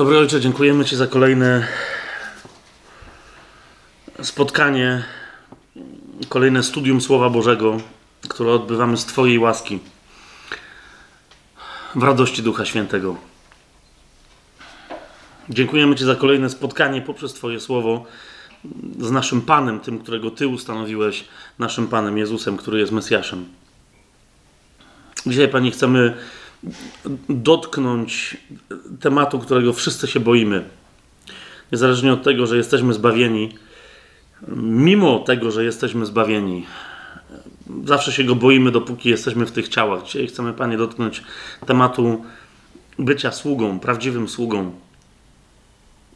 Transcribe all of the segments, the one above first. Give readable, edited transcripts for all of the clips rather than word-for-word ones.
Dobry Ojcze, dziękujemy Ci za kolejne spotkanie, kolejne studium Słowa Bożego, które odbywamy z Twojej łaski, w radości Ducha Świętego. Dziękujemy Ci za kolejne spotkanie poprzez Twoje Słowo z naszym Panem, tym, którego Ty ustanowiłeś, naszym Panem Jezusem, który jest Mesjaszem. Dzisiaj, Panie, chcemy dotknąć tematu, którego wszyscy się boimy. Niezależnie od tego, że jesteśmy zbawieni, mimo tego, że jesteśmy zbawieni, zawsze się go boimy, dopóki jesteśmy w tych ciałach. Dzisiaj chcemy, Panie, dotknąć tematu bycia sługą, prawdziwym sługą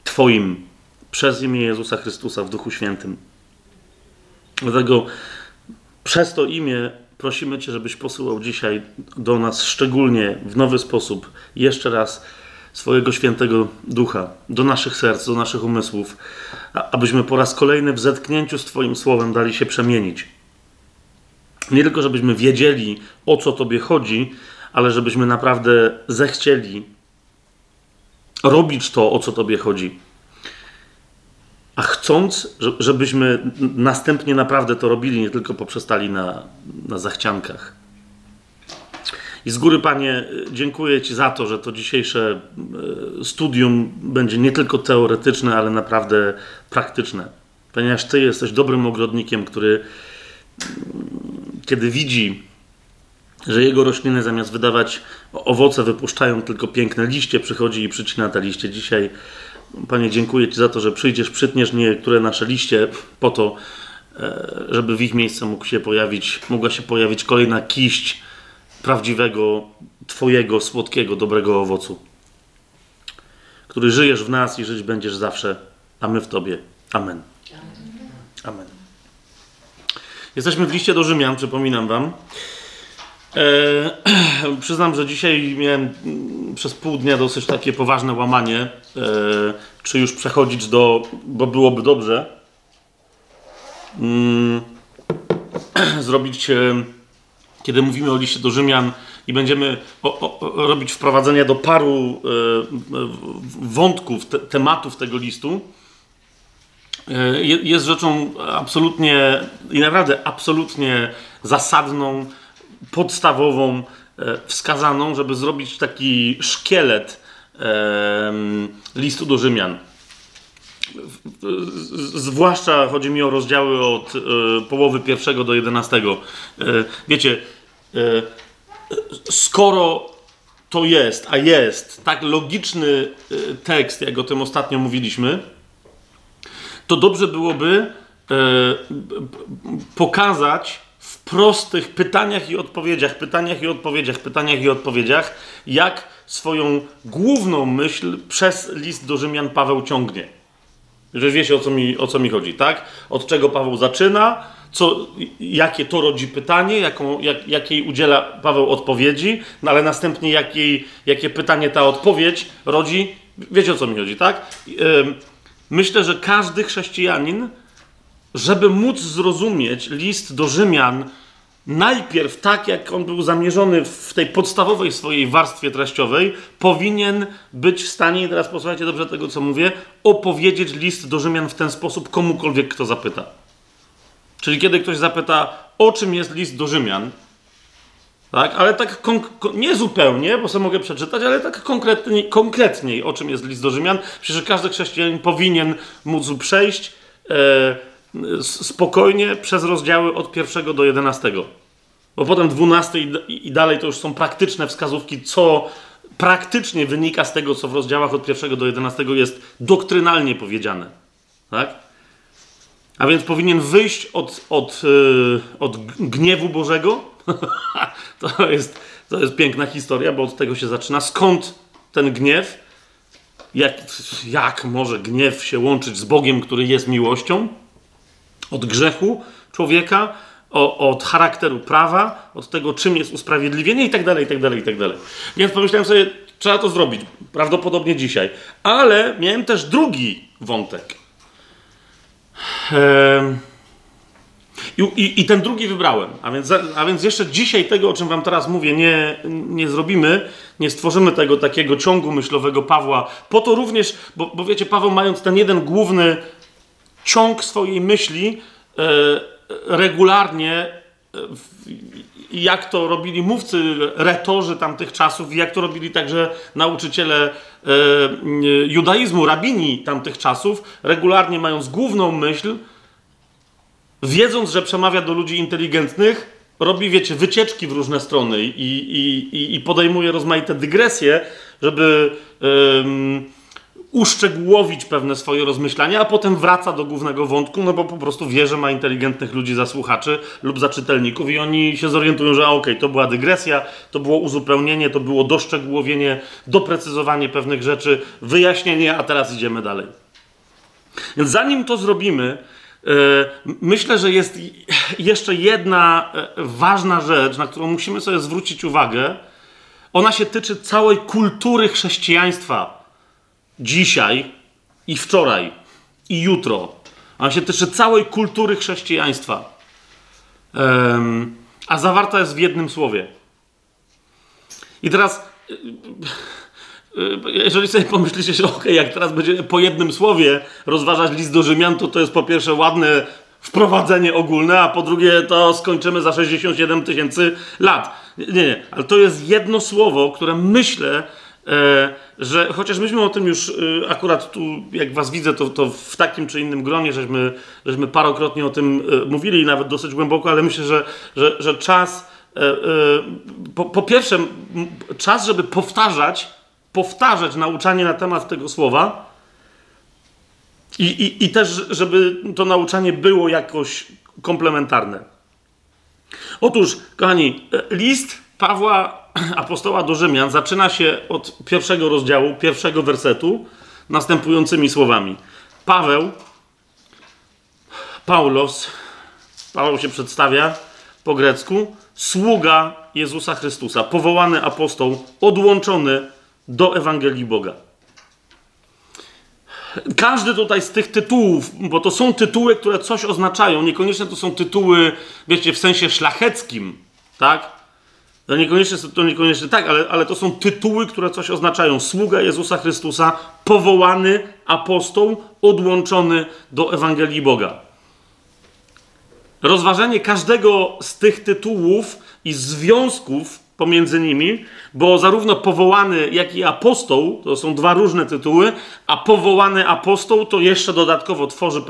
Twoim, przez imię Jezusa Chrystusa w Duchu Świętym. Dlatego przez to imię prosimy Cię, żebyś posyłał dzisiaj do nas szczególnie w nowy sposób jeszcze raz swojego Świętego Ducha do naszych serc, do naszych umysłów, abyśmy po raz kolejny w zetknięciu z Twoim Słowem dali się przemienić. Nie tylko żebyśmy wiedzieli, o co Tobie chodzi, ale żebyśmy naprawdę zechcieli robić to, o co Tobie chodzi. A chcąc, żebyśmy następnie naprawdę to robili, nie tylko poprzestali na zachciankach. I z góry, Panie, dziękuję Ci za to, że to dzisiejsze studium będzie nie tylko teoretyczne, ale naprawdę praktyczne. Ponieważ Ty jesteś dobrym ogrodnikiem, który kiedy widzi, że jego rośliny zamiast wydawać owoce wypuszczają tylko piękne liście, przychodzi i przycina te liście. Dzisiaj, Panie, dziękuję Ci za to, że przyjdziesz, przytniesz niektóre nasze liście po to, żeby w ich miejscu mogła się pojawić kolejna kiść prawdziwego, Twojego, słodkiego, dobrego owocu, który żyjesz w nas i żyć będziesz zawsze, a my w Tobie. Amen. Amen. Jesteśmy w liście do Rzymian, przypominam Wam. Przyznam, że dzisiaj miałem przez pół dnia dosyć takie poważne łamanie, czy już przechodzić do, bo byłoby dobrze, zrobić, kiedy mówimy o liście do Rzymian i będziemy robić wprowadzenie do paru wątków, tematów tego listu, jest rzeczą absolutnie i naprawdę absolutnie zasadną, podstawową, wskazaną, żeby zrobić taki szkielet listu do Rzymian. Zwłaszcza chodzi mi o rozdziały od połowy 1 do 11. Wiecie, skoro to jest, a jest tak logiczny tekst, jak o tym ostatnio mówiliśmy, to dobrze byłoby pokazać w prostych pytaniach i odpowiedziach, jak swoją główną myśl przez list do Rzymian Paweł ciągnie. Że wiecie, o co mi chodzi, tak? Od czego Paweł zaczyna, jakie to rodzi pytanie, jakiej udziela Paweł odpowiedzi, no ale następnie jakie pytanie ta odpowiedź rodzi. Wiecie, o co mi chodzi, tak? Myślę, że każdy chrześcijanin, żeby móc zrozumieć list do Rzymian najpierw tak, jak on był zamierzony w tej podstawowej swojej warstwie treściowej, powinien być w stanie, i teraz posłuchajcie dobrze tego, co mówię, opowiedzieć list do Rzymian w ten sposób komukolwiek, kto zapyta. Czyli kiedy ktoś zapyta, o czym jest list do Rzymian, tak, ale tak nie zupełnie, bo sobie mogę przeczytać, ale tak konkretniej, o czym jest list do Rzymian, przecież każdy chrześcijanin powinien móc przejść spokojnie przez rozdziały od 1 do 11. Bo potem 12 i dalej to już są praktyczne wskazówki, co praktycznie wynika z tego, co w rozdziałach od 1 do 11 jest doktrynalnie powiedziane. Tak? A więc powinien wyjść od gniewu Bożego. to jest piękna historia, bo od tego się zaczyna. Skąd ten gniew? Jak może gniew się łączyć z Bogiem, który jest miłością? Od grzechu człowieka, od charakteru prawa, od tego, czym jest usprawiedliwienie i tak dalej. Więc pomyślałem sobie, trzeba to zrobić, prawdopodobnie dzisiaj. Ale miałem też drugi wątek. I ten drugi wybrałem. A więc jeszcze dzisiaj tego, o czym wam teraz mówię, nie zrobimy, nie stworzymy tego takiego ciągu myślowego Pawła. Po to również, bo wiecie, Paweł, mając ten jeden główny ciąg swojej myśli, regularnie, jak to robili mówcy, retorzy tamtych czasów i jak to robili także nauczyciele judaizmu, rabini tamtych czasów, regularnie mając główną myśl, wiedząc, że przemawia do ludzi inteligentnych, robi, wiecie, wycieczki w różne strony i podejmuje rozmaite dygresje, żeby uszczegółowić pewne swoje rozmyślania, a potem wraca do głównego wątku, no bo po prostu wie, że ma inteligentnych ludzi za słuchaczy lub za czytelników i oni się zorientują, że okej, to była dygresja, to było uzupełnienie, to było doszczegółowienie, doprecyzowanie pewnych rzeczy, wyjaśnienie, a teraz idziemy dalej. Więc zanim to zrobimy, myślę, że jest jeszcze jedna ważna rzecz, na którą musimy sobie zwrócić uwagę. Ona się tyczy całej kultury chrześcijaństwa dzisiaj i wczoraj i jutro. Ona się tyczy całej kultury chrześcijaństwa. A zawarta jest w jednym słowie. I teraz, jeżeli sobie pomyślicie, że okej, jak teraz będziemy po jednym słowie rozważać list do Rzymian, to jest po pierwsze ładne wprowadzenie ogólne, a po drugie to skończymy za 67 tysięcy lat. Nie, ale to jest jedno słowo, które myślę, że chociaż myśmy o tym już akurat tu, jak was widzę, to w takim czy innym gronie, żeśmy parokrotnie o tym mówili i nawet dosyć głęboko, ale myślę, że czas, po pierwsze, czas, żeby powtarzać nauczanie na temat tego słowa i też, żeby to nauczanie było jakoś komplementarne. Otóż, kochani, list Pawła apostoła do Rzymian zaczyna się od 1 rozdziału, 1 wersetu następującymi słowami. Paweł się przedstawia po grecku, sługa Jezusa Chrystusa, powołany apostoł, odłączony do Ewangelii Boga. Każdy tutaj z tych tytułów, bo to są tytuły, które coś oznaczają, niekoniecznie to są tytuły, wiecie, w sensie szlacheckim, tak? To niekoniecznie tak, ale to są tytuły, które coś oznaczają. Sługa Jezusa Chrystusa, powołany apostoł, odłączony do Ewangelii Boga. Rozważanie każdego z tych tytułów i związków pomiędzy nimi, bo zarówno powołany, jak i apostoł, to są dwa różne tytuły, a powołany apostoł to jeszcze dodatkowo tworzy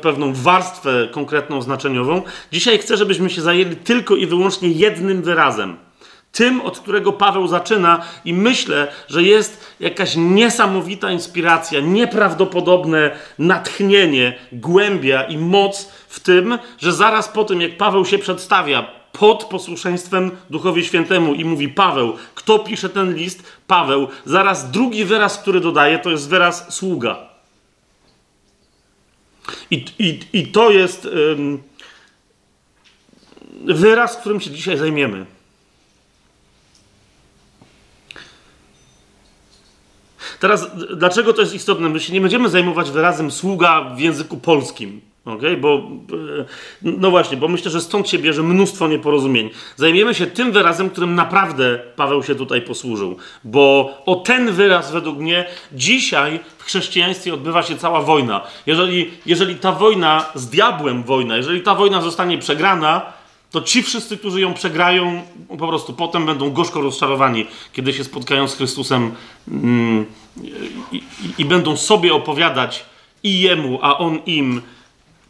pewną warstwę konkretną, znaczeniową. Dzisiaj chcę, żebyśmy się zajęli tylko i wyłącznie jednym wyrazem. Tym, od którego Paweł zaczyna, i myślę, że jest jakaś niesamowita inspiracja, nieprawdopodobne natchnienie, głębia i moc w tym, że zaraz po tym, jak Paweł się przedstawia pod posłuszeństwem Duchowi Świętemu i mówi Paweł, kto pisze ten list? Paweł. Zaraz drugi wyraz, który dodaje, to jest wyraz sługa. I to jest wyraz, którym się dzisiaj zajmiemy. Teraz, dlaczego to jest istotne? My się nie będziemy zajmować wyrazem sługa w języku polskim. Okay? Bo, no właśnie, bo myślę, że stąd się bierze mnóstwo nieporozumień. Zajmiemy się tym wyrazem, którym naprawdę Paweł się tutaj posłużył. Bo o ten wyraz według mnie dzisiaj w chrześcijaństwie odbywa się cała wojna. Jeżeli ta wojna z diabłem jeżeli ta wojna zostanie przegrana, to ci wszyscy, którzy ją przegrają, po prostu potem będą gorzko rozczarowani, kiedy się spotkają z Chrystusem i będą sobie opowiadać i jemu, a on im,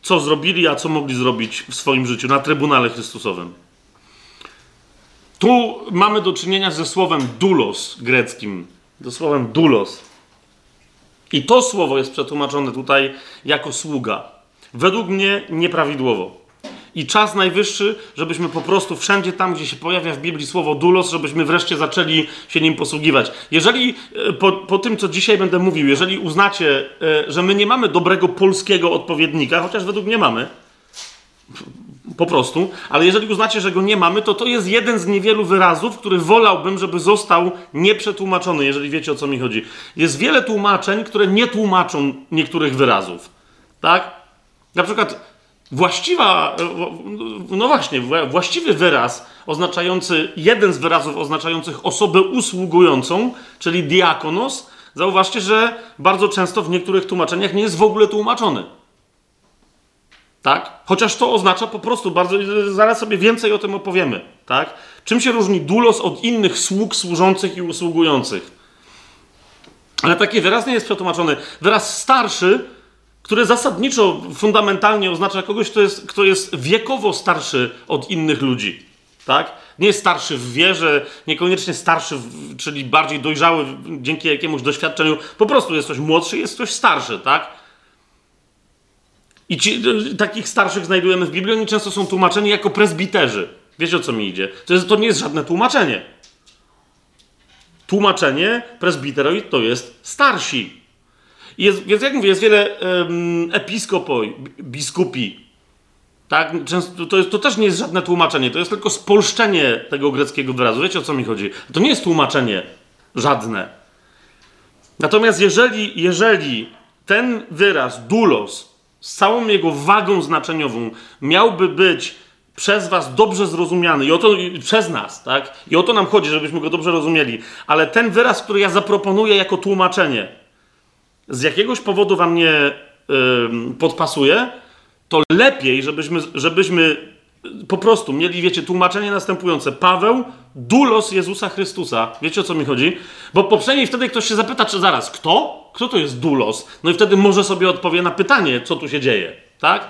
co zrobili, a co mogli zrobić w swoim życiu na Trybunale Chrystusowym. Tu mamy do czynienia ze słowem doulos greckim. Ze słowem doulos. I to słowo jest przetłumaczone tutaj jako sługa. Według mnie nieprawidłowo. I czas najwyższy, żebyśmy po prostu wszędzie tam, gdzie się pojawia w Biblii słowo doulos, żebyśmy wreszcie zaczęli się nim posługiwać. Jeżeli po tym, co dzisiaj będę mówił, jeżeli uznacie, że my nie mamy dobrego polskiego odpowiednika, chociaż według mnie mamy, po prostu, ale jeżeli uznacie, że go nie mamy, to jest jeden z niewielu wyrazów, który wolałbym, żeby został nieprzetłumaczony, jeżeli wiecie, o co mi chodzi. Jest wiele tłumaczeń, które nie tłumaczą niektórych wyrazów. Tak? Na przykład właściwy wyraz oznaczający, jeden z wyrazów oznaczających osobę usługującą, czyli diakonos, zauważcie, że bardzo często w niektórych tłumaczeniach nie jest w ogóle tłumaczony. Tak? Chociaż to oznacza po prostu bardzo... Zaraz sobie więcej o tym opowiemy. Tak? Czym się różni doulos od innych sług, służących i usługujących? Ale taki wyraz nie jest przetłumaczony. Wyraz starszy, który zasadniczo, fundamentalnie oznacza kogoś, kto jest wiekowo starszy od innych ludzi. Tak? Nie jest starszy w wierze, niekoniecznie starszy, czyli bardziej dojrzały dzięki jakiemuś doświadczeniu. Po prostu jest ktoś młodszy, jest ktoś starszy. Tak? I takich starszych znajdujemy w Biblii, oni często są tłumaczeni jako prezbiterzy. Wiecie, o co mi idzie? To nie jest żadne tłumaczenie. Tłumaczenie prezbiteroid to jest starsi. Więc jak mówię, jest wiele episkopoi, biskupi. Tak? Często, to też nie jest żadne tłumaczenie, to jest tylko spolszczenie tego greckiego wyrazu. Wiecie, o co mi chodzi? To nie jest tłumaczenie żadne. Natomiast jeżeli ten wyraz, doulos, z całą jego wagą znaczeniową miałby być przez was dobrze zrozumiany i o to przez nas, tak? I o to nam chodzi, żebyśmy go dobrze rozumieli, ale ten wyraz, który ja zaproponuję jako tłumaczenie, z jakiegoś powodu wam nie podpasuje, to lepiej, żebyśmy po prostu mieli, wiecie, tłumaczenie następujące. Paweł, doulos Jezusa Chrystusa. Wiecie, o co mi chodzi? Bo przynajmniej wtedy ktoś się zapyta, czy zaraz, kto? Kto to jest doulos? No i wtedy może sobie odpowie na pytanie, co tu się dzieje, tak?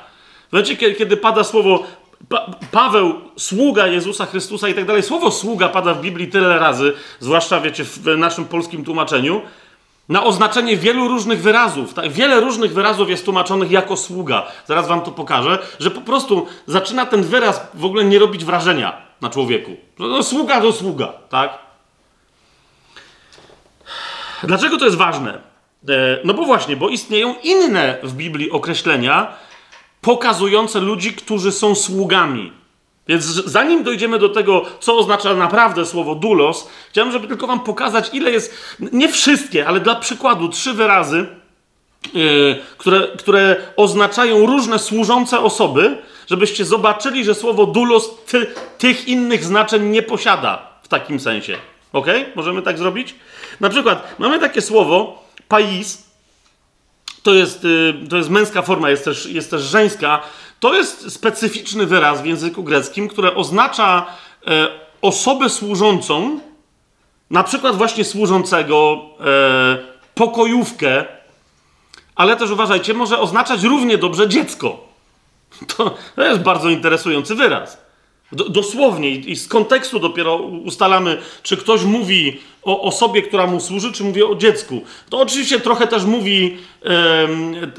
Wiecie, kiedy pada słowo Paweł, sługa Jezusa Chrystusa i tak dalej, słowo sługa pada w Biblii tyle razy, zwłaszcza, wiecie, w naszym polskim tłumaczeniu, na oznaczenie wielu różnych wyrazów. Tak? Wiele różnych wyrazów jest tłumaczonych jako sługa. Zaraz wam to pokażę, że po prostu zaczyna ten wyraz w ogóle nie robić wrażenia na człowieku. No, sługa to sługa, tak? Dlaczego to jest ważne? No bo właśnie, bo istnieją inne w Biblii określenia pokazujące ludzi, którzy są sługami. Więc zanim dojdziemy do tego, co oznacza naprawdę słowo doulos, chciałem, żeby tylko wam pokazać, ile jest, nie wszystkie, ale dla przykładu 3 wyrazy, które oznaczają różne służące osoby, żebyście zobaczyli, że słowo doulos tych innych znaczeń nie posiada w takim sensie. Okej? Możemy tak zrobić? Na przykład mamy takie słowo pais, to jest męska forma, jest też żeńska. To jest specyficzny wyraz w języku greckim, który oznacza osobę służącą, na przykład właśnie służącego, pokojówkę, ale też uważajcie, może oznaczać równie dobrze dziecko. To jest bardzo interesujący wyraz. Dosłownie i z kontekstu dopiero ustalamy, czy ktoś mówi o osobie, która mu służy, czy mówi o dziecku. To oczywiście trochę też mówi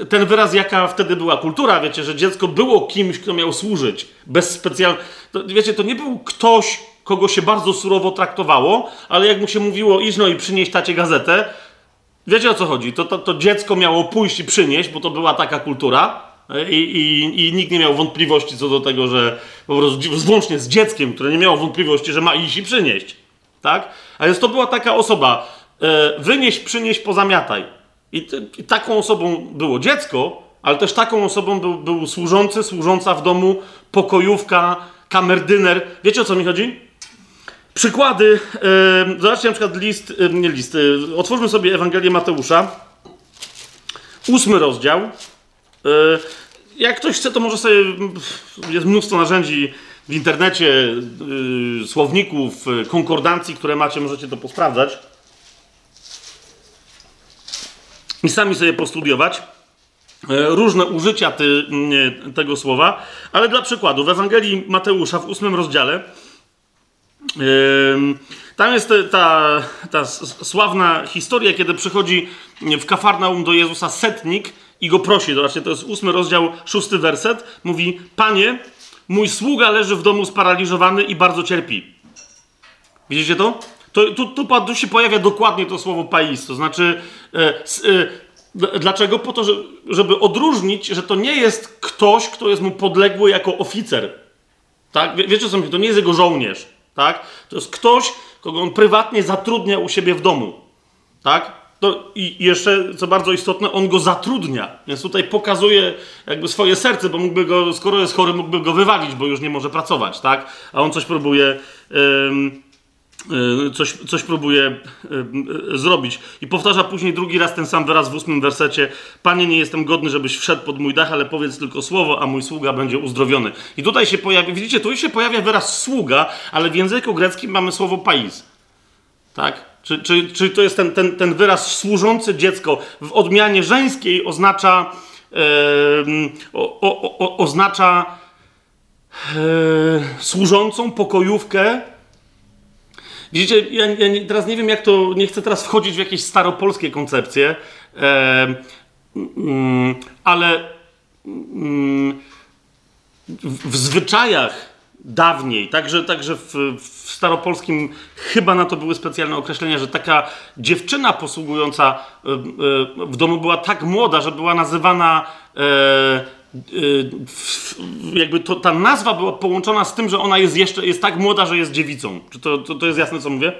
ten wyraz, jaka wtedy była kultura, wiecie, że dziecko było kimś, kto miał służyć. Bez specjalnych... Wiecie, to nie był ktoś, kogo się bardzo surowo traktowało, ale jak mu się mówiło, idź no i przynieść tacie gazetę, wiecie, o co chodzi? To dziecko miało pójść i przynieść, bo to była taka kultura. I nikt nie miał wątpliwości co do tego, że po prostu włącznie z dzieckiem, które nie miało wątpliwości, że ma iść i przynieść, tak? A więc to była taka osoba, wynieś, przynieś, pozamiataj. I taką osobą było dziecko, ale też taką osobą był służący, służąca w domu, pokojówka, kamerdyner. Wiecie, o co mi chodzi? Przykłady, zobaczcie na przykład otwórzmy sobie Ewangelię Mateusza, 8 rozdział. Jak ktoś chce, to może sobie, jest mnóstwo narzędzi w internecie, słowników, konkordancji, które macie, możecie to posprawdzać i sami sobie postudiować różne użycia tego słowa, ale dla przykładu w Ewangelii Mateusza w 8 rozdziale tam jest ta sławna historia, kiedy przychodzi w Kafarnaum do Jezusa setnik i go prosi, zobaczcie, to jest 8 rozdział, 6 werset, mówi: Panie, mój sługa leży w domu sparaliżowany i bardzo cierpi. Widzicie to? Tu się pojawia dokładnie to słowo pais, to znaczy dlaczego? Po to, żeby odróżnić, że to nie jest ktoś, kto jest mu podległy jako oficer. Tak? Wiecie, co mi? To nie jest jego żołnierz. Tak? To jest ktoś, kogo on prywatnie zatrudnia u siebie w domu. Tak? No i jeszcze, co bardzo istotne, on go zatrudnia. Więc tutaj pokazuje jakby swoje serce, bo mógłby go, skoro jest chory, mógłby go wywalić, bo już nie może pracować, tak? A on coś próbuje... Coś próbuje zrobić. I powtarza później drugi raz ten sam wyraz w 8 wersecie. Panie, nie jestem godny, żebyś wszedł pod mój dach, ale powiedz tylko słowo, a mój sługa będzie uzdrowiony. I tutaj się pojawia, widzicie, tu się pojawia wyraz sługa, ale w języku greckim mamy słowo pais. Tak? Czy to jest ten wyraz służący dziecko w odmianie żeńskiej oznacza oznacza służącą, pokojówkę. Widzicie, ja teraz nie wiem jak to, nie chcę teraz wchodzić w jakieś staropolskie koncepcje, ale w zwyczajach dawniej, także w staropolskim chyba na to były specjalne określenia, że taka dziewczyna posługująca w domu była tak młoda, że była nazywana... jakby ta nazwa była połączona z tym, że ona jest jeszcze jest tak młoda, że jest dziewicą. Czy to jest jasne, co mówię?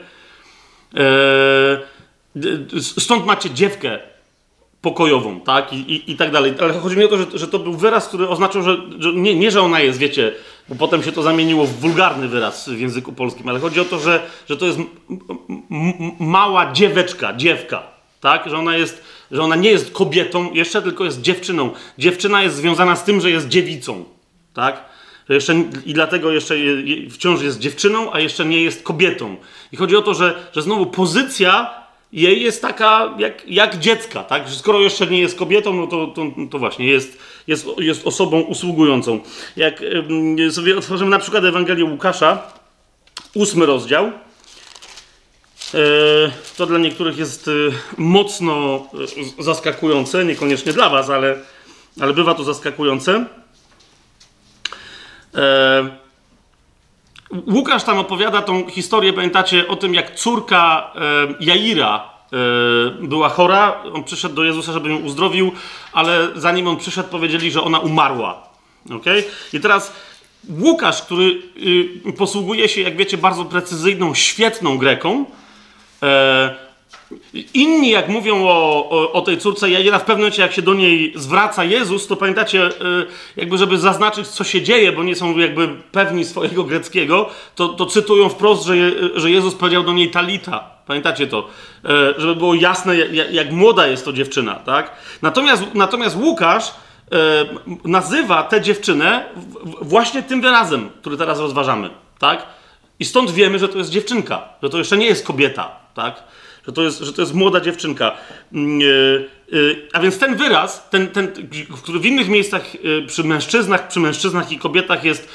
Stąd macie dziewkę pokojową, tak? I tak dalej. Ale chodzi mi o to, że to był wyraz, który oznaczał, że nie, że ona jest, wiecie, bo potem się to zamieniło w wulgarny wyraz w języku polskim, ale chodzi o to, że to jest mała dzieweczka, dziewka, tak? Że ona nie jest kobietą, jeszcze tylko jest dziewczyną. Dziewczyna jest związana z tym, że jest dziewicą, tak? Że jeszcze, i dlatego jeszcze wciąż jest dziewczyną, a jeszcze nie jest kobietą. I chodzi o to, że znowu pozycja jej jest taka jak dziecka, tak? Że skoro jeszcze nie jest kobietą, no to właśnie jest osobą usługującą. Jak sobie otworzymy na przykład Ewangelię Łukasza, 8 rozdział, to dla niektórych jest mocno zaskakujące, niekoniecznie dla was, ale bywa to zaskakujące. Łukasz tam opowiada tą historię, pamiętacie, o tym, jak córka Jaira była chora. On przyszedł do Jezusa, żeby ją uzdrowił, ale zanim on przyszedł, powiedzieli, że ona umarła. Okay? I teraz Łukasz, który posługuje się, jak wiecie, bardzo precyzyjną, świetną Greką, inni, jak mówią o tej córce Jaira, w pewnym momencie, jak się do niej zwraca Jezus, to pamiętacie, jakby żeby zaznaczyć, co się dzieje, bo nie są jakby pewni swojego greckiego, to cytują wprost, że Jezus powiedział do niej Talita. Pamiętacie to? Żeby było jasne, jak młoda jest to dziewczyna, tak? Natomiast Łukasz nazywa tę dziewczynę właśnie tym wyrazem, który teraz rozważamy, tak? I stąd wiemy, że to jest dziewczynka, że to jeszcze nie jest kobieta. Tak? Że to jest młoda dziewczynka. A więc ten wyraz, który w innych miejscach przy mężczyznach i kobietach jest,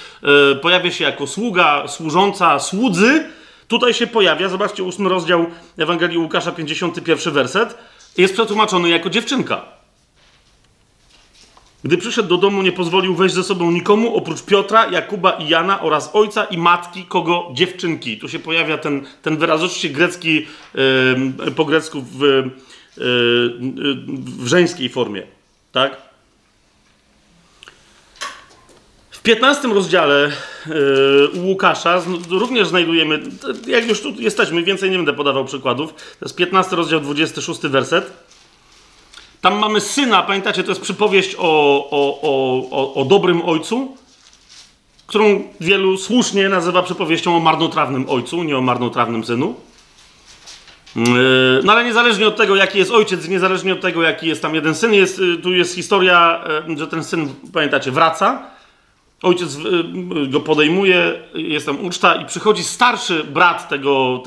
pojawia się jako sługa, służąca, słudzy, tutaj się pojawia, zobaczcie, 8 rozdział Ewangelii Łukasza, 51 werset, jest przetłumaczony jako dziewczynka. Gdy przyszedł do domu, nie pozwolił wejść ze sobą nikomu oprócz Piotra, Jakuba i Jana oraz ojca i matki kogo dziewczynki. Tu się pojawia ten wyraz, oczywiście grecki, po grecku w żeńskiej formie. Tak? W 15 rozdziale Łukasza również znajdujemy, jak już tu jesteśmy, więcej nie będę podawał przykładów, to jest 15 rozdział, 26 werset. Tam mamy syna, pamiętacie, to jest przypowieść o dobrym ojcu, którą wielu słusznie nazywa przypowieścią o marnotrawnym ojcu, nie o marnotrawnym synu. No ale niezależnie od tego, jaki jest ojciec, niezależnie od tego, jaki jest tam jeden syn, tu jest historia, że ten syn, pamiętacie, wraca, ojciec go podejmuje, jest tam uczta i przychodzi starszy brat tego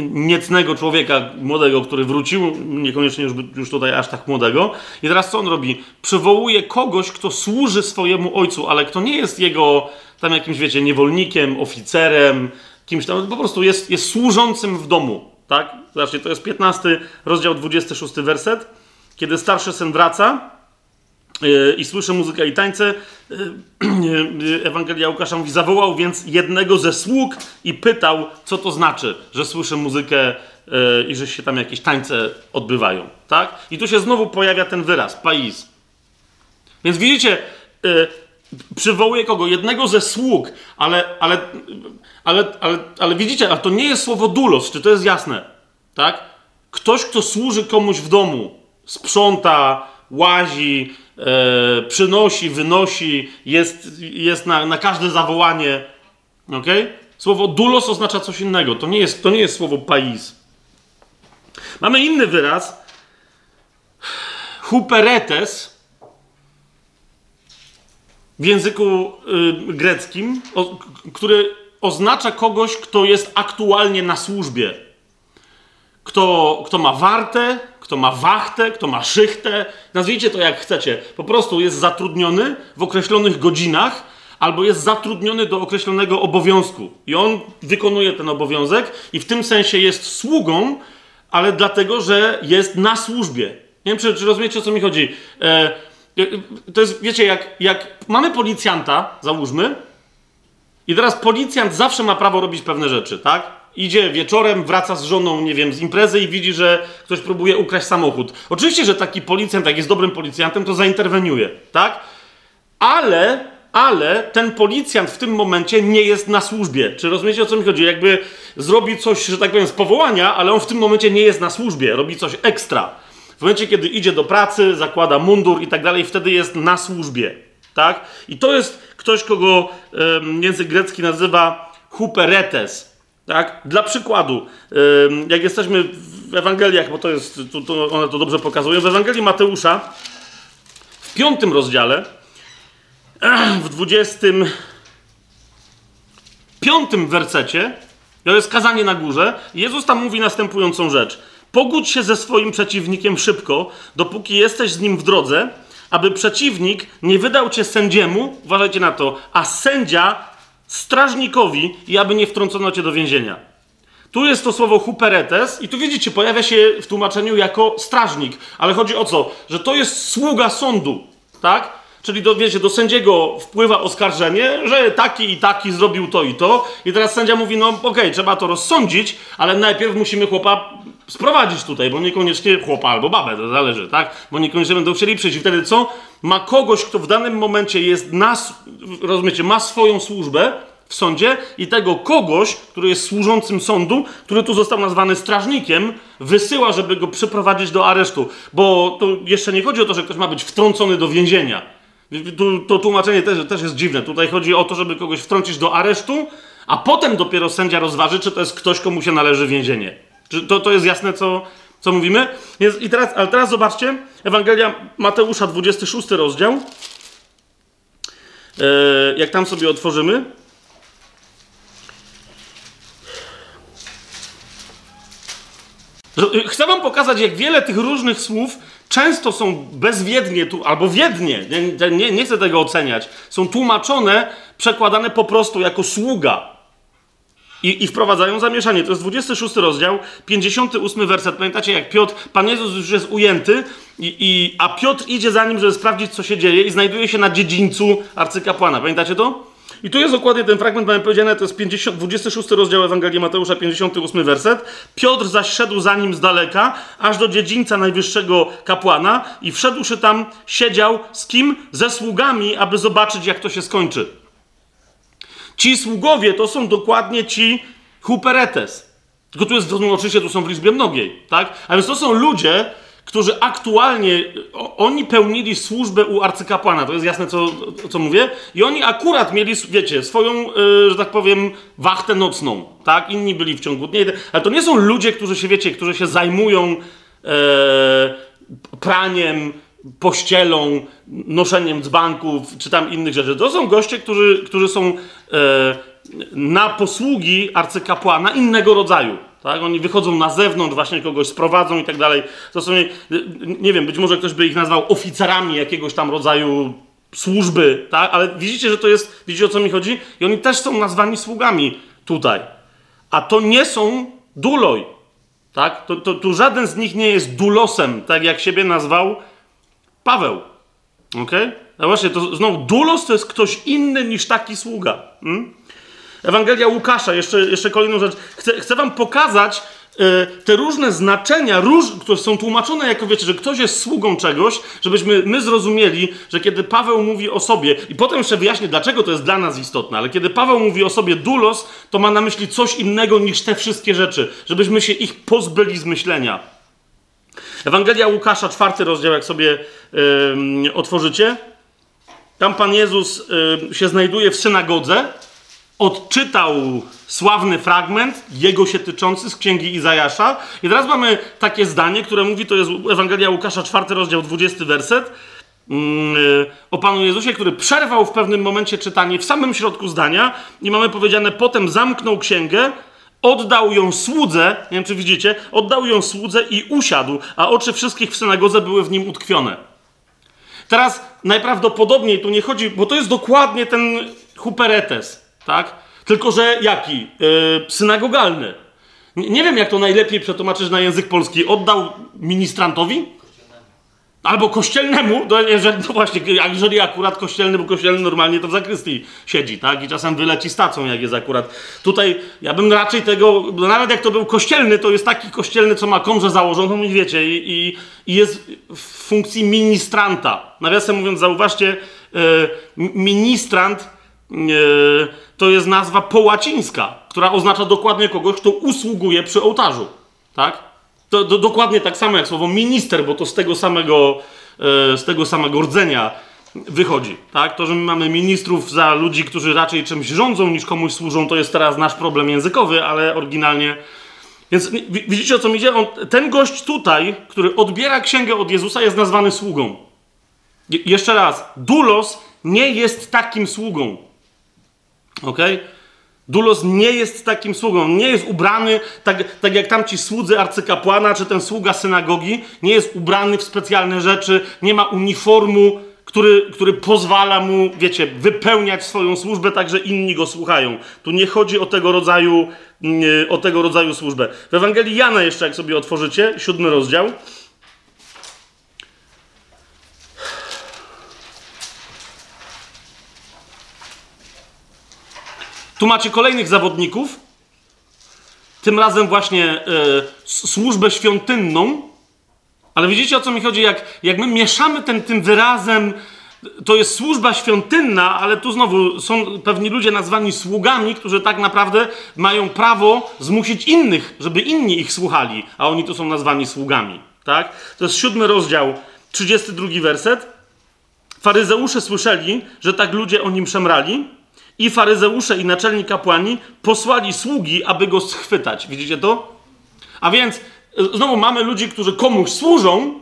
niecnego człowieka młodego, który wrócił, niekoniecznie już tutaj aż tak młodego. I teraz co on robi? Przywołuje kogoś, kto służy swojemu ojcu, ale kto nie jest jego tam jakimś, wiecie, niewolnikiem, oficerem, kimś tam, po prostu jest służącym w domu, tak? Zobaczcie, to jest 15 rozdział, 26 werset. Kiedy starszy syn wraca i słyszę muzykę i tańce, Ewangelia Łukasza mówi, zawołał więc jednego ze sług i pytał, co to znaczy, że słyszę muzykę i że się tam jakieś tańce odbywają, tak? I tu się znowu pojawia ten wyraz, pais. Więc widzicie, przywołuje kogo? Jednego ze sług, ale widzicie, ale to nie jest słowo dulos, czy to jest jasne, tak? Ktoś, kto służy komuś w domu, sprząta, łazi, przynosi, wynosi, jest na każde zawołanie. Okay? Słowo doulos oznacza coś innego. To nie jest słowo pais. Mamy inny wyraz. Huperetes w języku greckim, który oznacza kogoś, kto jest aktualnie na służbie. Kto ma wartę, kto ma wachtę, kto ma szychtę, nazwijcie to jak chcecie. Po prostu jest zatrudniony w określonych godzinach albo jest zatrudniony do określonego obowiązku. I on wykonuje ten obowiązek i w tym sensie jest sługą, ale dlatego, że jest na służbie. Nie wiem, czy rozumiecie, o co mi chodzi. To jest, wiecie, jak mamy policjanta, załóżmy, i teraz policjant zawsze ma prawo robić pewne rzeczy, tak? Idzie wieczorem, wraca z żoną, nie wiem, z imprezy i widzi, że ktoś próbuje ukraść samochód. Oczywiście, że taki policjant, jak jest dobrym policjantem, to zainterweniuje, tak? Ale ten policjant w tym momencie nie jest na służbie. Czy rozumiecie, o co mi chodzi? Jakby zrobi coś, że tak powiem, z powołania, ale on w tym momencie nie jest na służbie, robi coś ekstra. W momencie, kiedy idzie do pracy, zakłada mundur i tak dalej, wtedy jest na służbie, tak? I to jest ktoś, kogo język grecki nazywa huperetes. Tak? Dla przykładu, jak jesteśmy w Ewangeliach, bo to one to dobrze pokazują, w Ewangelii Mateusza w 5 rozdziale, w 25 wersecie, to jest kazanie na górze, Jezus tam mówi następującą rzecz. Pogódź się ze swoim przeciwnikiem szybko, dopóki jesteś z nim w drodze, aby przeciwnik nie wydał cię sędziemu, uważajcie na to, a sędzia strażnikowi i aby nie wtrącono cię do więzienia. Tu jest to słowo huperetes i tu widzicie, pojawia się w tłumaczeniu jako strażnik, ale chodzi o co? Że to jest sługa sądu, tak? Czyli do sędziego wpływa oskarżenie, że taki i taki zrobił to i to i teraz sędzia mówi, no okej, trzeba to rozsądzić, ale najpierw musimy chłopa sprowadzić tutaj, bo niekoniecznie chłopa albo babę, to zależy, tak? Bo niekoniecznie będą chcieli przyjść. I wtedy co? Ma kogoś, kto w danym momencie jest rozumiecie, ma swoją służbę w sądzie i tego kogoś, który jest służącym sądu, który tu został nazwany strażnikiem, wysyła, żeby go przyprowadzić do aresztu. Bo tu jeszcze nie chodzi o to, że ktoś ma być wtrącony do więzienia. To tłumaczenie też jest dziwne. Tutaj chodzi o to, żeby kogoś wtrącić do aresztu, a potem dopiero sędzia rozważy, czy to jest ktoś, komu się należy więzienie. To jest jasne, co mówimy? Ale teraz zobaczcie, Ewangelia Mateusza, 26 rozdział. Jak tam sobie otworzymy. Chcę wam pokazać, jak wiele tych różnych słów często są bezwiednie, albo wiednie, nie chcę tego oceniać, są tłumaczone, przekładane po prostu jako sługa. I wprowadzają zamieszanie. To jest 26 rozdział, 58 werset. Pamiętacie, jak Piotr, Pan Jezus już jest ujęty, a Piotr idzie za nim, żeby sprawdzić, co się dzieje i znajduje się na dziedzińcu arcykapłana. Pamiętacie to? I tu jest dokładnie ten fragment, mamy powiedziane, to jest 26 rozdział Ewangelii Mateusza, 58 werset. Piotr zaś szedł za nim z daleka, aż do dziedzińca najwyższego kapłana i wszedłszy tam, siedział z kim? Ze sługami, aby zobaczyć, jak to się skończy. Ci sługowie to są dokładnie ci huperetes. Tylko tu jest, oczywiście tu są w liczbie mnogiej, tak? A więc to są ludzie, którzy aktualnie, oni pełnili służbę u arcykapłana, to jest jasne, co mówię, i oni akurat mieli, wiecie, swoją, że tak powiem, wachtę nocną, tak? Inni byli w ciągu dnia, ale to nie są ludzie, którzy się, wiecie, którzy się zajmują praniem, pościelą, noszeniem dzbanków, czy tam innych rzeczy. To są goście, którzy są na posługi arcykapłana innego rodzaju. Tak? Oni wychodzą na zewnątrz, właśnie kogoś sprowadzą i tak dalej. To są, nie wiem, być może ktoś by ich nazwał oficerami jakiegoś tam rodzaju służby, tak? Ale widzicie, że to jest, widzicie, o co mi chodzi? I oni też są nazwani sługami tutaj. A to nie są duloj, tak? Tu żaden z nich nie jest dulosem, tak jak siebie nazwał Paweł, okej? No właśnie, to znowu dulos to jest ktoś inny niż taki sługa. Ewangelia Łukasza, jeszcze kolejną rzecz. Chcę wam pokazać te różne znaczenia, które są tłumaczone jako, wiecie, że ktoś jest sługą czegoś, żebyśmy my zrozumieli, że kiedy Paweł mówi o sobie, i potem jeszcze wyjaśnię, dlaczego to jest dla nas istotne, ale kiedy Paweł mówi o sobie doulos, to ma na myśli coś innego niż te wszystkie rzeczy, żebyśmy się ich pozbyli z myślenia. Ewangelia Łukasza, 4. rozdział, jak sobie otworzycie. Tam Pan Jezus się znajduje w synagodze. Odczytał sławny fragment, jego się tyczący, z Księgi Izajasza. I teraz mamy takie zdanie, które mówi, to jest Ewangelia Łukasza, 4. rozdział, 20. werset. O Panu Jezusie, który przerwał w pewnym momencie czytanie w samym środku zdania i mamy powiedziane, potem zamknął księgę, oddał ją słudze, nie wiem czy widzicie, oddał ją słudze i usiadł, a oczy wszystkich w synagodze były w nim utkwione. Teraz najprawdopodobniej tu nie chodzi, bo to jest dokładnie ten huperetes, tak? Tylko że jaki? Synagogalny. Nie wiem, jak to najlepiej przetłumaczyć na język polski. Oddał ministrantowi? Albo kościelnemu, no właśnie, jeżeli akurat kościelny, bo kościelny normalnie to w zakrystii siedzi, tak? I czasem wyleci stacą, jak jest akurat. Tutaj ja bym raczej tego, nawet jak to był kościelny, to jest taki kościelny, co ma komrze założoną i wiecie, i jest w funkcji ministranta. Nawiasem mówiąc, zauważcie, ministrant to jest nazwa połacińska, która oznacza dokładnie kogoś, kto usługuje przy ołtarzu, tak? To dokładnie tak samo jak słowo minister, bo to z tego samego rdzenia wychodzi. Tak? To, że my mamy ministrów za ludzi, którzy raczej czymś rządzą niż komuś służą, to jest teraz nasz problem językowy, ale oryginalnie... Więc widzicie, o co mi idzie? Ten gość tutaj, który odbiera księgę od Jezusa, jest nazwany sługą. Jeszcze raz, doulos nie jest takim sługą. Okej? Okay? Doulos nie jest takim sługą, nie jest ubrany, tak jak tamci słudzy arcykapłana, czy ten sługa synagogi, nie jest ubrany w specjalne rzeczy, nie ma uniformu, który pozwala mu, wiecie, wypełniać swoją służbę tak, że inni go słuchają. Tu nie chodzi o tego rodzaju służbę. W Ewangelii Jana jeszcze, jak sobie otworzycie, 7. rozdział. Tu macie kolejnych zawodników, tym razem właśnie służbę świątynną, ale widzicie, o co mi chodzi, jak my mieszamy tym wyrazem, to jest służba świątynna, ale tu znowu są pewni ludzie nazwani sługami, którzy tak naprawdę mają prawo zmusić innych, żeby inni ich słuchali, a oni tu są nazwani sługami, tak? To jest 7. rozdział, 32. werset. Faryzeusze słyszeli, że tak ludzie o nim szemrali, i faryzeusze, i naczelni kapłani posłali sługi, aby go schwytać. Widzicie to? A więc znowu mamy ludzi, którzy komuś służą,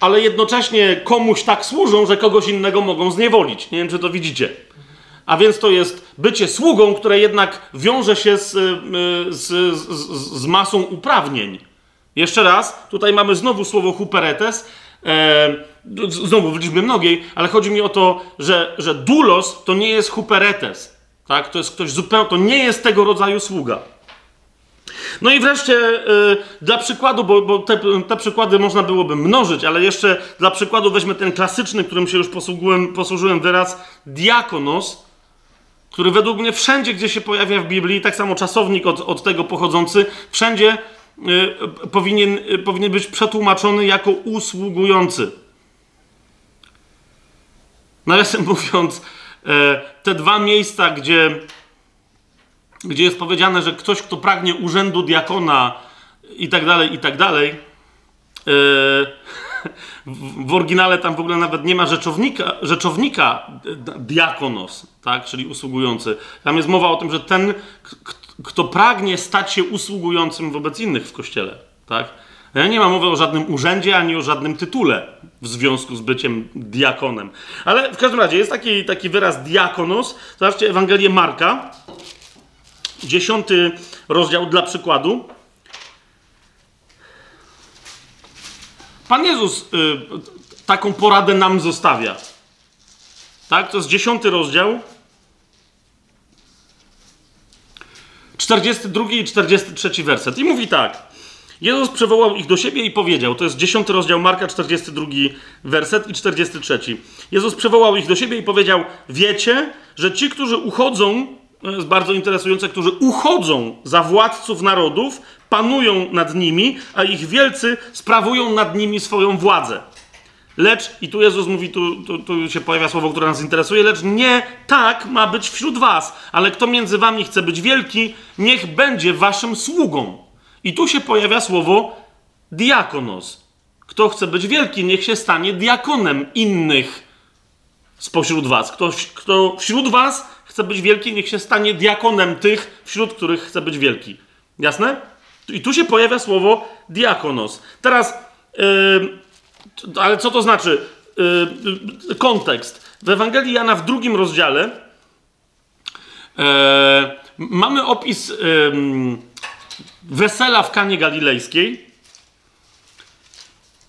ale jednocześnie komuś tak służą, że kogoś innego mogą zniewolić. Nie wiem, czy to widzicie. A więc to jest bycie sługą, które jednak wiąże się z masą uprawnień. Jeszcze raz, tutaj mamy znowu słowo huperetes, znowu w liczbie mnogiej, ale chodzi mi o to, że doulos to nie jest huperetes, tak? To jest ktoś zupełnie, to nie jest tego rodzaju sługa. No i wreszcie dla przykładu, bo te przykłady można byłoby mnożyć, ale jeszcze dla przykładu weźmy ten klasyczny, którym się już posłużyłem wyraz diakonos, który według mnie wszędzie, gdzie się pojawia w Biblii, tak samo czasownik od tego pochodzący, wszędzie powinien być przetłumaczony jako usługujący. Nawiasem mówiąc, te dwa miejsca, gdzie jest powiedziane, że ktoś, kto pragnie urzędu diakona i tak dalej, w oryginale tam w ogóle nawet nie ma rzeczownika diakonos, tak? Czyli usługujący. Tam jest mowa o tym, że ten, kto pragnie stać się usługującym wobec innych w Kościele, tak? Nie ma mowy o żadnym urzędzie, ani o żadnym tytule w związku z byciem diakonem. Ale w każdym razie jest taki wyraz diakonos. Zobaczcie Ewangelię Marka, 10. rozdział dla przykładu. Pan Jezus taką poradę nam zostawia. Tak? To jest 10. rozdział. 42 i 43 werset. I mówi tak. Jezus przywołał ich do siebie i powiedział, to jest 10 rozdział Marka, 42 werset i 43. Jezus przywołał ich do siebie i powiedział, wiecie, że ci, którzy uchodzą, to jest bardzo interesujące, którzy uchodzą za władców narodów, panują nad nimi, a ich wielcy sprawują nad nimi swoją władzę. Lecz, i tu Jezus mówi, tu się pojawia słowo, które nas interesuje, lecz nie tak ma być wśród was, ale kto między wami chce być wielki, niech będzie waszym sługą. I tu się pojawia słowo diakonos, Kto chce być wielki, niech się stanie diakonem innych spośród was. Kto wśród was chce być wielki, niech się stanie diakonem tych, wśród których chce być wielki. Jasne? I tu się pojawia słowo diakonos. Teraz, ale co to znaczy? Kontekst. W Ewangelii Jana w 2 rozdziale mamy opis wesela w Kanie Galilejskiej.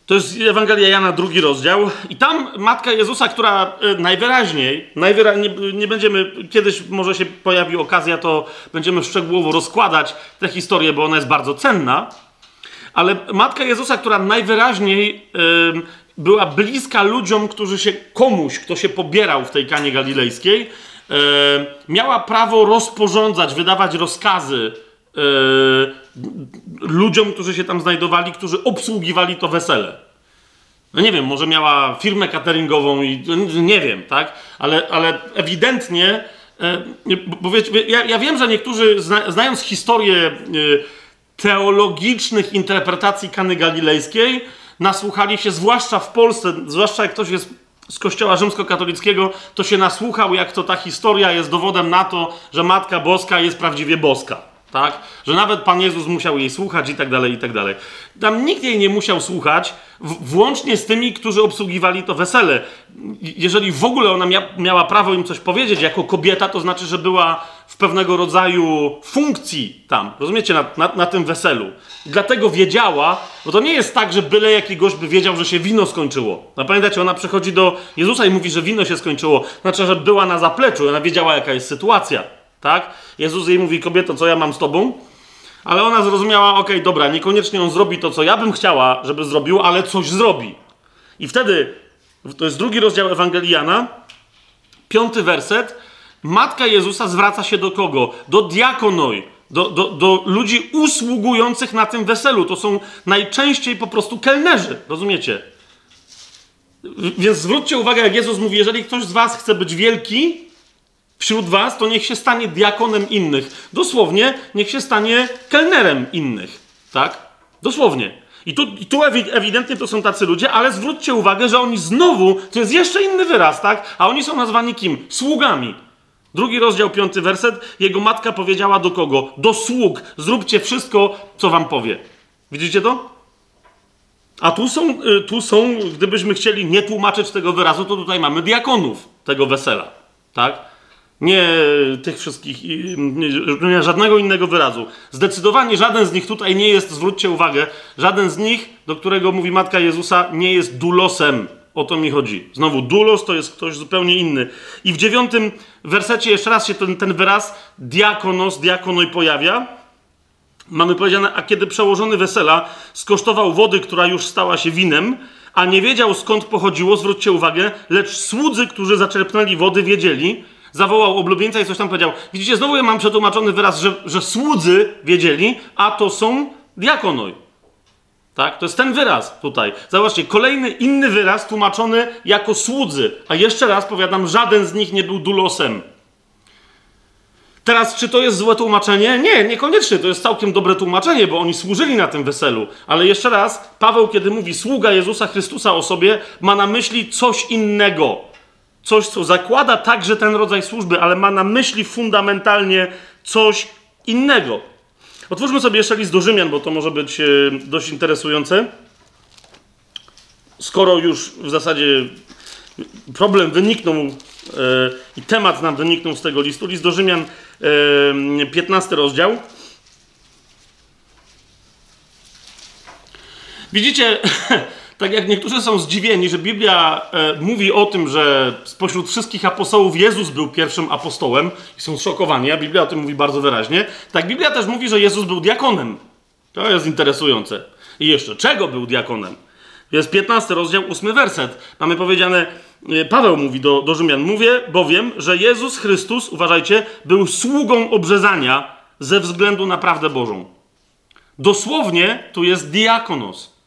To jest Ewangelia Jana, 2 rozdział. I tam matka Jezusa, która najwyraźniej nie będziemy, kiedyś może się pojawi okazja, to będziemy szczegółowo rozkładać tę historię, bo ona jest bardzo cenna. Ale matka Jezusa, która najwyraźniej była bliska ludziom, kto się pobierał w tej Kanie Galilejskiej, miała prawo rozporządzać, wydawać rozkazy ludziom, którzy się tam znajdowali, którzy obsługiwali to wesele. No nie wiem, może miała firmę cateringową i nie wiem, tak? Ale ewidentnie, bo wiecie, ja wiem, że niektórzy znając historię teologicznych interpretacji Kany Galilejskiej, nasłuchali się, zwłaszcza w Polsce, zwłaszcza jak ktoś jest z kościoła rzymskokatolickiego, to się nasłuchał, jak to ta historia jest dowodem na to, że Matka Boska jest prawdziwie boska. Tak? Że nawet Pan Jezus musiał jej słuchać i tak dalej, i tak dalej. Tam nikt jej nie musiał słuchać, włącznie z tymi, którzy obsługiwali to wesele. Jeżeli w ogóle ona miała prawo im coś powiedzieć jako kobieta, to znaczy, że była w pewnego rodzaju funkcji tam, rozumiecie, na tym weselu. Dlatego wiedziała, bo to nie jest tak, że byle jakiegoś by wiedział, że się wino skończyło. No pamiętacie, ona przychodzi do Jezusa i mówi, że wino się skończyło. Znaczy, że była na zapleczu, ona wiedziała, jaka jest sytuacja. Tak? Jezus jej mówi, kobieto, co ja mam z tobą? Ale ona zrozumiała, okej, dobra, niekoniecznie on zrobi to, co ja bym chciała, żeby zrobił, ale coś zrobi. I wtedy, to jest 2 rozdział Ewangelii Jana, 5 werset, matka Jezusa zwraca się do kogo? Do diakonoi, do ludzi usługujących na tym weselu. To są najczęściej po prostu kelnerzy, rozumiecie? Więc zwróćcie uwagę, jak Jezus mówi, jeżeli ktoś z was chce być wielki wśród was, to niech się stanie diakonem innych. Dosłownie, niech się stanie kelnerem innych. Tak? Dosłownie. I tu ewidentnie to są tacy ludzie, ale zwróćcie uwagę, że oni znowu, to jest jeszcze inny wyraz, tak? A oni są nazwani kim? Sługami. 2 rozdział, 5 werset. Jego matka powiedziała do kogo? Do sług. Zróbcie wszystko, co wam powie. Widzicie to? A tu są, gdybyśmy chcieli nie tłumaczyć tego wyrazu, to tutaj mamy diakonów tego wesela. Tak? Nie tych wszystkich, nie żadnego innego wyrazu. Zdecydowanie żaden z nich tutaj nie jest, zwróćcie uwagę, żaden z nich, do którego mówi Matka Jezusa, nie jest dulosem. O to mi chodzi. Znowu, dulos to jest ktoś zupełnie inny. I w 9 wersecie jeszcze raz się ten wyraz diakonos, diakonoi pojawia. Mamy powiedziane, a kiedy przełożony wesela skosztował wody, która już stała się winem, a nie wiedział skąd pochodziło, zwróćcie uwagę, lecz słudzy, którzy zaczerpnęli wody, wiedzieli, zawołał oblubieńca i coś tam powiedział. Widzicie, znowu ja mam przetłumaczony wyraz, że słudzy wiedzieli, a to są diakonoi. Tak? To jest ten wyraz tutaj. Zobaczcie, kolejny inny wyraz tłumaczony jako słudzy. A jeszcze raz powiadam, żaden z nich nie był dulosem. Teraz, czy to jest złe tłumaczenie? Nie, niekoniecznie. To jest całkiem dobre tłumaczenie, bo oni służyli na tym weselu. Ale jeszcze raz, Paweł, kiedy mówi sługa Jezusa Chrystusa o sobie, ma na myśli coś innego. Coś, co zakłada także ten rodzaj służby, ale ma na myśli fundamentalnie coś innego. Otwórzmy sobie jeszcze list do Rzymian, bo to może być dość interesujące. Skoro już w zasadzie problem wyniknął i temat nam wyniknął z tego listu. List do Rzymian, 15 rozdział. Widzicie... Tak jak niektórzy są zdziwieni, że Biblia mówi o tym, że spośród wszystkich apostołów Jezus był pierwszym apostołem i są zszokowani, a Biblia o tym mówi bardzo wyraźnie, tak Biblia też mówi, że Jezus był diakonem. To jest interesujące. I jeszcze, czego był diakonem? Jest 15 rozdział, 8 werset. Mamy powiedziane, Paweł mówi do Rzymian, mówię bowiem, że Jezus Chrystus, uważajcie, był sługą obrzezania ze względu na prawdę Bożą. Dosłownie tu jest diakonos.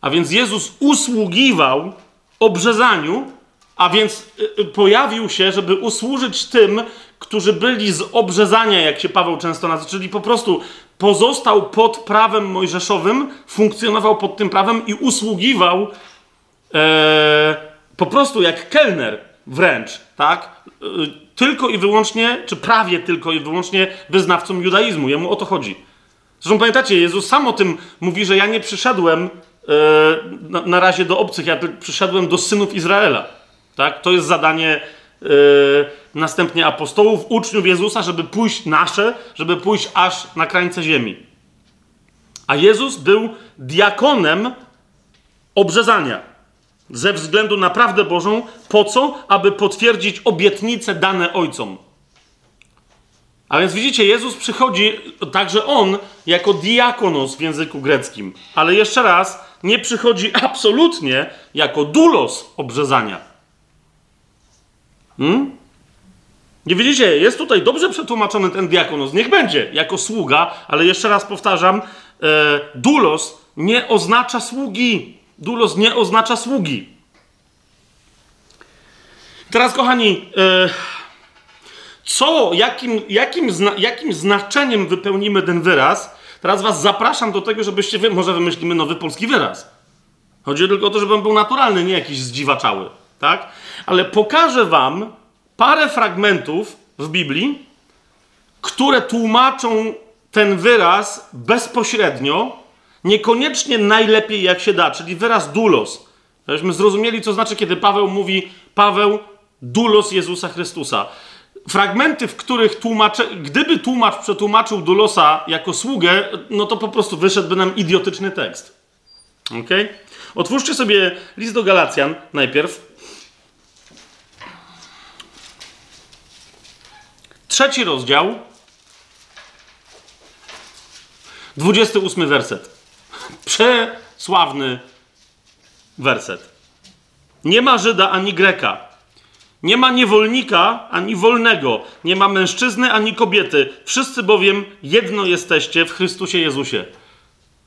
A więc Jezus usługiwał obrzezaniu, a więc pojawił się, żeby usłużyć tym, którzy byli z obrzezania, jak się Paweł często nazywa, czyli po prostu pozostał pod prawem mojżeszowym, funkcjonował pod tym prawem i usługiwał po prostu jak kelner wręcz, tak? Tylko i wyłącznie, czy prawie tylko i wyłącznie wyznawcom judaizmu. Jemu o to chodzi. Zresztą pamiętacie, Jezus sam o tym mówi, że ja nie przyszedłem na razie do obcych, ja przyszedłem do synów Izraela. Tak? To jest zadanie następnie apostołów, uczniów Jezusa, żeby pójść żeby pójść aż na krańce ziemi. A Jezus był diakonem obrzezania ze względu na prawdę Bożą, po co? Aby potwierdzić obietnice dane ojcom. A więc widzicie, Jezus przychodzi, także On, jako diakonos w języku greckim. Ale jeszcze raz, nie przychodzi absolutnie jako doulos obrzezania. Nie widzicie, jest tutaj dobrze przetłumaczony ten diakonos. Niech będzie, jako sługa, ale jeszcze raz powtarzam, doulos nie oznacza sługi. Doulos nie oznacza sługi. Teraz, kochani, jakim znaczeniem wypełnimy ten wyraz? Teraz was zapraszam do tego, żebyście może wymyślimy nowy polski wyraz. Chodzi tylko o to, żeby on był naturalny, nie jakiś zdziwaczały, tak? Ale pokażę wam parę fragmentów w Biblii, które tłumaczą ten wyraz bezpośrednio, niekoniecznie najlepiej jak się da, czyli wyraz doulos. Żebyśmy zrozumieli, co znaczy, kiedy Paweł mówi doulos Jezusa Chrystusa. Fragmenty, w których gdyby tłumacz przetłumaczył doulosa jako sługę, no to po prostu wyszedłby nam idiotyczny tekst. Okay? Otwórzcie sobie list do Galacjan najpierw. 3 rozdział. 28 werset. Przesławny werset. Nie ma Żyda ani Greka. Nie ma niewolnika ani wolnego. Nie ma mężczyzny ani kobiety. Wszyscy bowiem jedno jesteście w Chrystusie Jezusie.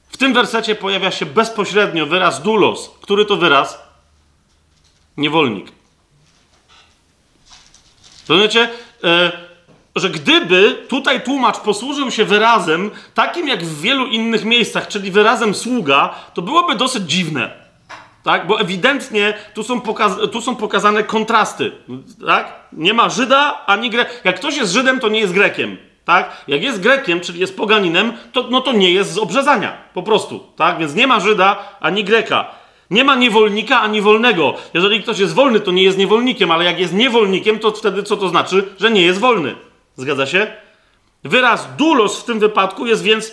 W tym wersecie pojawia się bezpośrednio wyraz doulos. Który to wyraz? Niewolnik. Rozumiecie? Że gdyby tutaj tłumacz posłużył się wyrazem takim jak w wielu innych miejscach, czyli wyrazem sługa, to byłoby dosyć dziwne, tak? Bo ewidentnie tu są pokazane kontrasty, tak? Nie ma Żyda ani Greka. Jak ktoś jest Żydem, to nie jest Grekiem, tak? Jak jest Grekiem, czyli jest poganinem, to nie jest z obrzezania, po prostu, tak? Więc nie ma Żyda ani Greka. Nie ma niewolnika ani wolnego. Jeżeli ktoś jest wolny, to nie jest niewolnikiem, ale jak jest niewolnikiem, to wtedy co to znaczy? Że nie jest wolny. Zgadza się? Wyraz doulos w tym wypadku jest więc...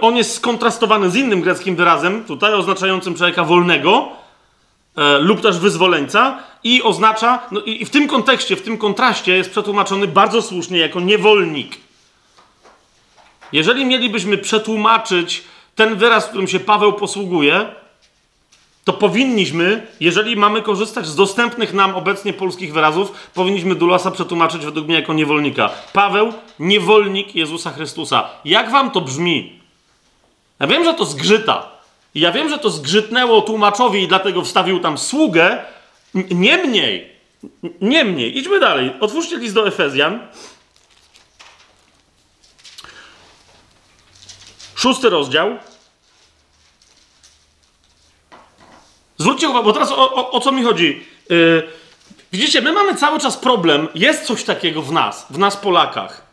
on jest skontrastowany z innym greckim wyrazem, tutaj oznaczającym człowieka wolnego lub też wyzwoleńca i oznacza... No i w tym kontekście, w tym kontraście jest przetłumaczony bardzo słusznie jako niewolnik. Jeżeli mielibyśmy przetłumaczyć ten wyraz, którym się Paweł posługuje, to powinniśmy, jeżeli mamy korzystać z dostępnych nam obecnie polskich wyrazów, powinniśmy doulosa przetłumaczyć według mnie jako niewolnika. Paweł, niewolnik Jezusa Chrystusa. Jak wam to brzmi? Ja wiem, że to zgrzyta. Ja wiem, że to zgrzytnęło tłumaczowi i dlatego wstawił tam sługę. Niemniej, idźmy dalej. Otwórzcie list do Efezjan. 6 rozdział. Zwróćcie uwagę, bo teraz o co mi chodzi. Widzicie, my mamy cały czas problem. Jest coś takiego w nas Polakach.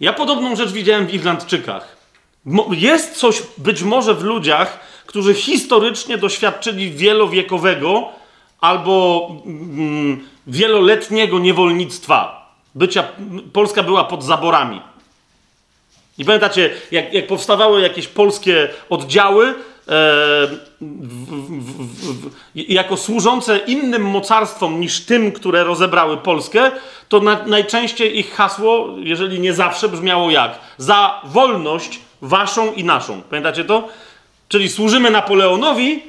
Ja podobną rzecz widziałem w Irlandczykach. Jest coś być może w ludziach, którzy historycznie doświadczyli wielowiekowego albo wieloletniego niewolnictwa. Polska była pod zaborami. I pamiętacie, jak powstawały jakieś polskie oddziały jako służące innym mocarstwom niż tym, które rozebrały Polskę, to najczęściej ich hasło, jeżeli nie zawsze, brzmiało jak? Za wolność waszą i naszą. Pamiętacie to? Czyli służymy Napoleonowi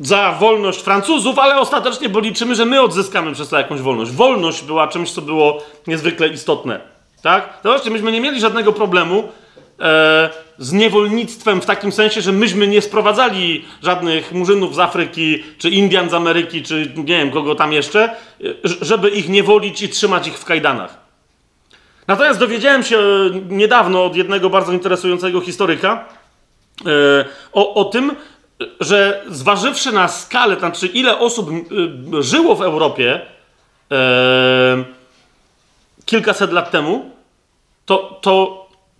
za wolność Francuzów, ale ostatecznie, bo liczymy, że my odzyskamy przez to jakąś wolność. Wolność była czymś, co było niezwykle istotne. Tak? Zobaczcie, myśmy nie mieli żadnego problemu z niewolnictwem w takim sensie, że myśmy nie sprowadzali żadnych murzynów z Afryki, czy Indian z Ameryki, czy nie wiem kogo tam jeszcze, żeby ich niewolić i trzymać ich w kajdanach. Natomiast dowiedziałem się niedawno od jednego bardzo interesującego historyka o tym, że zważywszy na skalę, znaczy ile osób żyło w Europie kilkaset lat temu,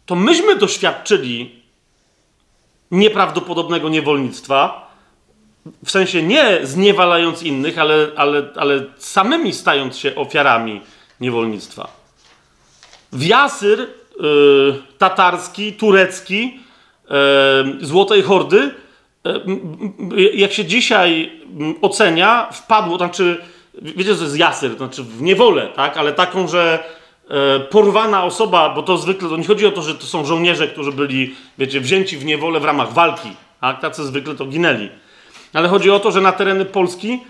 to myśmy doświadczyli nieprawdopodobnego niewolnictwa, w sensie nie zniewalając innych, ale samymi stając się ofiarami niewolnictwa. W Jasyr tatarski, turecki, Złotej Hordy, jak się dzisiaj ocenia, wpadło, znaczy, wiecie, co jest Jasyr, znaczy w niewolę, tak? Ale taką, że porwana osoba, bo to zwykle, to nie chodzi o to, że to są żołnierze, którzy byli, wiecie, wzięci w niewolę w ramach walki, tak? Tacy zwykle to ginęli. Ale chodzi o to, że na tereny Polski,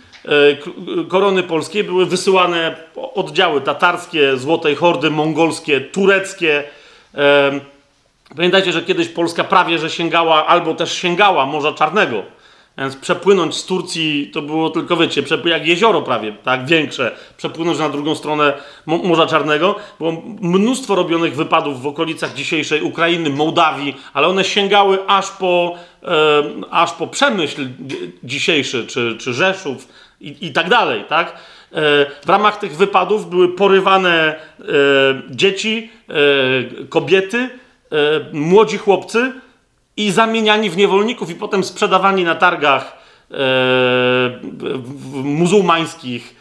korony polskiej były wysyłane oddziały tatarskie, Złotej Hordy, mongolskie, tureckie. Pamiętajcie, że kiedyś Polska prawie że sięgała, albo też sięgała Morza Czarnego. Więc przepłynąć z Turcji to było tylko, wiecie, jak jezioro prawie, tak, większe. Przepłynąć na drugą stronę Morza Czarnego. Było mnóstwo robionych wypadów w okolicach dzisiejszej Ukrainy, Mołdawii, ale one sięgały aż po Przemyśl dzisiejszy, czy Rzeszów i tak dalej, tak? W ramach tych wypadów były porywane dzieci, kobiety, młodzi chłopcy i zamieniani w niewolników i potem sprzedawani na targach muzułmańskich.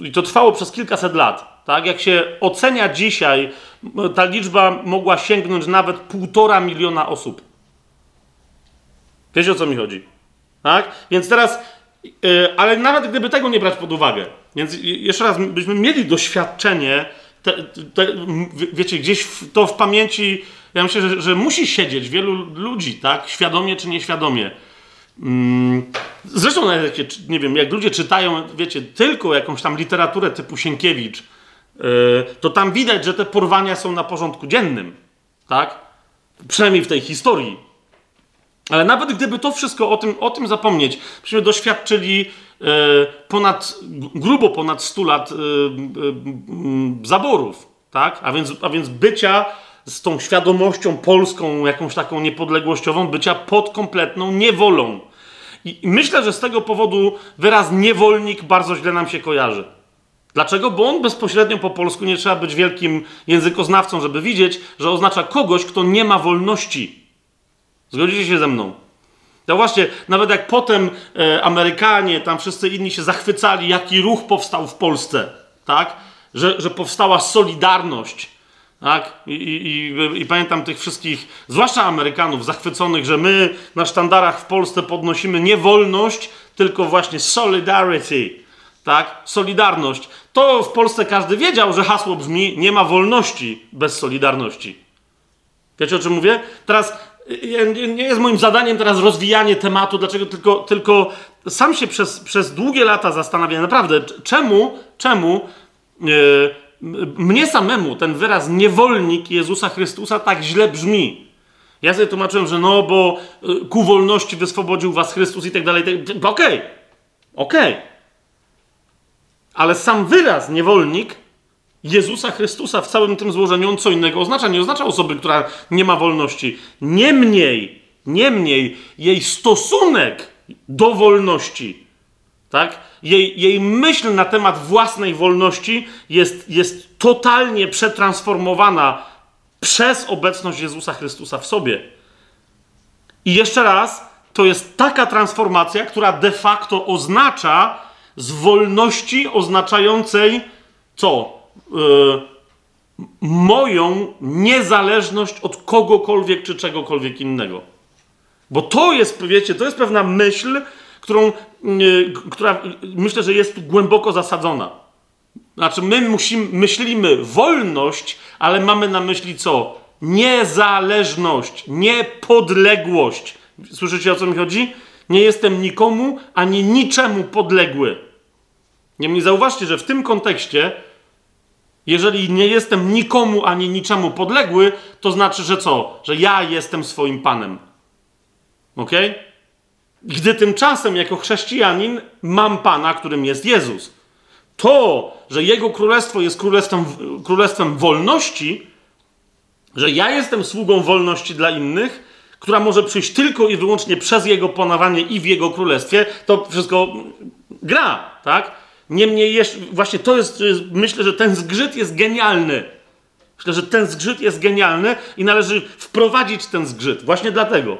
I to trwało przez kilkaset lat. Tak? Jak się ocenia dzisiaj, ta liczba mogła sięgnąć nawet 1,5 miliona osób. Wiecie, o co mi chodzi? Tak? Więc teraz, ale nawet gdyby tego nie brać pod uwagę, więc jeszcze raz, byśmy mieli doświadczenie, wiecie, gdzieś to w pamięci, ja myślę, że musi siedzieć wielu ludzi, tak? Świadomie czy nieświadomie. Zresztą, nie wiem, jak ludzie czytają, wiecie, tylko jakąś tam literaturę typu Sienkiewicz, to tam widać, że te porwania są na porządku dziennym, tak? Przynajmniej w tej historii. Ale nawet gdyby to wszystko o tym zapomnieć, myśmy doświadczyli grubo ponad 100 lat zaborów, tak? A więc bycia z tą świadomością polską, jakąś taką niepodległościową, bycia pod kompletną niewolą. I myślę, że z tego powodu wyraz niewolnik bardzo źle nam się kojarzy. Dlaczego? Bo on bezpośrednio po polsku, nie trzeba być wielkim językoznawcą, żeby widzieć, że oznacza kogoś, kto nie ma wolności. Zgodzicie się ze mną? No właśnie, nawet jak potem Amerykanie, tam wszyscy inni się zachwycali, jaki ruch powstał w Polsce, tak? Że powstała Solidarność, tak? I pamiętam tych wszystkich, zwłaszcza Amerykanów, zachwyconych, że my na sztandarach w Polsce podnosimy nie wolność, tylko właśnie solidarity, tak? Solidarność. To w Polsce każdy wiedział, że hasło brzmi: nie ma wolności bez solidarności. Wiecie, o czym mówię? Teraz nie jest moim zadaniem teraz rozwijanie tematu, dlaczego tylko sam się przez długie lata zastanawiam, naprawdę, czemu mnie samemu ten wyraz niewolnik Jezusa Chrystusa tak źle brzmi. Ja sobie tłumaczyłem, że no, bo ku wolności wyswobodził was Chrystus i tak dalej. Okej. Ale sam wyraz niewolnik Jezusa Chrystusa w całym tym złożeniu, on co innego oznacza. Nie oznacza osoby, która nie ma wolności. Niemniej jej stosunek do wolności, tak? Jej myśl na temat własnej wolności jest totalnie przetransformowana przez obecność Jezusa Chrystusa w sobie. I jeszcze raz, to jest taka transformacja, która de facto oznacza z wolności oznaczającej co? Moją niezależność od kogokolwiek czy czegokolwiek innego. Bo to jest, wiecie, to jest pewna myśl, która myślę, że jest tu głęboko zasadzona. Znaczy my myślimy wolność, ale mamy na myśli co? Niezależność, niepodległość. Słyszycie, o co mi chodzi? Nie jestem nikomu ani niczemu podległy. Niemniej zauważcie, że w tym kontekście, jeżeli nie jestem nikomu ani niczemu podległy, to znaczy, że co? Że ja jestem swoim Panem. Okej? Gdy tymczasem jako chrześcijanin mam Pana, którym jest Jezus. to, że jego królestwo jest królestwem wolności, że ja jestem sługą wolności dla innych, która może przyjść tylko i wyłącznie przez jego panowanie i w jego królestwie, to wszystko gra, tak? Niemniej jeszcze, właśnie to jest, myślę, że ten zgrzyt jest genialny. Myślę, że ten zgrzyt jest genialny i należy wprowadzić ten zgrzyt. Właśnie dlatego.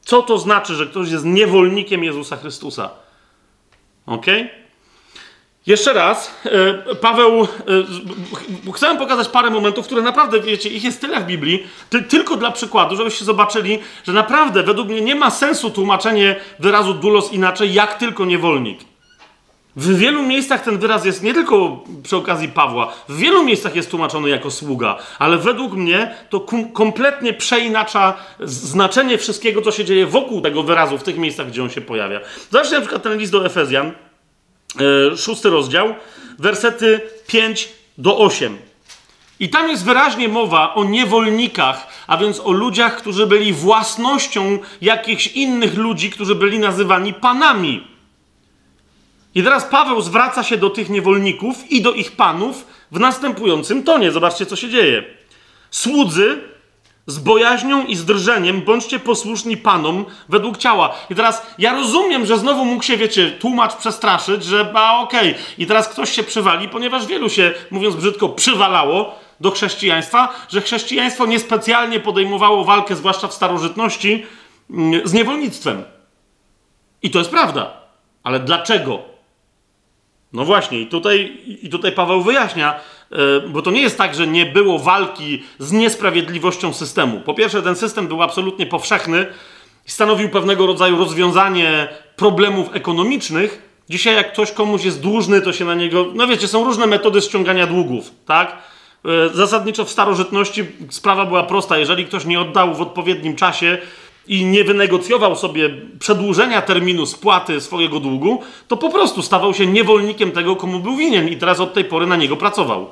Co to znaczy, że ktoś jest niewolnikiem Jezusa Chrystusa? Okej? Jeszcze raz, Paweł, chciałem pokazać parę momentów, które naprawdę, wiecie, ich jest tyle w Biblii, tylko dla przykładu, żebyście zobaczyli, że naprawdę według mnie nie ma sensu tłumaczenie wyrazu doulos inaczej, jak tylko niewolnik. W wielu miejscach ten wyraz jest nie tylko przy okazji Pawła, w wielu miejscach jest tłumaczony jako sługa, ale według mnie to kompletnie przeinacza znaczenie wszystkiego, co się dzieje wokół tego wyrazu w tych miejscach, gdzie on się pojawia. Zobaczcie na przykład ten list do Efezjan, 6 rozdział, wersety 5-8. I tam jest wyraźnie mowa o niewolnikach, a więc o ludziach, którzy byli własnością jakichś innych ludzi, którzy byli nazywani panami. I teraz Paweł zwraca się do tych niewolników i do ich panów w następującym tonie. Zobaczcie, co się dzieje. Słudzy, z bojaźnią i z drżeniem bądźcie posłuszni panom według ciała. I teraz ja rozumiem, że znowu mógł się, wiecie, tłumacz przestraszyć, że okej. I teraz ktoś się przywali, ponieważ wielu się, mówiąc brzydko, przywalało do chrześcijaństwa, że chrześcijaństwo niespecjalnie podejmowało walkę, zwłaszcza w starożytności, z niewolnictwem. I to jest prawda. Ale dlaczego? No właśnie, i tutaj Paweł wyjaśnia, bo to nie jest tak, że nie było walki z niesprawiedliwością systemu. Po pierwsze, ten system był absolutnie powszechny i stanowił pewnego rodzaju rozwiązanie problemów ekonomicznych. Dzisiaj jak ktoś komuś jest dłużny, to się na niego... No wiecie, są różne metody ściągania długów, tak? Zasadniczo w starożytności sprawa była prosta. Jeżeli ktoś nie oddał w odpowiednim czasie i nie wynegocjował sobie przedłużenia terminu spłaty swojego długu, to po prostu stawał się niewolnikiem tego, komu był winien i teraz od tej pory na niego pracował.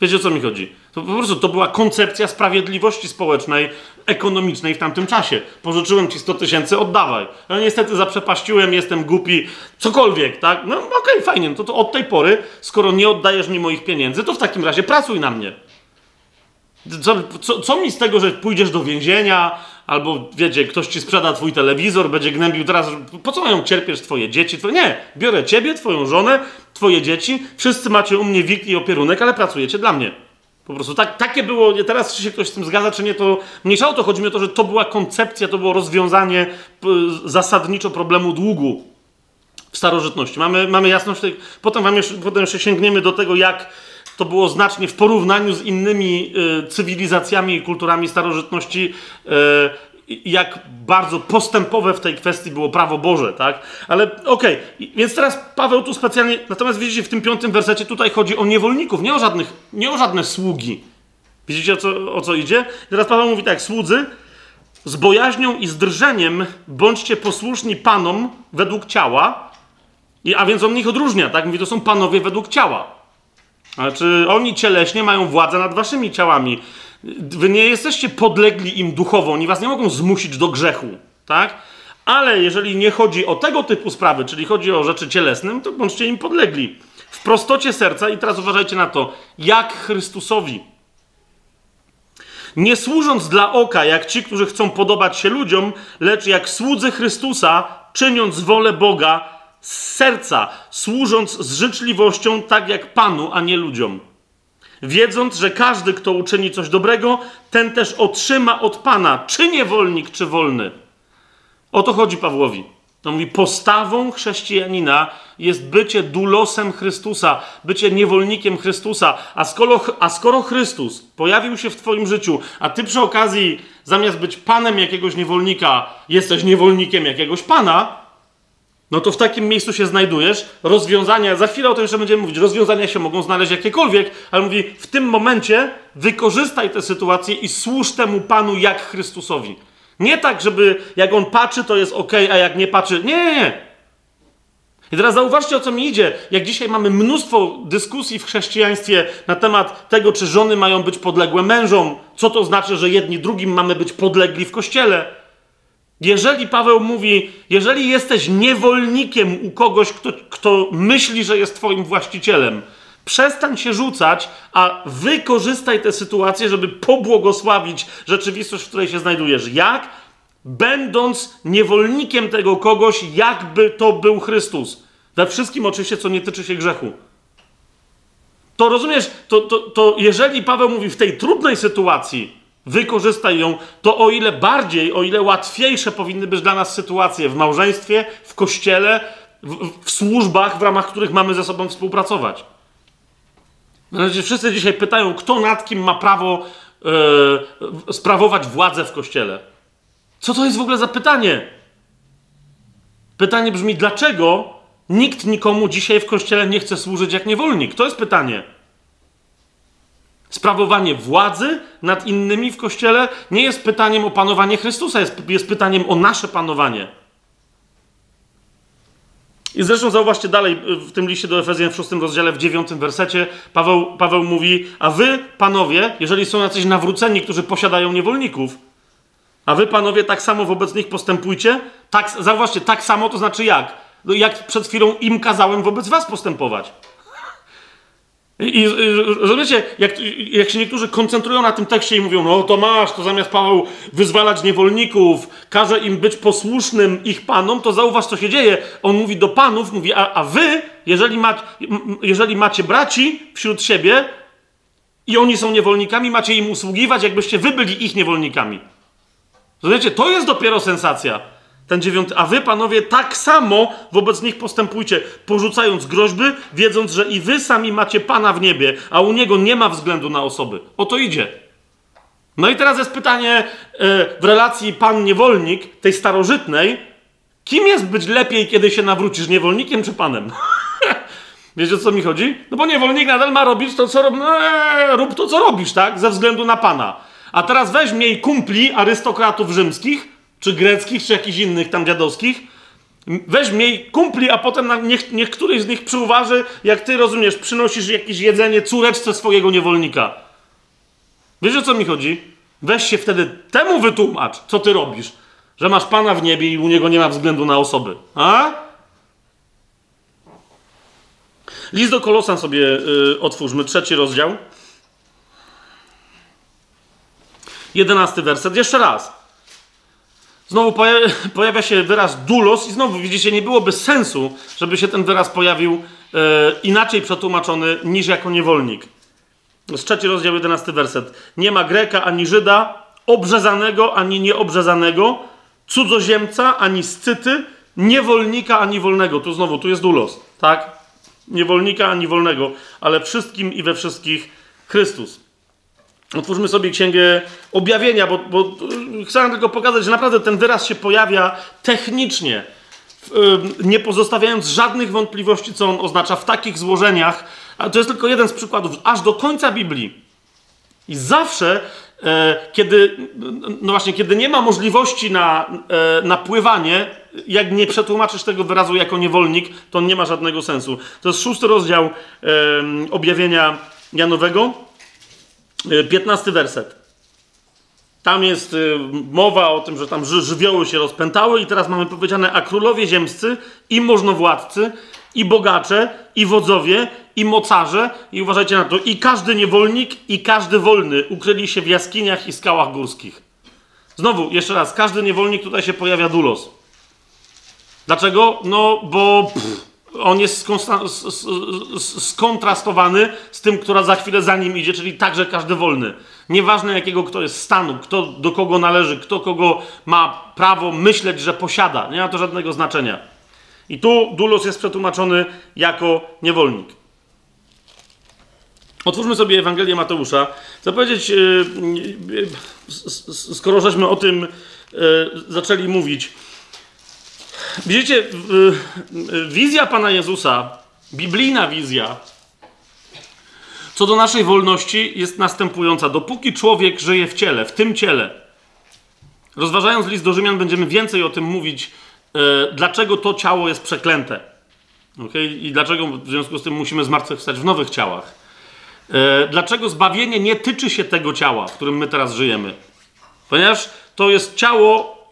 Wiecie, o co mi chodzi? To po prostu to była koncepcja sprawiedliwości społecznej, ekonomicznej w tamtym czasie. Pożyczyłem ci 100 000, oddawaj. No niestety zaprzepaściłem, jestem głupi, cokolwiek, tak? No okej, fajnie, no to od tej pory, skoro nie oddajesz mi moich pieniędzy, to w takim razie pracuj na mnie. Co mi z tego, że pójdziesz do więzienia, albo, wiecie, ktoś ci sprzeda twój telewizor, będzie gnębił teraz, po co mają cierpieć twoje dzieci? Nie, biorę ciebie, twoją żonę, twoje dzieci, wszyscy macie u mnie wik i opierunek, ale pracujecie dla mnie. Po prostu takie było, teraz czy się ktoś z tym zgadza, czy nie, to mniejsza o to, chodzi mi o to, że to była koncepcja, to było rozwiązanie zasadniczo problemu długu w starożytności. Mamy jasność, potem jeszcze sięgniemy do tego, jak to było znacznie w porównaniu z innymi cywilizacjami i kulturami starożytności, jak bardzo postępowe w tej kwestii było prawo Boże, tak? Ale okej. Więc teraz Paweł tu specjalnie... Natomiast widzicie, w tym 5 wersecie tutaj chodzi o niewolników, nie o żadne sługi. Widzicie, o co idzie? Teraz Paweł mówi tak, słudzy, z bojaźnią i z drżeniem bądźcie posłuszni panom według ciała, a więc on ich odróżnia, tak? Mówi, to są panowie według ciała. Ale czy oni cieleśnie mają władzę nad waszymi ciałami? Wy nie jesteście podlegli im duchowo, oni was nie mogą zmusić do grzechu, tak? Ale jeżeli nie chodzi o tego typu sprawy, czyli chodzi o rzeczy cielesne, to bądźcie im podlegli. W prostocie serca, i teraz uważajcie na to, jak Chrystusowi. Nie służąc dla oka, jak ci, którzy chcą podobać się ludziom, lecz jak słudzy Chrystusa, czyniąc wolę Boga, z serca, służąc z życzliwością tak jak Panu, a nie ludziom. Wiedząc, że każdy, kto uczyni coś dobrego, ten też otrzyma od Pana, czy niewolnik, czy wolny. O to chodzi Pawłowi. On mówi, postawą chrześcijanina jest bycie doulosem Chrystusa, bycie niewolnikiem Chrystusa. A skoro Chrystus pojawił się w twoim życiu, a ty przy okazji, zamiast być panem jakiegoś niewolnika, jesteś niewolnikiem jakiegoś pana, no to w takim miejscu się znajdujesz, rozwiązania, za chwilę o tym jeszcze będziemy mówić, rozwiązania się mogą znaleźć jakiekolwiek, ale mówi, w tym momencie wykorzystaj tę sytuację i służ temu Panu jak Chrystusowi. Nie tak, żeby jak on patrzy, to jest okej, a jak nie patrzy, nie. I teraz zauważcie, o co mi idzie, jak dzisiaj mamy mnóstwo dyskusji w chrześcijaństwie na temat tego, czy żony mają być podległe mężom, co to znaczy, że jedni drugim mamy być podlegli w Kościele. Jeżeli Paweł mówi, jeżeli jesteś niewolnikiem u kogoś, kto myśli, że jest twoim właścicielem, przestań się rzucać, a wykorzystaj tę sytuację, żeby pobłogosławić rzeczywistość, w której się znajdujesz. Jak? Będąc niewolnikiem tego kogoś, jakby to był Chrystus. We wszystkim oczywiście, co nie tyczy się grzechu. To rozumiesz, to jeżeli Paweł mówi w tej trudnej sytuacji, wykorzystaj ją, to o ile bardziej, o ile łatwiejsze powinny być dla nas sytuacje w małżeństwie, w kościele, w służbach, w ramach których mamy ze sobą współpracować. Znaczy, wszyscy dzisiaj pytają, kto nad kim ma prawo sprawować władzę w kościele. Co to jest w ogóle za pytanie? Pytanie brzmi, dlaczego nikt nikomu dzisiaj w kościele nie chce służyć jak niewolnik? To jest pytanie. Sprawowanie władzy nad innymi w kościele nie jest pytaniem o panowanie Chrystusa, jest pytaniem o nasze panowanie. I zresztą zauważcie dalej w tym liście do Efezjan w 6 rozdziale, w 9 wersecie, Paweł mówi, a wy, panowie, jeżeli są jacyś nawróceni, którzy posiadają niewolników, a wy, panowie, tak samo wobec nich postępujcie, tak, zauważcie, tak samo to znaczy jak? No, jak przed chwilą im kazałem wobec was postępować. I rozumiecie, jak się niektórzy koncentrują na tym tekście i mówią, no to masz, to zamiast Paweł wyzwalać niewolników, każe im być posłusznym ich panom, to zauważ, co się dzieje. On mówi do panów, mówi, a wy, jeżeli macie braci wśród siebie i oni są niewolnikami, macie im usługiwać, jakbyście wy byli ich niewolnikami. Rozumiecie, to jest dopiero sensacja. Ten 9, a wy, panowie, tak samo wobec nich postępujcie, porzucając groźby, wiedząc, że i wy sami macie Pana w niebie, a u Niego nie ma względu na osoby. O to idzie. No i teraz jest pytanie w relacji pan-niewolnik, tej starożytnej, kim jest być lepiej, kiedy się nawrócisz, niewolnikiem czy panem? Wiecie, o co mi chodzi? No bo niewolnik nadal ma robić to, co robisz, rób to, co robisz, tak? Ze względu na Pana. A teraz weź miej kumpli arystokratów rzymskich, czy greckich, czy jakichś innych tam dziadowskich, weź miej kumpli, a potem niech któryś z nich przyuważy, jak ty, rozumiesz, przynosisz jakieś jedzenie córeczce swojego niewolnika. Wiesz, o co mi chodzi? Weź się wtedy temu wytłumacz, co ty robisz, że masz Pana w niebie i u Niego nie ma względu na osoby. A? List do Kolosan sobie otwórzmy, 3 rozdział. 11 werset, jeszcze raz. Znowu pojawia się wyraz doulos i znowu, widzicie, nie byłoby sensu, żeby się ten wyraz pojawił inaczej przetłumaczony niż jako niewolnik. Z 3 rozdział, 11 werset. Nie ma Greka ani Żyda, obrzezanego ani nieobrzezanego, cudzoziemca ani Scyty, niewolnika ani wolnego. Tu znowu, tu jest doulos, tak? Niewolnika ani wolnego, ale wszystkim i we wszystkich Chrystus. Otwórzmy sobie Księgę Objawienia, bo chcę tylko pokazać, że naprawdę ten wyraz się pojawia technicznie, nie pozostawiając żadnych wątpliwości, co on oznacza w takich złożeniach. A to jest tylko jeden z przykładów, aż do końca Biblii. I zawsze, kiedy nie ma możliwości na pływanie, jak nie przetłumaczysz tego wyrazu jako niewolnik, to nie ma żadnego sensu. To jest 6 rozdział Objawienia Janowego. 15 werset. Tam jest mowa o tym, że tam żywioły się rozpętały i teraz mamy powiedziane, a królowie ziemscy i możnowładcy, i bogacze, i wodzowie, i mocarze, i uważajcie na to, i każdy niewolnik, i każdy wolny ukryli się w jaskiniach i skałach górskich. Znowu, jeszcze raz, każdy niewolnik, tutaj się pojawia doulos. Dlaczego? No, bo... On jest skontrastowany z tym, która za chwilę za nim idzie, czyli także każdy wolny. Nieważne jakiego kto jest stanu, kto do kogo należy, kto kogo ma prawo myśleć, że posiada. Nie ma to żadnego znaczenia. I tu doulos jest przetłumaczony jako niewolnik. Otwórzmy sobie Ewangelię Mateusza. Chcę powiedzieć, skoro żeśmy o tym zaczęli mówić, widzicie, wizja Pana Jezusa, biblijna wizja, co do naszej wolności jest następująca. Dopóki człowiek żyje w ciele, w tym ciele, rozważając list do Rzymian, będziemy więcej o tym mówić, dlaczego to ciało jest przeklęte. Okay? I dlaczego w związku z tym musimy zmartwychwstać w nowych ciałach. Dlaczego zbawienie nie tyczy się tego ciała, w którym my teraz żyjemy. Ponieważ to jest ciało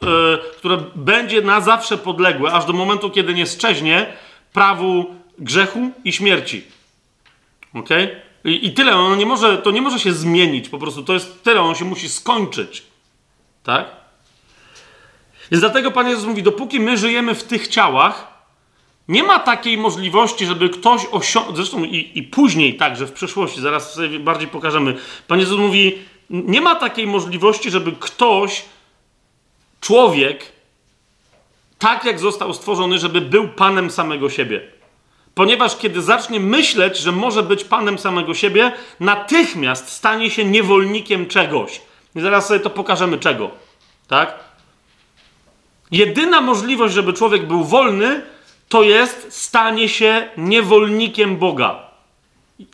które będzie na zawsze podległe, aż do momentu, kiedy nie strzeźnie, prawu grzechu i śmierci. Okej? Okay? I tyle, ono nie może, to nie może się zmienić, po prostu to jest tyle, ono się musi skończyć. Tak? Więc dlatego Pan Jezus mówi, dopóki my żyjemy w tych ciałach, nie ma takiej możliwości, żeby ktoś osiągnął, zresztą i później także w przyszłości, zaraz sobie bardziej pokażemy. Pan Jezus mówi, nie ma takiej możliwości, żeby ktoś, człowiek, tak jak został stworzony, żeby był panem samego siebie. Ponieważ kiedy zacznie myśleć, że może być panem samego siebie, natychmiast stanie się niewolnikiem czegoś. I zaraz sobie to pokażemy czego. Tak? Jedyna możliwość, żeby człowiek był wolny, to jest stanie się niewolnikiem Boga.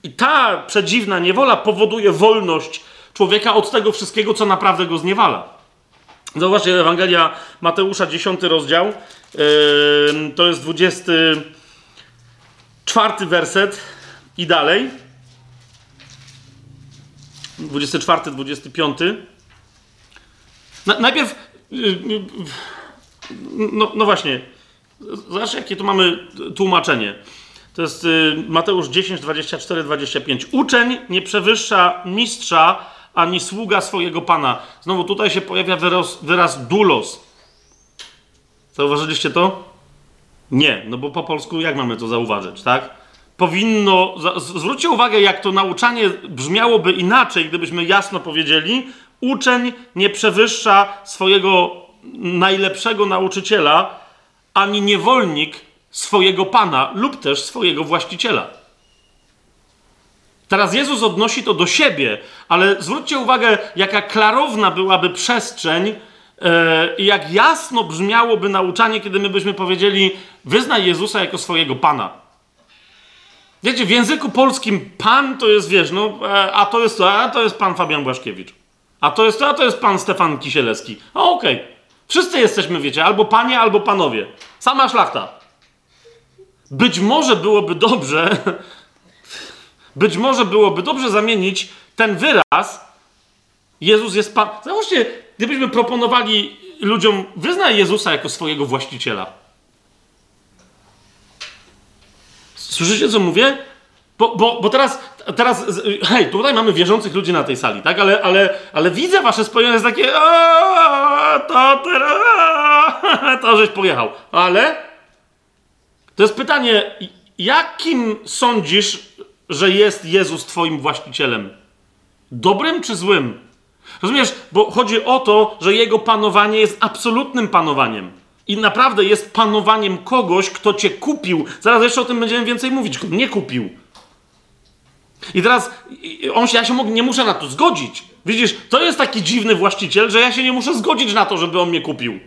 I ta przedziwna niewola powoduje wolność człowieka od tego wszystkiego, co naprawdę go zniewala. Zobaczcie, Ewangelia Mateusza, 10 rozdział, to jest 24 werset i dalej. 24, 25. Najpierw, no właśnie, zobacz, jakie tu mamy tłumaczenie. To jest Mateusz 10, 24, 25. Uczeń nie przewyższa mistrza, ani sługa swojego Pana. Znowu tutaj się pojawia wyraz doulos. Zauważyliście to? Nie, no bo po polsku jak mamy to zauważyć, tak? Powinno... Zwróćcie uwagę, jak to nauczanie brzmiałoby inaczej, gdybyśmy jasno powiedzieli, uczeń nie przewyższa swojego najlepszego nauczyciela, ani niewolnik swojego Pana lub też swojego właściciela. Teraz Jezus odnosi to do siebie, ale zwróćcie uwagę, jaka klarowna byłaby przestrzeń i jak jasno brzmiałoby nauczanie, kiedy my byśmy powiedzieli, wyznaj Jezusa jako swojego Pana. Wiecie, w języku polskim Pan to jest, wiesz, no, a to jest to, a to jest Pan Fabian Błaszkiewicz. A to jest to, a to jest Pan Stefan Kisielewski. O, okej. Wszyscy jesteśmy, wiecie, albo panie, albo panowie. Sama szlachta. Być może byłoby dobrze zamienić ten wyraz Jezus jest Pan. Zobaczcie, gdybyśmy proponowali ludziom, wyznaj Jezusa jako swojego właściciela. Słyszycie, co mówię? Bo teraz, hej, tutaj mamy wierzących ludzi na tej sali, tak? Ale widzę wasze spojrzenie takie to żeś pojechał. Ale to jest pytanie, jakim sądzisz, że jest Jezus twoim właścicielem? Dobrym czy złym? Rozumiesz? Bo chodzi o to, że jego panowanie jest absolutnym panowaniem. I naprawdę jest panowaniem kogoś, kto cię kupił. Zaraz jeszcze o tym będziemy więcej mówić. Kto mnie kupił. I teraz ja się nie muszę na to zgodzić. Widzisz, to jest taki dziwny właściciel, że ja się nie muszę zgodzić na to, żeby on mnie kupił.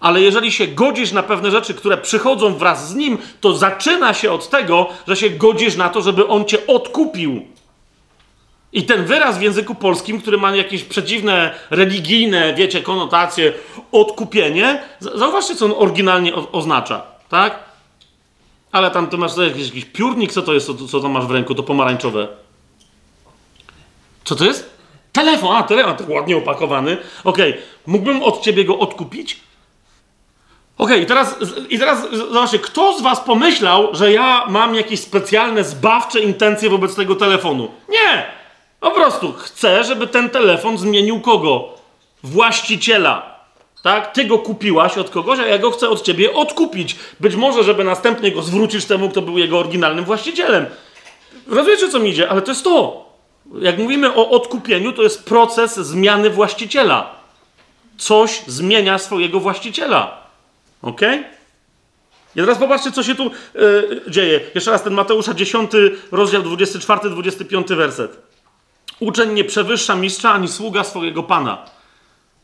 Ale jeżeli się godzisz na pewne rzeczy, które przychodzą wraz z nim, to zaczyna się od tego, że się godzisz na to, żeby on cię odkupił. I ten wyraz w języku polskim, który ma jakieś przedziwne, religijne, wiecie, konotacje, odkupienie, zauważcie, co on oryginalnie oznacza, tak? Ale tam ty masz jakiś piórnik, co to jest, co tam masz w ręku, to pomarańczowe. Co to jest? Telefon, tak ładnie opakowany. Okej. Mógłbym od ciebie go odkupić? Okej, i teraz zobaczcie, kto z was pomyślał, że ja mam jakieś specjalne, zbawcze intencje wobec tego telefonu? Nie! Po prostu chcę, żeby ten telefon zmienił kogo? Właściciela. Tak? Ty go kupiłaś od kogoś, a ja go chcę od ciebie odkupić. Być może, żeby następnie go zwrócisz temu, kto był jego oryginalnym właścicielem. Rozumiecie, co mi idzie? Ale to jest to. Jak mówimy o odkupieniu, to jest proces zmiany właściciela. Coś zmienia swojego właściciela. Okej? I teraz popatrzcie, co się tu dzieje. Jeszcze raz ten Mateusza 10, rozdział 24, 25 werset. Uczeń nie przewyższa mistrza, ani sługa swojego Pana.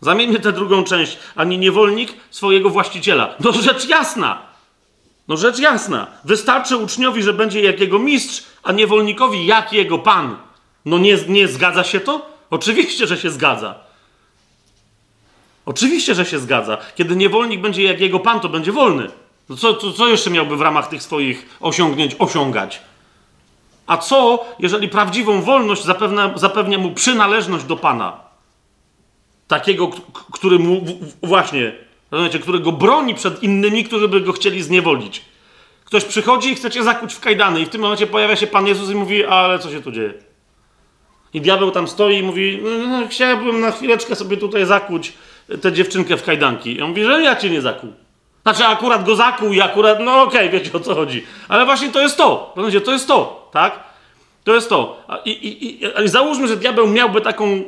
Zamieńmy tę drugą część. Ani niewolnik swojego właściciela. No rzecz jasna. Wystarczy uczniowi, że będzie jak jego mistrz, a niewolnikowi jak jego Pan. No nie zgadza się to? Oczywiście, że się zgadza. Oczywiście, że się zgadza. Kiedy niewolnik będzie jak jego Pan, to będzie wolny. No co jeszcze miałby w ramach tych swoich osiągnięć osiągać? A co, jeżeli prawdziwą wolność zapewnia mu przynależność do Pana? takiego, który mu właśnie, rozumiecie, którego broni przed innymi, którzy by go chcieli zniewolić. Ktoś przychodzi i chce cię zakuć w kajdany i w tym momencie pojawia się Pan Jezus i mówi, ale co się tu dzieje? I diabeł tam stoi i mówi, no, chciałbym na chwileczkę sobie tutaj zakuć tę dziewczynkę w kajdanki. I on mówi, że ja cię nie zakuł. Znaczy akurat go zakuł i akurat, no okej, wiecie o co chodzi. Ale właśnie to jest to. Rozumiecie, to jest to, tak? To jest to. I załóżmy, że diabeł miałby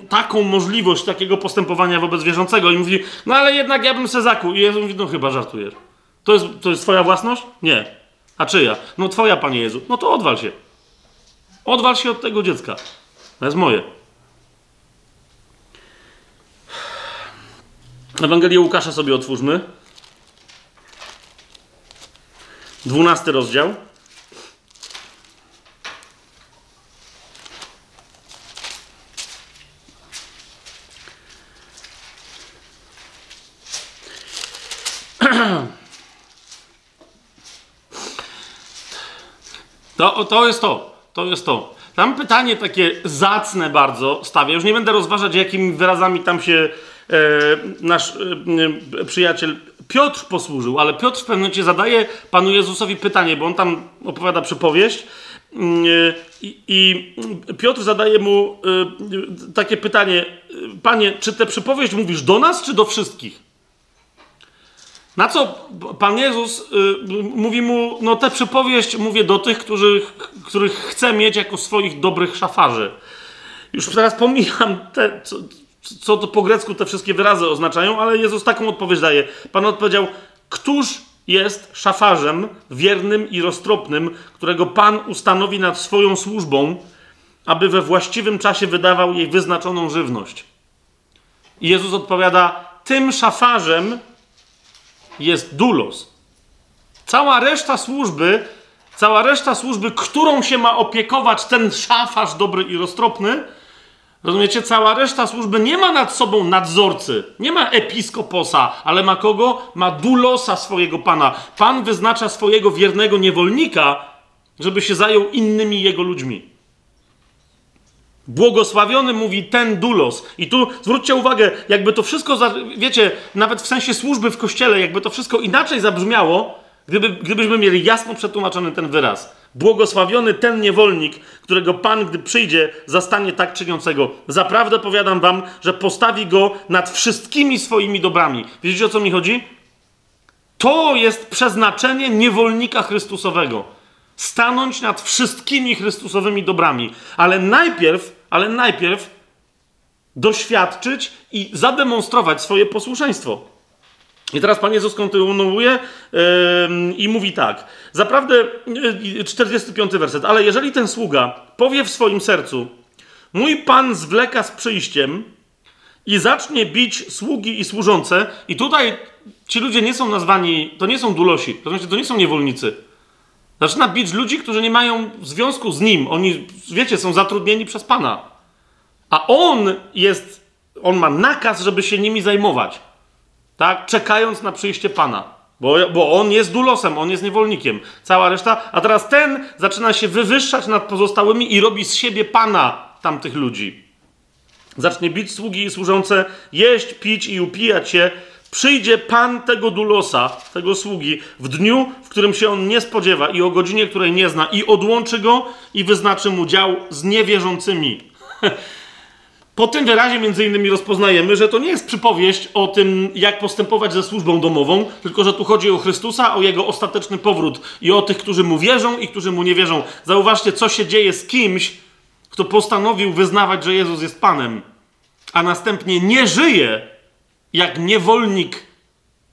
taką możliwość takiego postępowania wobec wierzącego i mówi, no ale jednak ja bym se zakuł. I Jezus mówi, no chyba żartujesz. To jest twoja własność? Nie. A czyja? No twoja, Panie Jezu. No to odwal się. Odwal się od tego dziecka. To jest moje. Ewangelię Łukasza sobie otwórzmy. 12 rozdział. To jest to. Tam pytanie takie zacne bardzo stawia. Już nie będę rozważać, jakimi wyrazami tam się nasz przyjaciel Piotr posłużył, ale Piotr w pewnym momencie zadaje Panu Jezusowi pytanie, bo on tam opowiada przypowieść i Piotr zadaje mu takie pytanie: Panie, czy tę przypowieść mówisz do nas, czy do wszystkich? Na co Pan Jezus mówi mu, no tę przypowieść mówię do tych, których chcę mieć jako swoich dobrych szafarzy. Już teraz pomijam te, co to po grecku te wszystkie wyrazy oznaczają, ale Jezus taką odpowiedź daje. Pan odpowiedział, któż jest szafarzem wiernym i roztropnym, którego Pan ustanowi nad swoją służbą, aby we właściwym czasie wydawał jej wyznaczoną żywność. I Jezus odpowiada, tym szafarzem jest doulos. Cała reszta służby, którą się ma opiekować ten szafarz dobry i roztropny, rozumiecie, cała reszta służby nie ma nad sobą nadzorcy, nie ma episkoposa, ale ma kogo? Ma doulosa swojego Pana. Pan wyznacza swojego wiernego niewolnika, żeby się zajął innymi jego ludźmi. Błogosławiony mówi ten doulos. I tu zwróćcie uwagę, jakby to wszystko, wiecie, nawet w sensie służby w kościele, jakby to wszystko inaczej zabrzmiało, gdybyśmy mieli jasno przetłumaczony ten wyraz. Błogosławiony ten niewolnik, którego Pan, gdy przyjdzie, zastanie tak czyniącego. Zaprawdę powiadam wam, że postawi go nad wszystkimi swoimi dobrami. Widzicie, o co mi chodzi? To jest przeznaczenie niewolnika Chrystusowego. Stanąć nad wszystkimi Chrystusowymi dobrami. Ale najpierw doświadczyć i zademonstrować swoje posłuszeństwo. I teraz Pan Jezus kontynuuje i mówi tak. Zaprawdę, 45 werset. Ale jeżeli ten sługa powie w swoim sercu, mój Pan zwleka z przyjściem i zacznie bić sługi i służące. I tutaj ci ludzie nie są nazwani, to nie są dulosi, to znaczy to nie są niewolnicy. Zaczyna bić ludzi, którzy nie mają związku z nim. Oni, wiecie, są zatrudnieni przez Pana. A on ma nakaz, żeby się nimi zajmować. Tak? Czekając na przyjście Pana. Bo on jest dulosem, on jest niewolnikiem. Cała reszta. A teraz ten zaczyna się wywyższać nad pozostałymi i robi z siebie Pana tamtych ludzi. Zacznie bić sługi i służące, jeść, pić i upijać się. Przyjdzie Pan tego dulosa, tego sługi, w dniu, w którym się on nie spodziewa i o godzinie, której nie zna, i odłączy go i wyznaczy mu dział z niewierzącymi. Po tym wyrazie między innymi rozpoznajemy, że to nie jest przypowieść o tym, jak postępować ze służbą domową, tylko że tu chodzi o Chrystusa, o Jego ostateczny powrót i o tych, którzy Mu wierzą i którzy Mu nie wierzą. Zauważcie, co się dzieje z kimś, kto postanowił wyznawać, że Jezus jest Panem, a następnie nie żyje jak niewolnik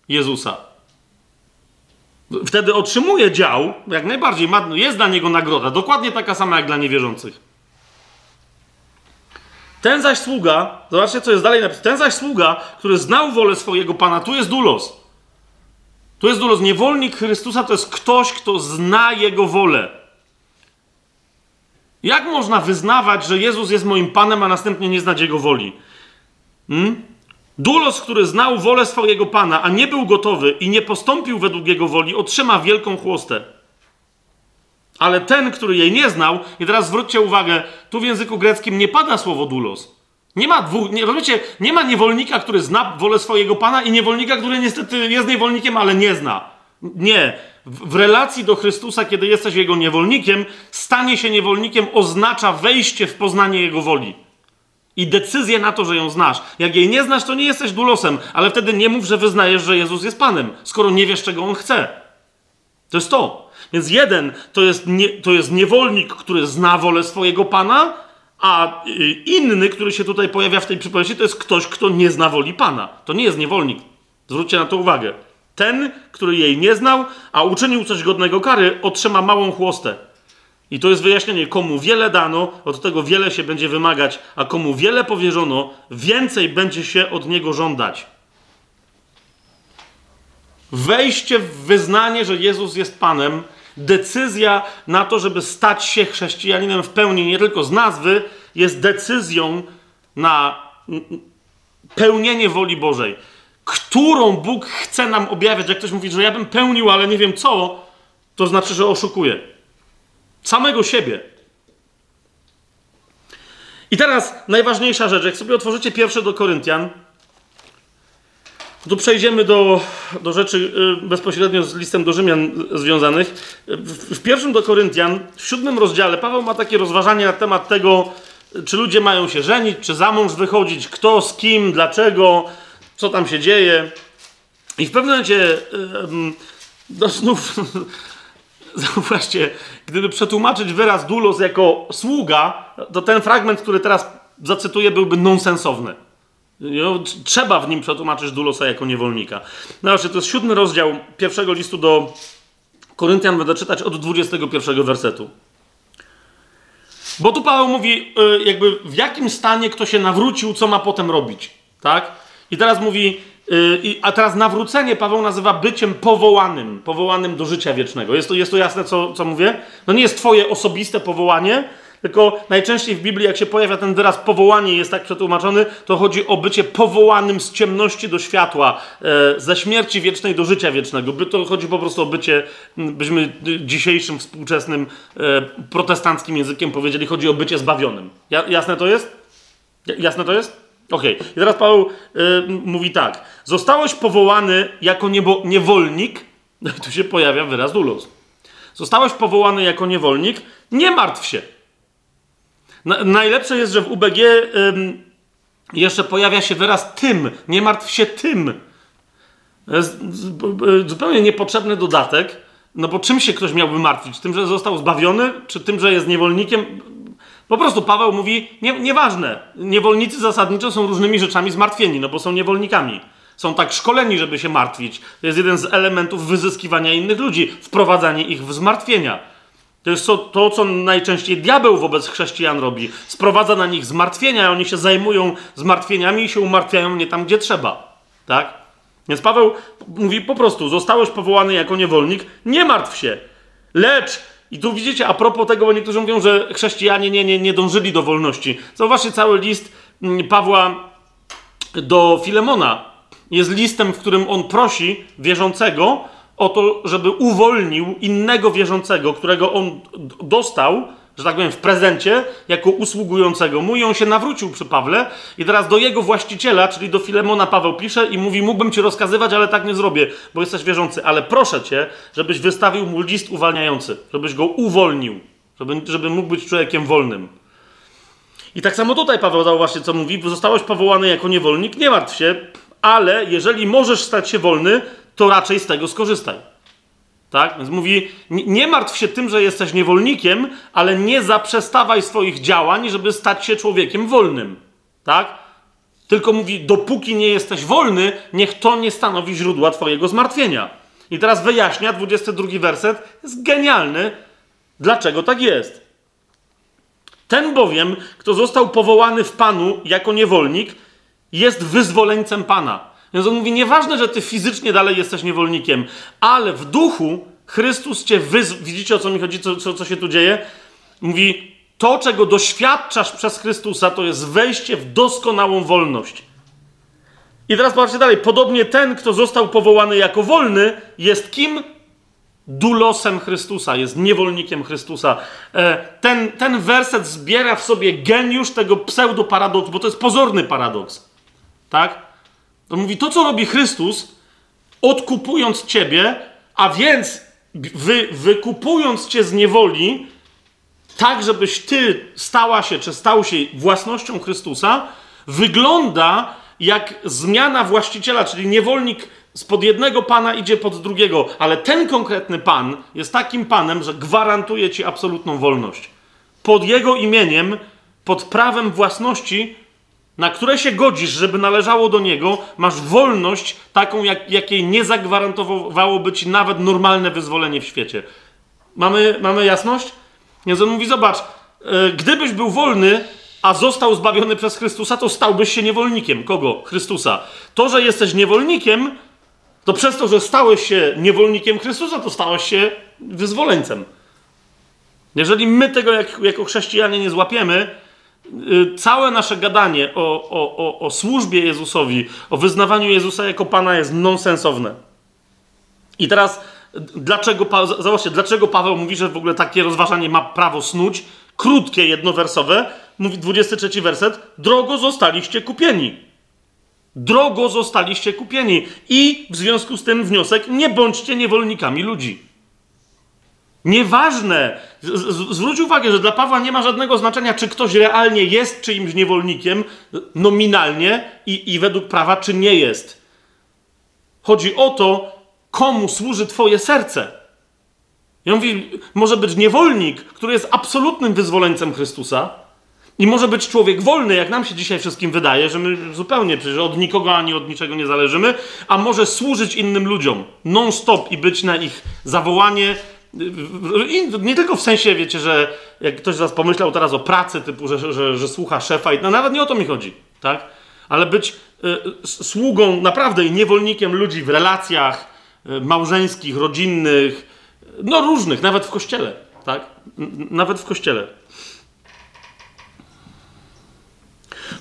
Jezusa. Wtedy otrzymuje dział, jak najbardziej, jest dla niego nagroda, dokładnie taka sama jak dla niewierzących. Ten zaś sługa, zobaczcie, co jest dalej napisane, ten zaś sługa, który znał wolę swojego Pana, tu jest doulos. Tu jest doulos. Niewolnik Chrystusa to jest ktoś, kto zna Jego wolę. Jak można wyznawać, że Jezus jest moim Panem, a następnie nie znać Jego woli? Doulos, który znał wolę swojego Pana, a nie był gotowy i nie postąpił według Jego woli, otrzyma wielką chłostę. Ale ten, który jej nie znał, i teraz zwróćcie uwagę, tu w języku greckim nie pada słowo doulos. Nie ma dwóch, nie, rozumiecie, nie ma niewolnika, który zna wolę swojego pana i niewolnika, który niestety jest niewolnikiem, ale nie zna. Nie. W relacji do Chrystusa, kiedy jesteś jego niewolnikiem, stanie się niewolnikiem oznacza wejście w poznanie jego woli. I decyzję na to, że ją znasz. Jak jej nie znasz, to nie jesteś dulosem, ale wtedy nie mów, że wyznajesz, że Jezus jest Panem, skoro nie wiesz, czego On chce. To jest to. Więc jeden to jest niewolnik, który zna wolę swojego Pana, a inny, który się tutaj pojawia w tej przypowieści, to jest ktoś, kto nie zna woli Pana. To nie jest niewolnik. Zwróćcie na to uwagę. Ten, który jej nie znał, a uczynił coś godnego kary, otrzyma małą chłostę. I to jest wyjaśnienie, komu wiele dano, od tego wiele się będzie wymagać, a komu wiele powierzono, więcej będzie się od niego żądać. Wejście w wyznanie, że Jezus jest Panem, decyzja na to, żeby stać się chrześcijaninem w pełni, nie tylko z nazwy, jest decyzją na pełnienie woli Bożej, którą Bóg chce nam objawiać. Jak ktoś mówi, że ja bym pełnił, ale nie wiem co, to znaczy, że oszukuje. Samego siebie. I teraz najważniejsza rzecz. Jak sobie otworzycie pierwsze do Koryntian, to przejdziemy do rzeczy bezpośrednio z listem do Rzymian związanych. W pierwszym do Koryntian, w 7 rozdziale, Paweł ma takie rozważanie na temat tego, czy ludzie mają się żenić, czy za mąż wychodzić, kto, z kim, dlaczego, co tam się dzieje. I w pewnym momencie znów... Zauważcie, gdyby przetłumaczyć wyraz dulos jako sługa, to ten fragment, który teraz zacytuję, byłby nonsensowny. Trzeba w nim przetłumaczyć dulosa jako niewolnika. Znaczy, to jest 7 rozdział pierwszego listu do Koryntian, będę czytać od 21 wersetu. Bo tu Paweł mówi, jakby w jakim stanie kto się nawrócił, co ma potem robić. Tak? I teraz mówi... A teraz nawrócenie Paweł nazywa byciem powołanym do życia wiecznego. Jest to jasne, co mówię? No nie jest twoje osobiste powołanie, tylko najczęściej w Biblii, jak się pojawia ten wyraz powołanie, jest tak przetłumaczony, to chodzi o bycie powołanym z ciemności do światła, ze śmierci wiecznej do życia wiecznego. To chodzi po prostu o bycie, byśmy dzisiejszym, współczesnym, protestanckim językiem powiedzieli, chodzi o bycie zbawionym. Jasne to jest? Jasne to jest? Okej, okay. I teraz Paweł mówi tak. Zostałeś powołany jako niewolnik. No i tu się pojawia wyraz dulos. Zostałeś powołany jako niewolnik. Nie martw się. Najlepsze jest, że w UBG jeszcze pojawia się wyraz tym. Nie martw się tym. Zupełnie niepotrzebny dodatek. No bo czym się ktoś miałby martwić? Tym, że został zbawiony? Czy tym, że jest niewolnikiem? Po prostu Paweł mówi, nieważne, niewolnicy zasadniczo są różnymi rzeczami zmartwieni, no bo są niewolnikami. Są tak szkoleni, żeby się martwić. To jest jeden z elementów wyzyskiwania innych ludzi, wprowadzanie ich w zmartwienia. To jest to, co najczęściej diabeł wobec chrześcijan robi. Sprowadza na nich zmartwienia, a oni się zajmują zmartwieniami i się umartwiają nie tam, gdzie trzeba. Tak? Więc Paweł mówi po prostu, zostałeś powołany jako niewolnik, nie martw się, lecz... I tu widzicie, a propos tego, bo niektórzy mówią, że chrześcijanie nie dążyli do wolności. Zauważcie, cały list Pawła do Filemona jest listem, w którym on prosi wierzącego o to, żeby uwolnił innego wierzącego, którego on dostał, że tak powiem, w prezencie, jako usługującego mu. I on się nawrócił przy Pawle. I teraz do jego właściciela, czyli do Filemona, Paweł pisze i mówi, mógłbym ci rozkazywać, ale tak nie zrobię, bo jesteś wierzący. Ale proszę cię, żebyś wystawił mu list uwalniający. Żebyś go uwolnił. Żeby mógł być człowiekiem wolnym. I tak samo tutaj Paweł, zauważcie, co mówi. Zostałeś powołany jako niewolnik, nie martw się, ale jeżeli możesz stać się wolny, to raczej z tego skorzystaj. Tak? Więc mówi, nie martw się tym, że jesteś niewolnikiem, ale nie zaprzestawaj swoich działań, żeby stać się człowiekiem wolnym. Tak? Tylko mówi, dopóki nie jesteś wolny, niech to nie stanowi źródła twojego zmartwienia. I teraz wyjaśnia, 22 werset, jest genialny, dlaczego tak jest. Ten bowiem, kto został powołany w Panu jako niewolnik, jest wyzwoleńcem Pana. Więc on mówi, nieważne, że ty fizycznie dalej jesteś niewolnikiem, ale w duchu Chrystus cię wyzwolił. Widzicie, o co mi chodzi, co się tu dzieje? Mówi, to, czego doświadczasz przez Chrystusa, to jest wejście w doskonałą wolność. I teraz patrzcie dalej. Podobnie ten, kto został powołany jako wolny, jest kim? dulosem Chrystusa, jest niewolnikiem Chrystusa. Ten werset zbiera w sobie geniusz tego pseudoparadoksu, bo to jest pozorny paradoks. Tak? On mówi, to co robi Chrystus, odkupując ciebie, a więc wykupując cię z niewoli, tak żebyś ty stała się, czy stał się własnością Chrystusa, wygląda jak zmiana właściciela, czyli niewolnik spod jednego pana idzie pod drugiego, ale ten konkretny pan jest takim panem, że gwarantuje ci absolutną wolność. Pod jego imieniem, pod prawem własności, na które się godzisz, żeby należało do niego, masz wolność taką, jakiej nie zagwarantowałoby ci nawet normalne wyzwolenie w świecie. Mamy jasność? Więc on mówi, zobacz, gdybyś był wolny, a został zbawiony przez Chrystusa, to stałbyś się niewolnikiem. Kogo? Chrystusa. To, że jesteś niewolnikiem, to przez to, że stałeś się niewolnikiem Chrystusa, to stałeś się wyzwoleńcem. Jeżeli my tego jako chrześcijanie nie złapiemy, całe nasze gadanie o służbie Jezusowi, o wyznawaniu Jezusa jako Pana jest nonsensowne. I teraz, dlaczego Paweł mówi, że w ogóle takie rozważanie ma prawo snuć? Krótkie, jednowersowe, mówi 23 werset, drogo zostaliście kupieni. Drogo zostaliście kupieni. I w związku z tym wniosek, nie bądźcie niewolnikami ludzi. Nieważne. Zwróć uwagę, że dla Pawła nie ma żadnego znaczenia, czy ktoś realnie jest czyimś niewolnikiem, nominalnie i według prawa, czy nie jest. Chodzi o to, komu służy twoje serce. I on mówi, może być niewolnik, który jest absolutnym wyzwoleńcem Chrystusa, i może być człowiek wolny, jak nam się dzisiaj wszystkim wydaje, że my zupełnie przecież od nikogo ani od niczego nie zależymy, a może służyć innym ludziom non-stop i być na ich zawołanie. I nie tylko w sensie, wiecie, że jak ktoś z was pomyślał teraz o pracy, typu, że słucha szefa, i no, nawet nie o to mi chodzi, tak? Ale być sługą naprawdę i niewolnikiem ludzi w relacjach małżeńskich, rodzinnych, no różnych, nawet w kościele, tak? Nawet w kościele.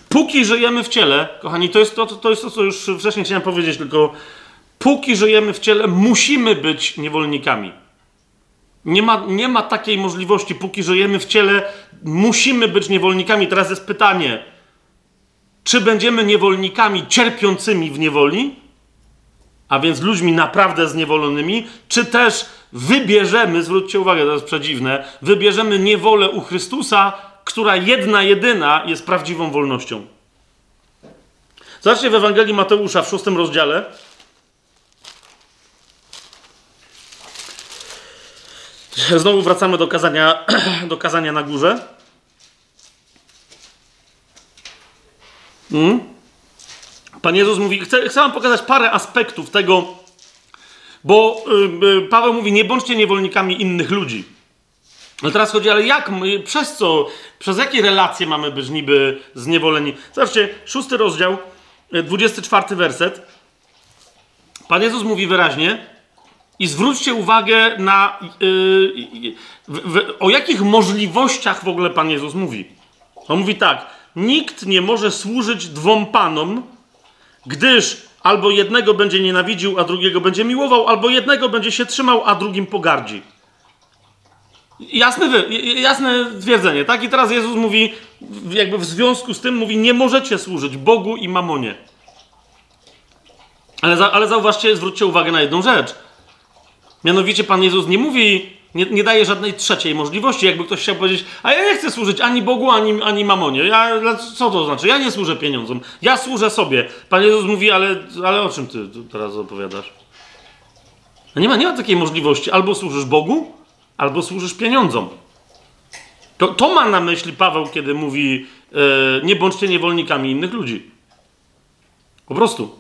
Póki żyjemy w ciele, kochani, to jest to, co już wcześniej chciałem powiedzieć, tylko póki żyjemy w ciele, musimy być niewolnikami. Nie ma takiej możliwości, póki żyjemy w ciele, musimy być niewolnikami. Teraz jest pytanie, czy będziemy niewolnikami cierpiącymi w niewoli, a więc ludźmi naprawdę zniewolonymi, czy też wybierzemy, zwróćcie uwagę, to jest przedziwne, wybierzemy niewolę u Chrystusa, która jedyna jest prawdziwą wolnością. Zobaczcie w Ewangelii Mateusza w 6 rozdziale. Znowu wracamy do kazania na górze. Pan Jezus mówi, chcę wam pokazać parę aspektów tego, bo Paweł mówi, nie bądźcie niewolnikami innych ludzi. Ale teraz chodzi, ale jak, przez co, przez jakie relacje mamy być niby zniewoleni? Zobaczcie, 6 rozdział, 24 werset. Pan Jezus mówi wyraźnie, i zwróćcie uwagę na o jakich możliwościach w ogóle Pan Jezus mówi. On mówi tak, nikt nie może służyć dwom panom, gdyż albo jednego będzie nienawidził, a drugiego będzie miłował, albo jednego będzie się trzymał, a drugim pogardzi. Jasne twierdzenie, tak? I teraz Jezus mówi, jakby w związku z tym mówi, nie możecie służyć Bogu i mamonie. Ale zauważcie, zwróćcie uwagę na jedną rzecz. Mianowicie Pan Jezus nie mówi, nie daje żadnej trzeciej możliwości. Jakby ktoś chciał powiedzieć, a ja nie chcę służyć ani Bogu, ani mamonie. Co to znaczy? Ja nie służę pieniądzom. Ja służę sobie. Pan Jezus mówi, ale o czym ty teraz opowiadasz? Nie ma takiej możliwości. Albo służysz Bogu, albo służysz pieniądzom. To ma na myśli Paweł, kiedy mówi, nie bądźcie niewolnikami innych ludzi. Po prostu.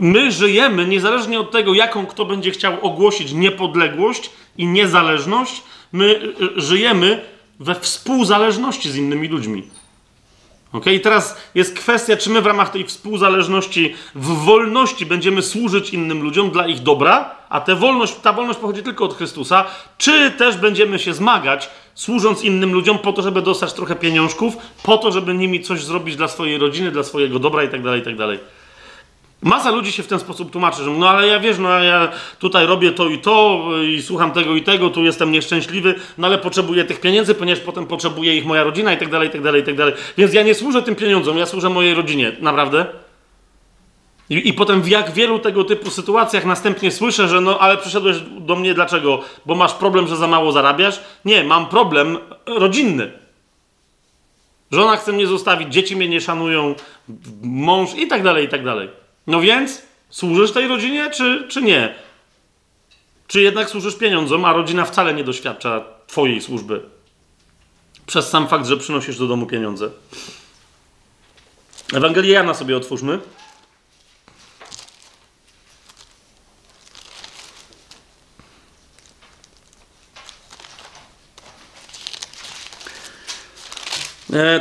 My żyjemy, niezależnie od tego, jaką kto będzie chciał ogłosić niepodległość i niezależność, my żyjemy we współzależności z innymi ludźmi. Okay? I teraz jest kwestia, czy my w ramach tej współzależności, w wolności będziemy służyć innym ludziom dla ich dobra, a ta wolność pochodzi tylko od Chrystusa, czy też będziemy się zmagać, służąc innym ludziom po to, żeby dostać trochę pieniążków, po to, żeby nimi coś zrobić dla swojej rodziny, dla swojego dobra itd. Masa ludzi się w ten sposób tłumaczy, że no ale ja wiesz, no ja tutaj robię to i słucham tego i tego, tu jestem nieszczęśliwy, no ale potrzebuję tych pieniędzy, ponieważ potem potrzebuje ich moja rodzina i tak dalej, i tak dalej, i tak dalej. Więc ja nie służę tym pieniądzom, ja służę mojej rodzinie, naprawdę. I potem w jak wielu tego typu sytuacjach następnie słyszę, że no ale przyszedłeś do mnie dlaczego? Bo masz problem, że za mało zarabiasz? Nie, mam problem rodzinny. Żona chce mnie zostawić, dzieci mnie nie szanują, mąż i tak dalej, i tak dalej. No więc służysz tej rodzinie, czy nie? Czy jednak służysz pieniądzom, a rodzina wcale nie doświadcza twojej służby? Przez sam fakt, że przynosisz do domu pieniądze. Ewangelię Jana sobie otwórzmy.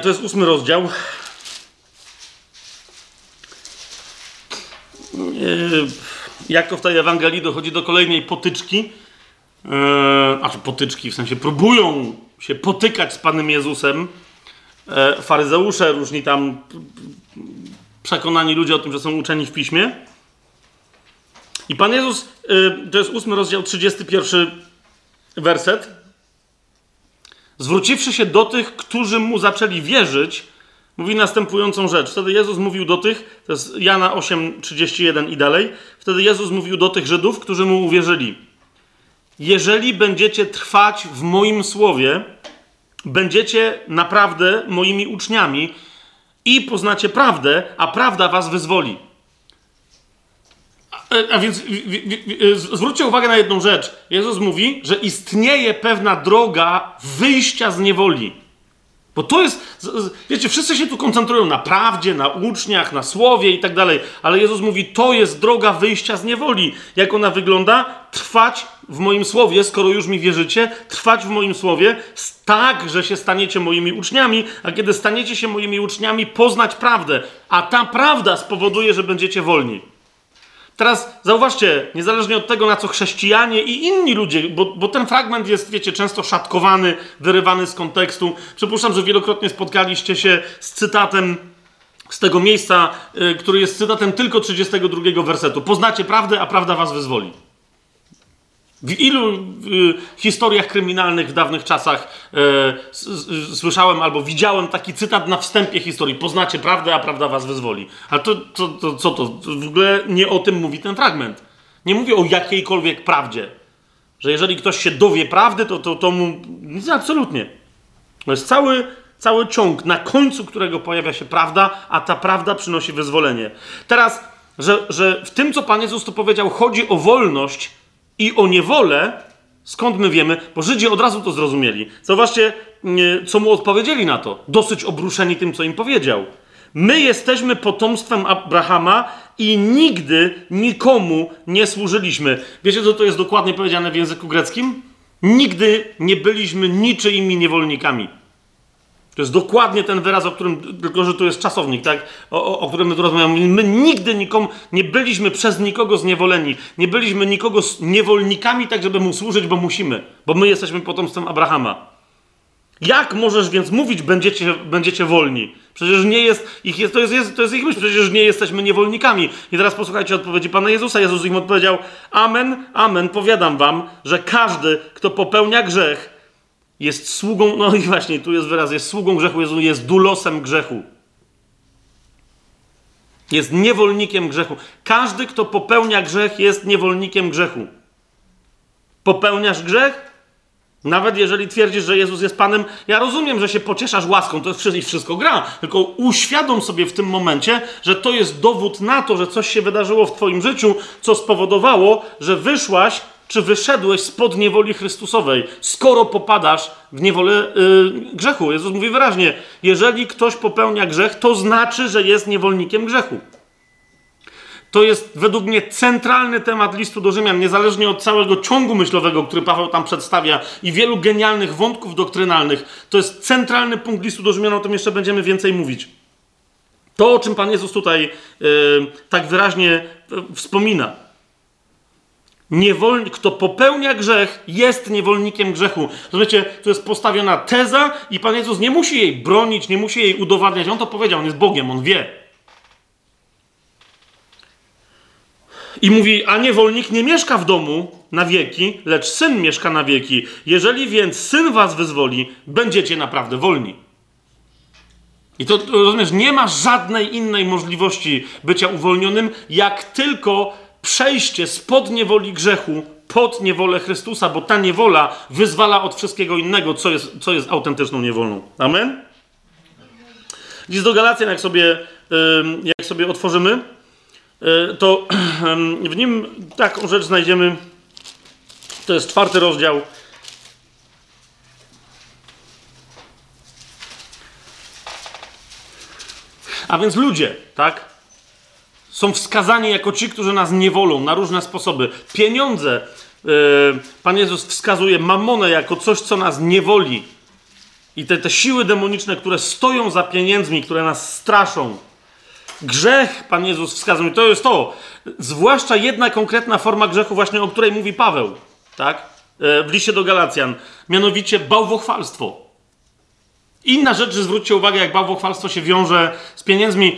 To jest 8 rozdział. Jak to w tej Ewangelii dochodzi do kolejnej potyczki, w sensie próbują się potykać z Panem Jezusem. Faryzeusze, różni tam przekonani ludzie o tym, że są uczeni w Piśmie. I Pan Jezus, to jest 8 rozdział, 31 werset. Zwróciwszy się do tych, którzy mu zaczęli wierzyć, mówi następującą rzecz. Wtedy Jezus mówił do tych, to jest Jana 8, 31 i dalej, wtedy Jezus mówił do tych Żydów, którzy mu uwierzyli. Jeżeli będziecie trwać w moim słowie, będziecie naprawdę moimi uczniami i poznacie prawdę, a prawda was wyzwoli. A więc zwróćcie uwagę na jedną rzecz. Jezus mówi, że istnieje pewna droga wyjścia z niewoli. Bo to jest, wiecie, wszyscy się tu koncentrują na prawdzie, na uczniach, na słowie i tak dalej, ale Jezus mówi, to jest droga wyjścia z niewoli. Jak ona wygląda? Trwać w moim słowie, skoro już mi wierzycie, trwać w moim słowie tak, że się staniecie moimi uczniami, a kiedy staniecie się moimi uczniami, poznać prawdę, a ta prawda spowoduje, że będziecie wolni. Teraz zauważcie, niezależnie od tego, na co chrześcijanie i inni ludzie, bo ten fragment jest, wiecie, często szatkowany, wyrywany z kontekstu. Przypuszczam, że wielokrotnie spotkaliście się z cytatem z tego miejsca, który jest cytatem tylko 32 wersetu. Poznacie prawdę, a prawda was wyzwoli. W ilu historiach kryminalnych w dawnych czasach słyszałem albo widziałem taki cytat na wstępie historii. Poznacie prawdę, a prawda was wyzwoli. Ale to co to? W ogóle nie o tym mówi ten fragment. Nie mówię o jakiejkolwiek prawdzie. Że jeżeli ktoś się dowie prawdy, to mu... Nic, absolutnie. To jest cały ciąg, na końcu którego pojawia się prawda, a ta prawda przynosi wyzwolenie. Teraz, że w tym, co Pan Jezus tu powiedział, chodzi o wolność i o niewolę, skąd my wiemy? Bo Żydzi od razu to zrozumieli. Zobaczcie, co mu odpowiedzieli na to. Dosyć obruszeni tym, co im powiedział. My jesteśmy potomstwem Abrahama i nigdy nikomu nie służyliśmy. Wiecie, co to jest dokładnie powiedziane w języku greckim? Nigdy nie byliśmy niczyimi niewolnikami. To jest dokładnie ten wyraz, o którym, tylko że tu jest czasownik, tak? O którym my tu rozmawiamy. My nigdy nikomu, nie byliśmy przez nikogo zniewoleni. Nie byliśmy nikogo niewolnikami, tak żeby mu służyć, bo musimy. Bo my jesteśmy potomstwem Abrahama. Jak możesz więc mówić, będziecie wolni? Przecież nie jest, to jest ich myśl, przecież nie jesteśmy niewolnikami. I teraz posłuchajcie odpowiedzi Pana Jezusa. Jezus im odpowiedział, amen, amen, powiadam wam, że każdy, kto popełnia grzech, jest sługą, no i właśnie tu jest wyraz, jest sługą grzechu, jest dulosem grzechu. Jest niewolnikiem grzechu. Każdy, kto popełnia grzech, jest niewolnikiem grzechu. Popełniasz grzech? Nawet jeżeli twierdzisz, że Jezus jest Panem, ja rozumiem, że się pocieszasz łaską, to jest wszystko gra, tylko uświadom sobie w tym momencie, że to jest dowód na to, że coś się wydarzyło w twoim życiu, co spowodowało, że wyszłaś czy wyszedłeś spod niewoli Chrystusowej, skoro popadasz w niewolę grzechu. Jezus mówi wyraźnie, jeżeli ktoś popełnia grzech, to znaczy, że jest niewolnikiem grzechu. To jest według mnie centralny temat listu do Rzymian, niezależnie od całego ciągu myślowego, który Paweł tam przedstawia i wielu genialnych wątków doktrynalnych. To jest centralny punkt listu do Rzymian, o tym jeszcze będziemy więcej mówić. To, o czym Pan Jezus tutaj tak wyraźnie wspomina. Kto popełnia grzech, jest niewolnikiem grzechu. Rozumiecie, tu jest postawiona teza i Pan Jezus nie musi jej bronić, nie musi jej udowadniać. On to powiedział, on jest Bogiem, on wie. I mówi, a niewolnik nie mieszka w domu na wieki, lecz syn mieszka na wieki. Jeżeli więc syn was wyzwoli, będziecie naprawdę wolni. I to, rozumiesz, nie ma żadnej innej możliwości bycia uwolnionym, jak tylko przejście spod niewoli grzechu pod niewolę Chrystusa, bo ta niewola wyzwala od wszystkiego innego, co jest autentyczną niewolą. Amen? List do Galacjan, jak sobie otworzymy, to w nim taką rzecz znajdziemy. To jest 4 rozdział. A więc ludzie, tak? Są wskazani jako ci, którzy nas niewolą na różne sposoby. Pieniądze. Pan Jezus wskazuje mamonę jako coś, co nas niewoli. I te siły demoniczne, które stoją za pieniędzmi, które nas straszą. Grzech, Pan Jezus wskazał. I to jest to. Zwłaszcza jedna konkretna forma grzechu, właśnie o której mówi Paweł, tak? W liście do Galacjan. Mianowicie bałwochwalstwo. Inna rzecz, że zwróćcie uwagę, jak bałwochwalstwo się wiąże z pieniędzmi.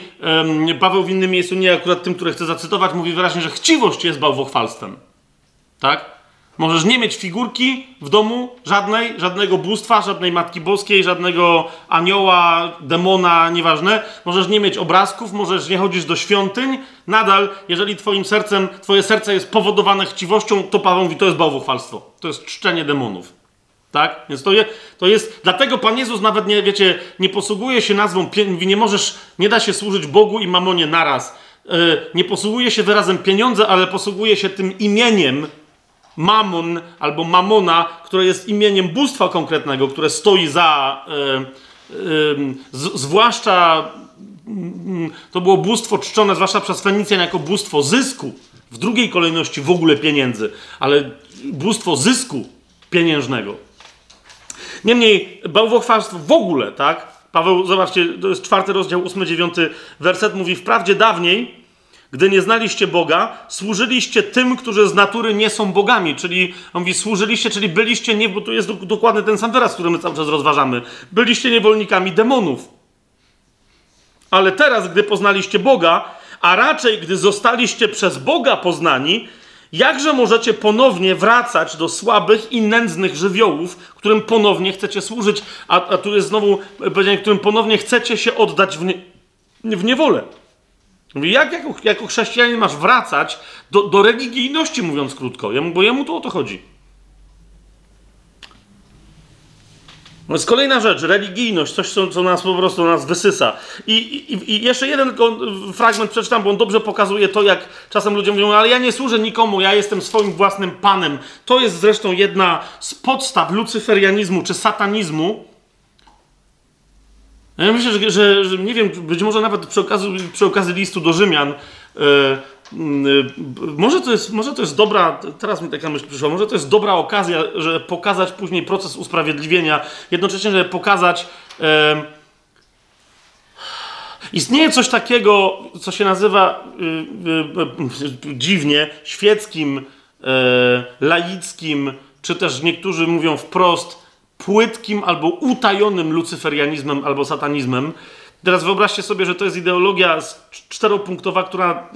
Paweł w innym miejscu, nie akurat tym, które chcę zacytować, mówi wyraźnie, że chciwość jest bałwochwalstwem. Tak? Możesz nie mieć figurki w domu, żadnego bóstwa, żadnej Matki Boskiej, żadnego anioła, demona, nieważne. Możesz nie mieć obrazków, możesz nie chodzić do świątyń. Nadal, jeżeli twoje serce jest powodowane chciwością, to Paweł mówi, to jest bałwochwalstwo. To jest czczenie demonów. Tak? Więc to jest... Dlatego Pan Jezus nawet nie, wiecie, nie posługuje się nazwą... nie da się służyć Bogu i mamonie naraz. Nie posługuje się wyrazem pieniądze, ale posługuje się tym imieniem Mamon albo Mamona, które jest imieniem bóstwa konkretnego, które stoi za... zwłaszcza... to było bóstwo czczone zwłaszcza przez Fenicjan jako bóstwo zysku. W drugiej kolejności w ogóle pieniędzy. Ale bóstwo zysku pieniężnego. Niemniej bałwochwalstwo w ogóle, tak? Paweł, zobaczcie, to jest 4 rozdział, 8-9 werset, mówi: wprawdzie dawniej, gdy nie znaliście Boga, służyliście tym, którzy z natury nie są bogami. Czyli, on mówi, służyliście, czyli byliście, nie, bo tu jest dokładnie ten sam wyraz, który my cały czas rozważamy. Byliście niewolnikami demonów. Ale teraz, gdy poznaliście Boga, a raczej gdy zostaliście przez Boga poznani, jakże możecie ponownie wracać do słabych i nędznych żywiołów, którym ponownie chcecie służyć, a tu jest znowu powiedziane, którym ponownie chcecie się oddać w niewolę. Mówi, jako chrześcijanin masz wracać do religijności, mówiąc krótko, bo jemu to o to chodzi. No jest kolejna rzecz, religijność, coś, co nas po prostu wysysa. I jeszcze jeden tylko fragment przeczytam, bo on dobrze pokazuje to, jak czasem ludzie mówią, ale ja nie służę nikomu, ja jestem swoim własnym panem. To jest zresztą jedna z podstaw lucyferianizmu czy satanizmu. Ja myślę, że nie wiem, być może nawet przy okazji listu do Rzymian, może to jest dobra, teraz mi taka myśl przyszła, może to jest dobra okazja, żeby pokazać później proces usprawiedliwienia, jednocześnie, żeby pokazać, istnieje coś takiego, co się nazywa dziwnie świeckim, laickim, czy też niektórzy mówią wprost płytkim albo utajonym lucyferianizmem albo satanizmem. Teraz wyobraźcie sobie, że to jest ideologia 4-punktowa, która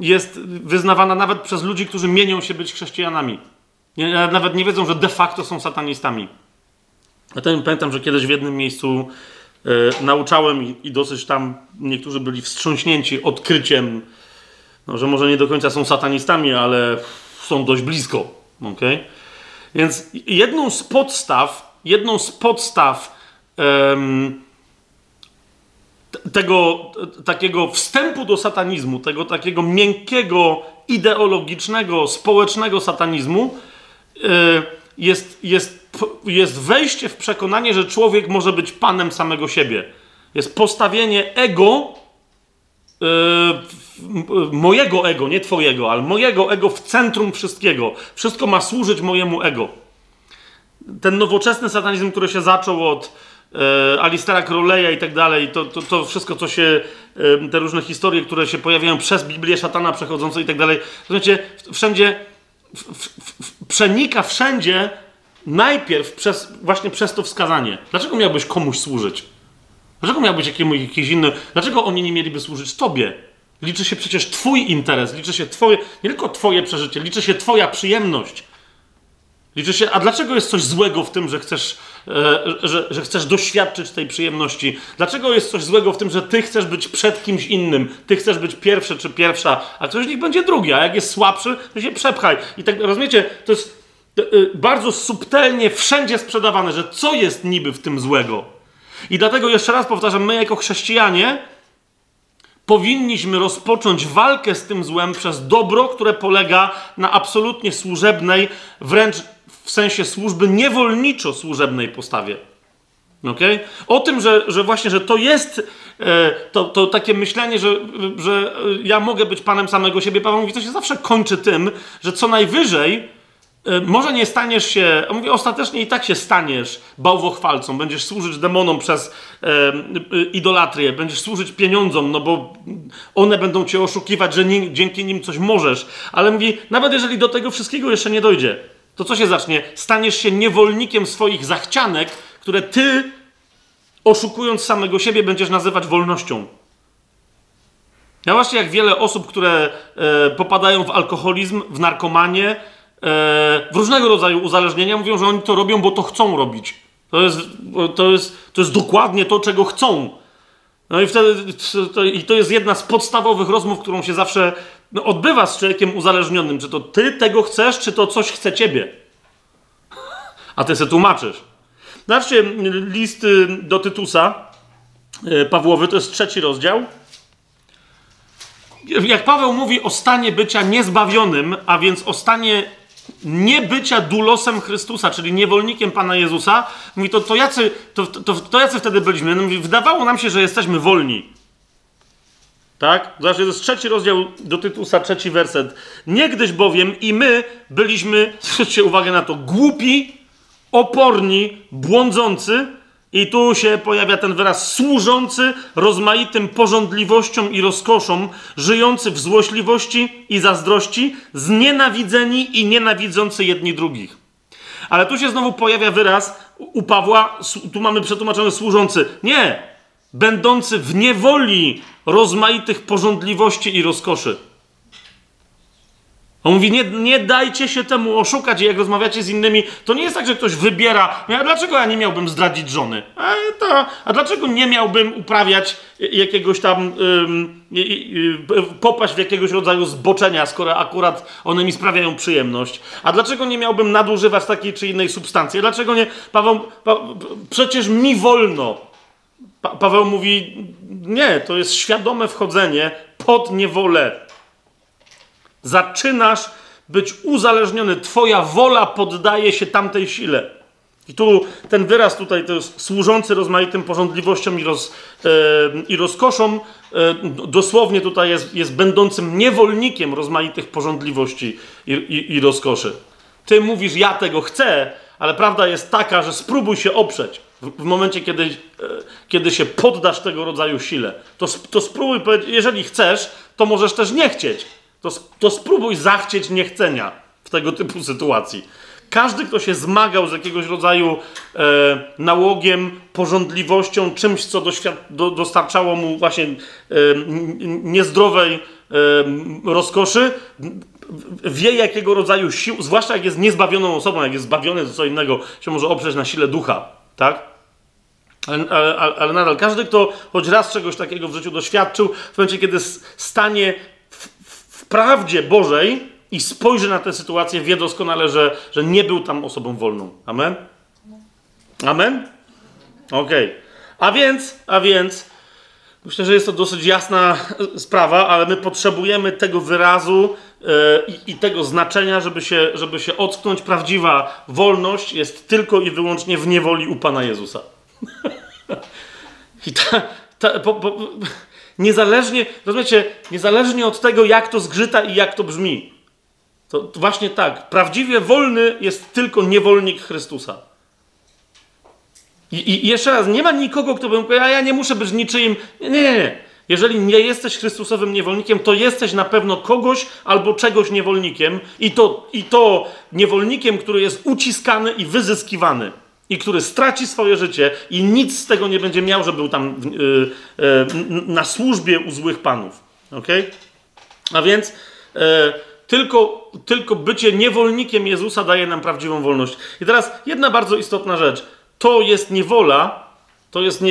jest wyznawana nawet przez ludzi, którzy mienią się być chrześcijanami. Nawet nie wiedzą, że de facto są satanistami. Ja pamiętam, że kiedyś w jednym miejscu nauczałem i dosyć tam niektórzy byli wstrząśnięci odkryciem, no, że może nie do końca są satanistami, ale są dość blisko. Okay? Więc jedną z podstaw tego takiego wstępu do satanizmu, tego takiego miękkiego, ideologicznego, społecznego satanizmu jest wejście w przekonanie, że człowiek może być panem samego siebie. Jest postawienie ego, mojego ego, nie twojego, ale mojego ego w centrum wszystkiego. Wszystko ma służyć mojemu ego. Ten nowoczesny satanizm, który się zaczął od Alistera Crowley'a i tak dalej, to wszystko, co się, te różne historie, które się pojawiają przez Biblię szatana przechodzące i tak dalej, rozumiecie, przenika wszędzie najpierw właśnie przez to wskazanie. Dlaczego miałbyś komuś służyć? Dlaczego miałbyś jakiś inny? Dlaczego oni nie mieliby służyć tobie? Liczy się przecież twój interes, liczy się twoje, nie tylko twoje przeżycie, liczy się twoja przyjemność. Liczy się, a dlaczego jest coś złego w tym, że chcesz doświadczyć tej przyjemności? Dlaczego jest coś złego w tym, że ty chcesz być przed kimś innym? Ty chcesz być pierwszy czy pierwsza, a ktoś niech będzie drugi, a jak jest słabszy, to się przepchaj. I tak, rozumiecie, to jest bardzo subtelnie wszędzie sprzedawane, że co jest niby w tym złego. I dlatego jeszcze raz powtarzam, my jako chrześcijanie powinniśmy rozpocząć walkę z tym złem przez dobro, które polega na absolutnie służebnej, wręcz w sensie służby niewolniczo-służebnej postawie. Okay? O tym, że właśnie, że to jest to takie myślenie, że ja mogę być panem samego siebie. Paweł mówi, to się zawsze kończy tym, że co najwyżej może nie staniesz się, a mówię, ostatecznie i tak się staniesz bałwochwalcą, będziesz służyć demonom przez idolatrię, będziesz służyć pieniądzom, no bo one będą cię oszukiwać, że dzięki nim coś możesz. Ale mówi, nawet jeżeli do tego wszystkiego jeszcze nie dojdzie, to co się zacznie? Staniesz się niewolnikiem swoich zachcianek, które ty, oszukując samego siebie, będziesz nazywać wolnością. Ja właśnie jak wiele osób, które popadają w alkoholizm, w narkomanię, w różnego rodzaju uzależnienia, mówią, że oni to robią, bo to chcą robić. To jest dokładnie to, czego chcą. No i wtedy to jest jedna z podstawowych rozmów, którą się zawsze odbywa z człowiekiem uzależnionym. Czy to ty tego chcesz, czy to coś chce ciebie? A ty se tłumaczysz. Zobaczcie, list do Tytusa Pawłowy, to jest 3 rozdział. Jak Paweł mówi o stanie bycia niezbawionym, a więc o stanie niebycia dulosem Chrystusa, czyli niewolnikiem Pana Jezusa, mówi, to jacy wtedy byliśmy? Mówi, wydawało nam się, że jesteśmy wolni. Tak? Zobaczcie, to jest 3 rozdział do Tytusa, 3 werset. Niegdyś bowiem i my byliśmy, zwróćcie uwagę na to, głupi, oporni, błądzący, i tu się pojawia ten wyraz, służący rozmaitym pożądliwościom i rozkoszom, żyjący w złośliwości i zazdrości, znienawidzeni i nienawidzący jedni drugich. Ale tu się znowu pojawia wyraz u Pawła, tu mamy przetłumaczone służący. Nie, będący w niewoli rozmaitych pożądliwości i rozkoszy. On mówi, nie dajcie się temu oszukać, i jak rozmawiacie z innymi, to nie jest tak, że ktoś wybiera, a dlaczego ja nie miałbym zdradzić żony? A dlaczego nie miałbym uprawiać jakiegoś tam, popaść w jakiegoś rodzaju zboczenia, skoro akurat one mi sprawiają przyjemność? A dlaczego nie miałbym nadużywać takiej czy innej substancji? Dlaczego nie? Paweł, przecież mi wolno. Paweł mówi, nie, to jest świadome wchodzenie pod niewolę. Zaczynasz być uzależniony. Twoja wola poddaje się tamtej sile. I tu ten wyraz tutaj to jest służący rozmaitym pożądliwościom i rozkoszom. Dosłownie tutaj jest będącym niewolnikiem rozmaitych pożądliwości i rozkoszy. Ty mówisz, ja tego chcę, ale prawda jest taka, że spróbuj się oprzeć. W momencie, kiedy się poddasz tego rodzaju sile. To spróbuj powiedzieć, jeżeli chcesz, to możesz też nie chcieć. To spróbuj zachcieć niechcenia w tego typu sytuacji. Każdy, kto się zmagał z jakiegoś rodzaju nałogiem, pożądliwością, czymś, co dostarczało mu właśnie niezdrowej rozkoszy, wie jakiego rodzaju sił, zwłaszcza jak jest niezbawioną osobą, jak jest zbawiony, to co innego się może oprzeć na sile ducha, tak? Ale nadal każdy, kto choć raz czegoś takiego w życiu doświadczył, w momencie, kiedy stanie prawdzie Bożej i spojrzy na tę sytuację, wie doskonale, że nie był tam osobą wolną. Amen? Amen? Okej. A więc, myślę, że jest to dosyć jasna sprawa, ale my potrzebujemy tego wyrazu i tego znaczenia, żeby się ocknąć. Prawdziwa wolność jest tylko i wyłącznie w niewoli u Pana Jezusa. I niezależnie, rozumiecie, niezależnie od tego, jak to zgrzyta i jak to brzmi. To właśnie tak. Prawdziwie wolny jest tylko niewolnik Chrystusa. I jeszcze raz, nie ma nikogo, kto by mówił, a ja nie muszę być niczyim. Nie. Jeżeli nie jesteś Chrystusowym niewolnikiem, to jesteś na pewno kogoś albo czegoś niewolnikiem. I to niewolnikiem, który jest uciskany i wyzyskiwany. I który straci swoje życie i nic z tego nie będzie miał, że był tam na służbie u złych panów. Okay? A więc tylko bycie niewolnikiem Jezusa daje nam prawdziwą wolność. I teraz jedna bardzo istotna rzecz. To jest niewola, to jest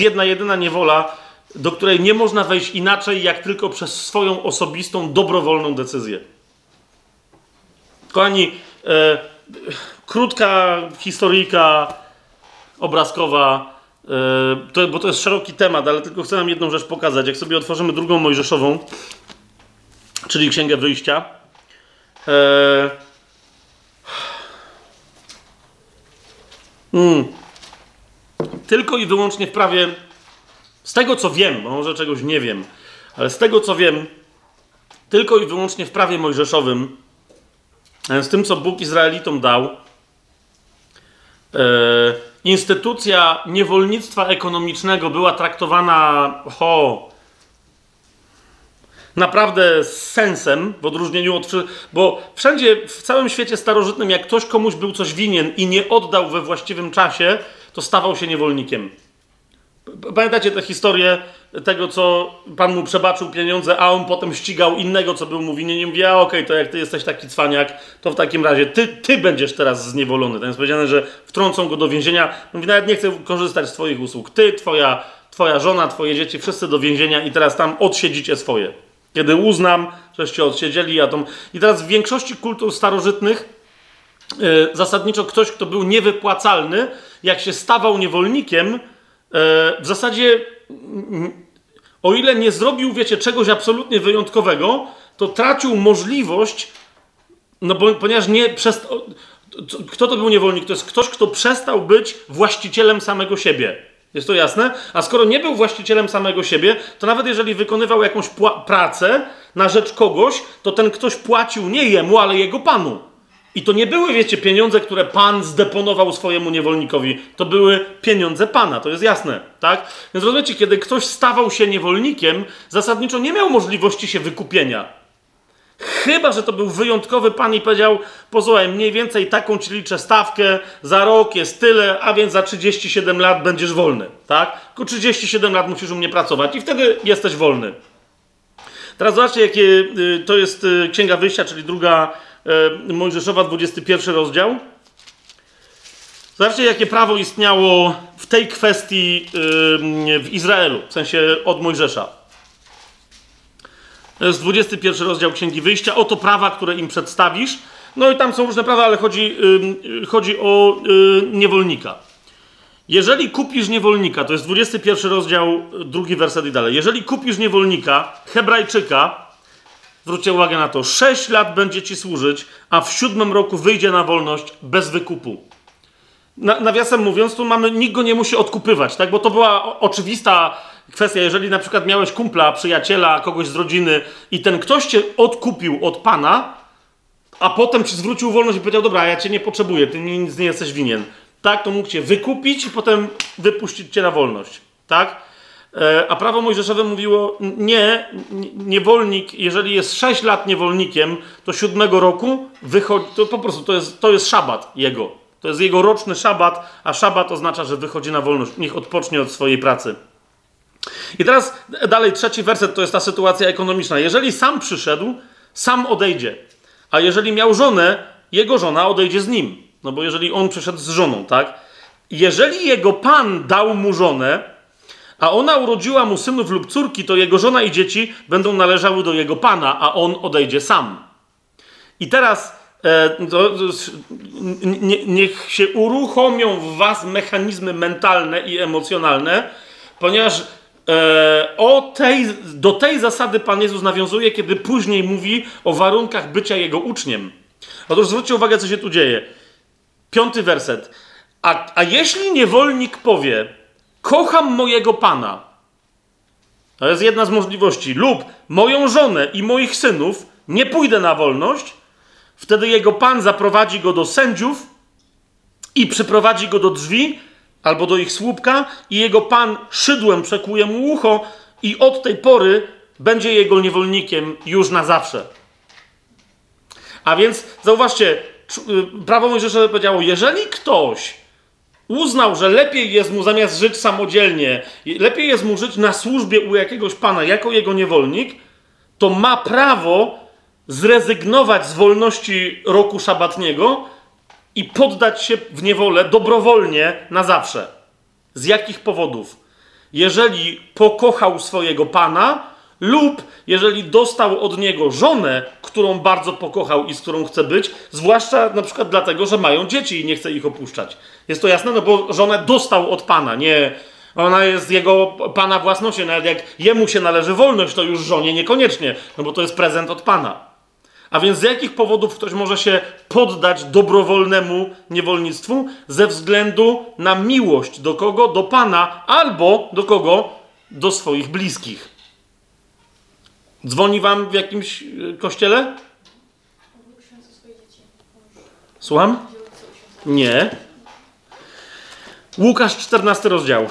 jedna jedyna niewola, do której nie można wejść inaczej, jak tylko przez swoją osobistą, dobrowolną decyzję. Kochani, krótka historyjka obrazkowa, bo to jest szeroki temat, ale tylko chcę nam jedną rzecz pokazać. Jak sobie otworzymy drugą Mojżeszową, czyli Księgę Wyjścia, tylko i wyłącznie w prawie, z tego co wiem, bo może czegoś nie wiem, ale z tego co wiem, tylko i wyłącznie w prawie mojżeszowym, z tym co Bóg Izraelitom dał, instytucja niewolnictwa ekonomicznego była traktowana naprawdę z sensem, w odróżnieniu od... Bo wszędzie, w całym świecie starożytnym, jak ktoś komuś był coś winien i nie oddał we właściwym czasie, to stawał się niewolnikiem. Pamiętacie tę historię tego, co Pan mu przebaczył pieniądze, a on potem ścigał innego, co był mu winien, i mówi: okej, to jak ty jesteś taki cwaniak, to w takim razie ty będziesz teraz zniewolony. Tam jest powiedziane, że wtrącą go do więzienia. Mówi: nawet nie chcę korzystać z twoich usług. Ty, twoja żona, twoje dzieci, wszyscy do więzienia i teraz tam odsiedzicie swoje. Kiedy uznam, żeście odsiedzieli, I teraz w większości kultur starożytnych zasadniczo ktoś, kto był niewypłacalny, jak się stawał niewolnikiem, w zasadzie, o ile nie zrobił, czegoś absolutnie wyjątkowego, to tracił możliwość, ponieważ nie przez... Kto to był niewolnik? To jest ktoś, kto przestał być właścicielem samego siebie. Jest to jasne? A skoro nie był właścicielem samego siebie, to nawet jeżeli wykonywał jakąś pracę na rzecz kogoś, to ten ktoś płacił nie jemu, ale jego panu. I to nie były, pieniądze, które pan zdeponował swojemu niewolnikowi. To były pieniądze pana, to jest jasne, tak? Więc rozumiecie, kiedy ktoś stawał się niewolnikiem, zasadniczo nie miał możliwości się wykupienia. Chyba że to był wyjątkowy pan i powiedział: posłuchaj, mniej więcej taką ci liczę stawkę, za rok jest tyle, a więc za 37 lat będziesz wolny, tak? Tylko 37 lat musisz u mnie pracować i wtedy jesteś wolny. Teraz zobaczcie, jakie to jest Księga Wyjścia, czyli druga Mojżeszowa, 21 rozdział. Zobaczcie, jakie prawo istniało w tej kwestii w Izraelu, w sensie od Mojżesza. To jest 21 rozdział Księgi Wyjścia. Oto prawa, które im przedstawisz. No i tam są różne prawa, ale chodzi o niewolnika. Jeżeli kupisz niewolnika, to jest 21 rozdział, 2 werset i dalej. Jeżeli kupisz niewolnika, Hebrajczyka, zwróćcie uwagę na to, 6 lat będzie ci służyć, a w 7 roku wyjdzie na wolność bez wykupu. Nawiasem mówiąc, tu nikt go nie musi odkupywać, tak? Bo to była oczywista kwestia. Jeżeli na przykład miałeś kumpla, przyjaciela, kogoś z rodziny i ten ktoś cię odkupił od pana, a potem ci zwrócił wolność i powiedział: dobra, ja cię nie potrzebuję, ty mi nic nie jesteś winien, tak? To mógł cię wykupić i potem wypuścić cię na wolność, tak? A prawo mojżeszowe mówiło: nie, niewolnik, jeżeli jest 6 lat niewolnikiem, to 7 roku wychodzi, to po prostu to jest szabat jego. To jest jego roczny szabat, a szabat oznacza, że wychodzi na wolność. Niech odpocznie od swojej pracy. I teraz dalej 3 werset, to jest ta sytuacja ekonomiczna. Jeżeli sam przyszedł, sam odejdzie. A jeżeli miał żonę, jego żona odejdzie z nim. No bo jeżeli on przyszedł z żoną, tak? Jeżeli jego pan dał mu żonę, a ona urodziła mu synów lub córki, to jego żona i dzieci będą należały do jego pana, a on odejdzie sam. I teraz... niech się uruchomią w was mechanizmy mentalne i emocjonalne, ponieważ do tej zasady Pan Jezus nawiązuje, kiedy później mówi o warunkach bycia Jego uczniem. Otóż zwróćcie uwagę, co się tu dzieje. 5 werset. A jeśli niewolnik powie: kocham mojego Pana, to jest jedna z możliwości, lub moją żonę i moich synów, nie pójdę na wolność, wtedy jego pan zaprowadzi go do sędziów i przyprowadzi go do drzwi albo do ich słupka i jego pan szydłem przekłuje mu ucho i od tej pory będzie jego niewolnikiem już na zawsze. A więc zauważcie, prawo mojżeszowe powiedziało: jeżeli ktoś uznał, że lepiej jest mu zamiast żyć samodzielnie, lepiej jest mu żyć na służbie u jakiegoś pana jako jego niewolnik, to ma prawo zrezygnować z wolności roku szabatniego i poddać się w niewolę dobrowolnie na zawsze. Z jakich powodów? Jeżeli pokochał swojego pana lub jeżeli dostał od niego żonę, którą bardzo pokochał i z którą chce być, zwłaszcza na przykład dlatego, że mają dzieci i nie chce ich opuszczać. Jest to jasne? No bo żonę dostał od pana, nie... Ona jest jego pana własnością. Nawet jak jemu się należy wolność, to już żonie niekoniecznie, no bo to jest prezent od pana. A więc z jakich powodów ktoś może się poddać dobrowolnemu niewolnictwu? Ze względu na miłość. Do kogo? Do pana. Albo do kogo? Do swoich bliskich. Dzwoni wam w jakimś kościele? Słucham? Nie. Łukasz 14 rozdział.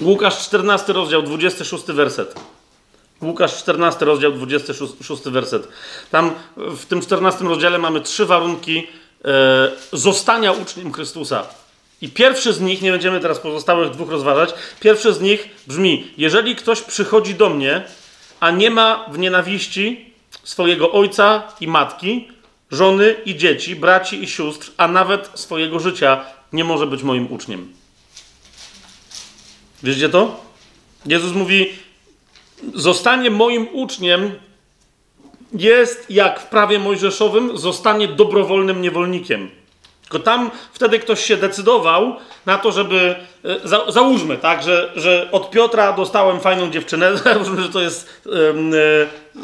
Łukasz 14 rozdział, 26 werset. Łukasz 14 rozdział, 26 werset. Tam w tym 14 rozdziale mamy trzy warunki zostania uczniem Chrystusa. I pierwszy z nich, nie będziemy teraz pozostałych dwóch rozważać, pierwszy z nich brzmi: jeżeli ktoś przychodzi do mnie, a nie ma w nienawiści swojego ojca i matki, żony i dzieci, braci i sióstr, a nawet swojego życia, nie może być moim uczniem. Wiecie to? Jezus mówi: zostanie moim uczniem jest jak w prawie mojżeszowym zostanie dobrowolnym niewolnikiem. Tylko tam wtedy ktoś się decydował na to, żeby... Załóżmy, tak, że od Piotra dostałem fajną dziewczynę. Załóżmy, że to jest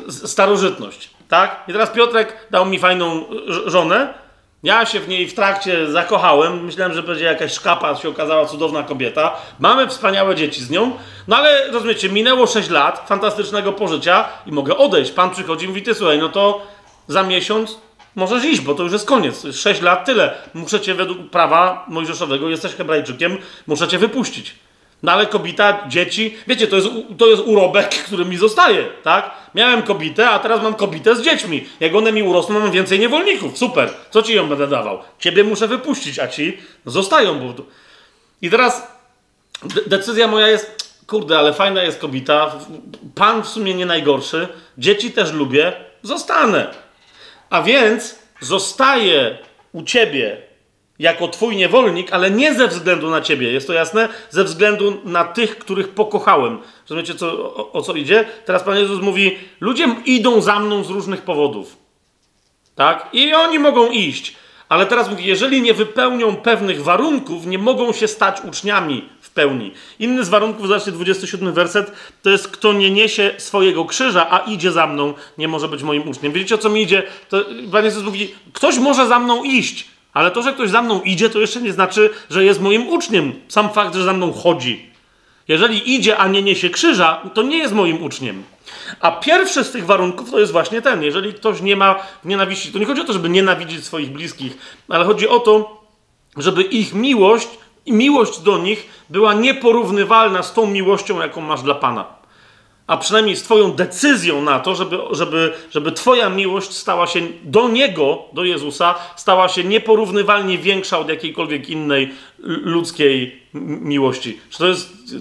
starożytność. Tak? I teraz Piotrek dał mi fajną żonę. Ja się w niej w trakcie zakochałem. Myślałem, że będzie jakaś szkapa, się okazała cudowna kobieta. Mamy wspaniałe dzieci z nią. No ale rozumiecie, minęło 6 lat fantastycznego pożycia i mogę odejść. Pan przychodzi i mówi: ty słuchaj, no to za miesiąc możesz iść, bo to już jest koniec. 6 lat, tyle. Muszę cię według prawa mojżeszowego, jesteś Hebrajczykiem, muszę cię wypuścić. No ale kobieta, dzieci, wiecie, to jest urobek, który mi zostaje, tak? Miałem kobietę, a teraz mam kobietę z dziećmi. Jak one mi urosną, mam więcej niewolników, super. Co ci ją będę dawał? Ciebie muszę wypuścić, a ci zostają. Bo... I teraz decyzja moja jest, kurde, ale fajna jest kobieta, pan w sumie nie najgorszy, dzieci też lubię, zostanę. A więc zostaję u ciebie jako twój niewolnik, ale nie ze względu na ciebie, jest to jasne? Ze względu na tych, których pokochałem. Rozumiecie, o co idzie? Teraz Pan Jezus mówi: ludzie idą za mną z różnych powodów. Tak? I oni mogą iść. Ale teraz mówi: jeżeli nie wypełnią pewnych warunków, nie mogą się stać uczniami w pełni. Inny z warunków, zobaczcie, 27 werset, to jest: kto nie niesie swojego krzyża, a idzie za mną, nie może być moim uczniem. Wiecie, o co mi idzie? To Pan Jezus mówi: ktoś może za mną iść, ale to, że ktoś za mną idzie, to jeszcze nie znaczy, że jest moim uczniem. Sam fakt, że za mną chodzi. Jeżeli idzie, a nie niesie krzyża, to nie jest moim uczniem. A pierwszy z tych warunków to jest właśnie ten. Jeżeli ktoś nie ma nienawiści, to nie chodzi o to, żeby nienawidzić swoich bliskich, ale chodzi o to, żeby ich miłość i miłość do nich była nieporównywalna z tą miłością, jaką masz dla Pana. A przynajmniej z twoją decyzją na to, żeby twoja miłość stała się do Niego, do Jezusa, stała się nieporównywalnie większa od jakiejkolwiek innej ludzkiej miłości. Czy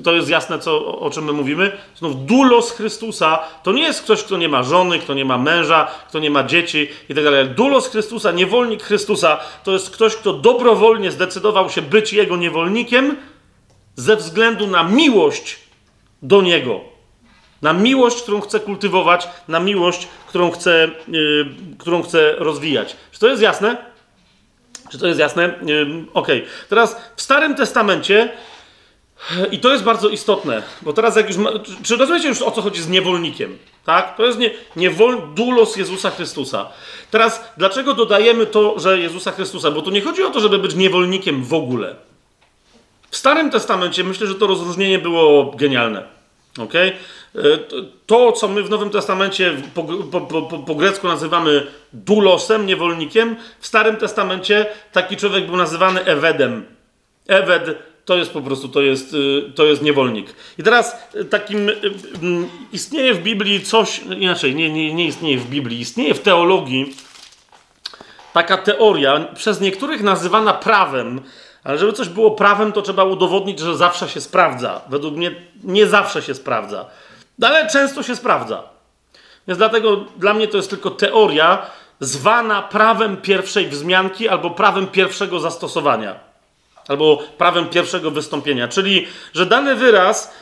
to jest jasne, o czym my mówimy? Znów doulos Chrystusa to nie jest ktoś, kto nie ma żony, kto nie ma męża, kto nie ma dzieci i tak dalej. Doulos Chrystusa, niewolnik Chrystusa, to jest ktoś, kto dobrowolnie zdecydował się być Jego niewolnikiem ze względu na miłość do Niego. Na miłość, którą chcę kultywować, na miłość, którą chcę rozwijać. Czy to jest jasne? Okej. Teraz w Starym Testamencie, i to jest bardzo istotne, bo teraz jak już... Czy rozumiecie już, o co chodzi z niewolnikiem? Tak? To jest doulos Jezusa Chrystusa. Teraz dlaczego dodajemy to, że Jezusa Chrystusa? Bo tu nie chodzi o to, żeby być niewolnikiem w ogóle. W Starym Testamencie myślę, że to rozróżnienie było genialne. Okay? To, co my w Nowym Testamencie po grecku nazywamy doulosem, niewolnikiem, w Starym Testamencie taki człowiek był nazywany ewedem. Ewed to jest niewolnik. I teraz takim istnieje w Biblii coś, inaczej, nie istnieje w Biblii, istnieje w teologii taka teoria, przez niektórych nazywana prawem, ale żeby coś było prawem, to trzeba udowodnić, że zawsze się sprawdza. Według mnie nie zawsze się sprawdza, ale często się sprawdza. Więc dlatego dla mnie to jest tylko teoria zwana prawem pierwszej wzmianki albo prawem pierwszego zastosowania, albo prawem pierwszego wystąpienia. Czyli, że dany wyraz,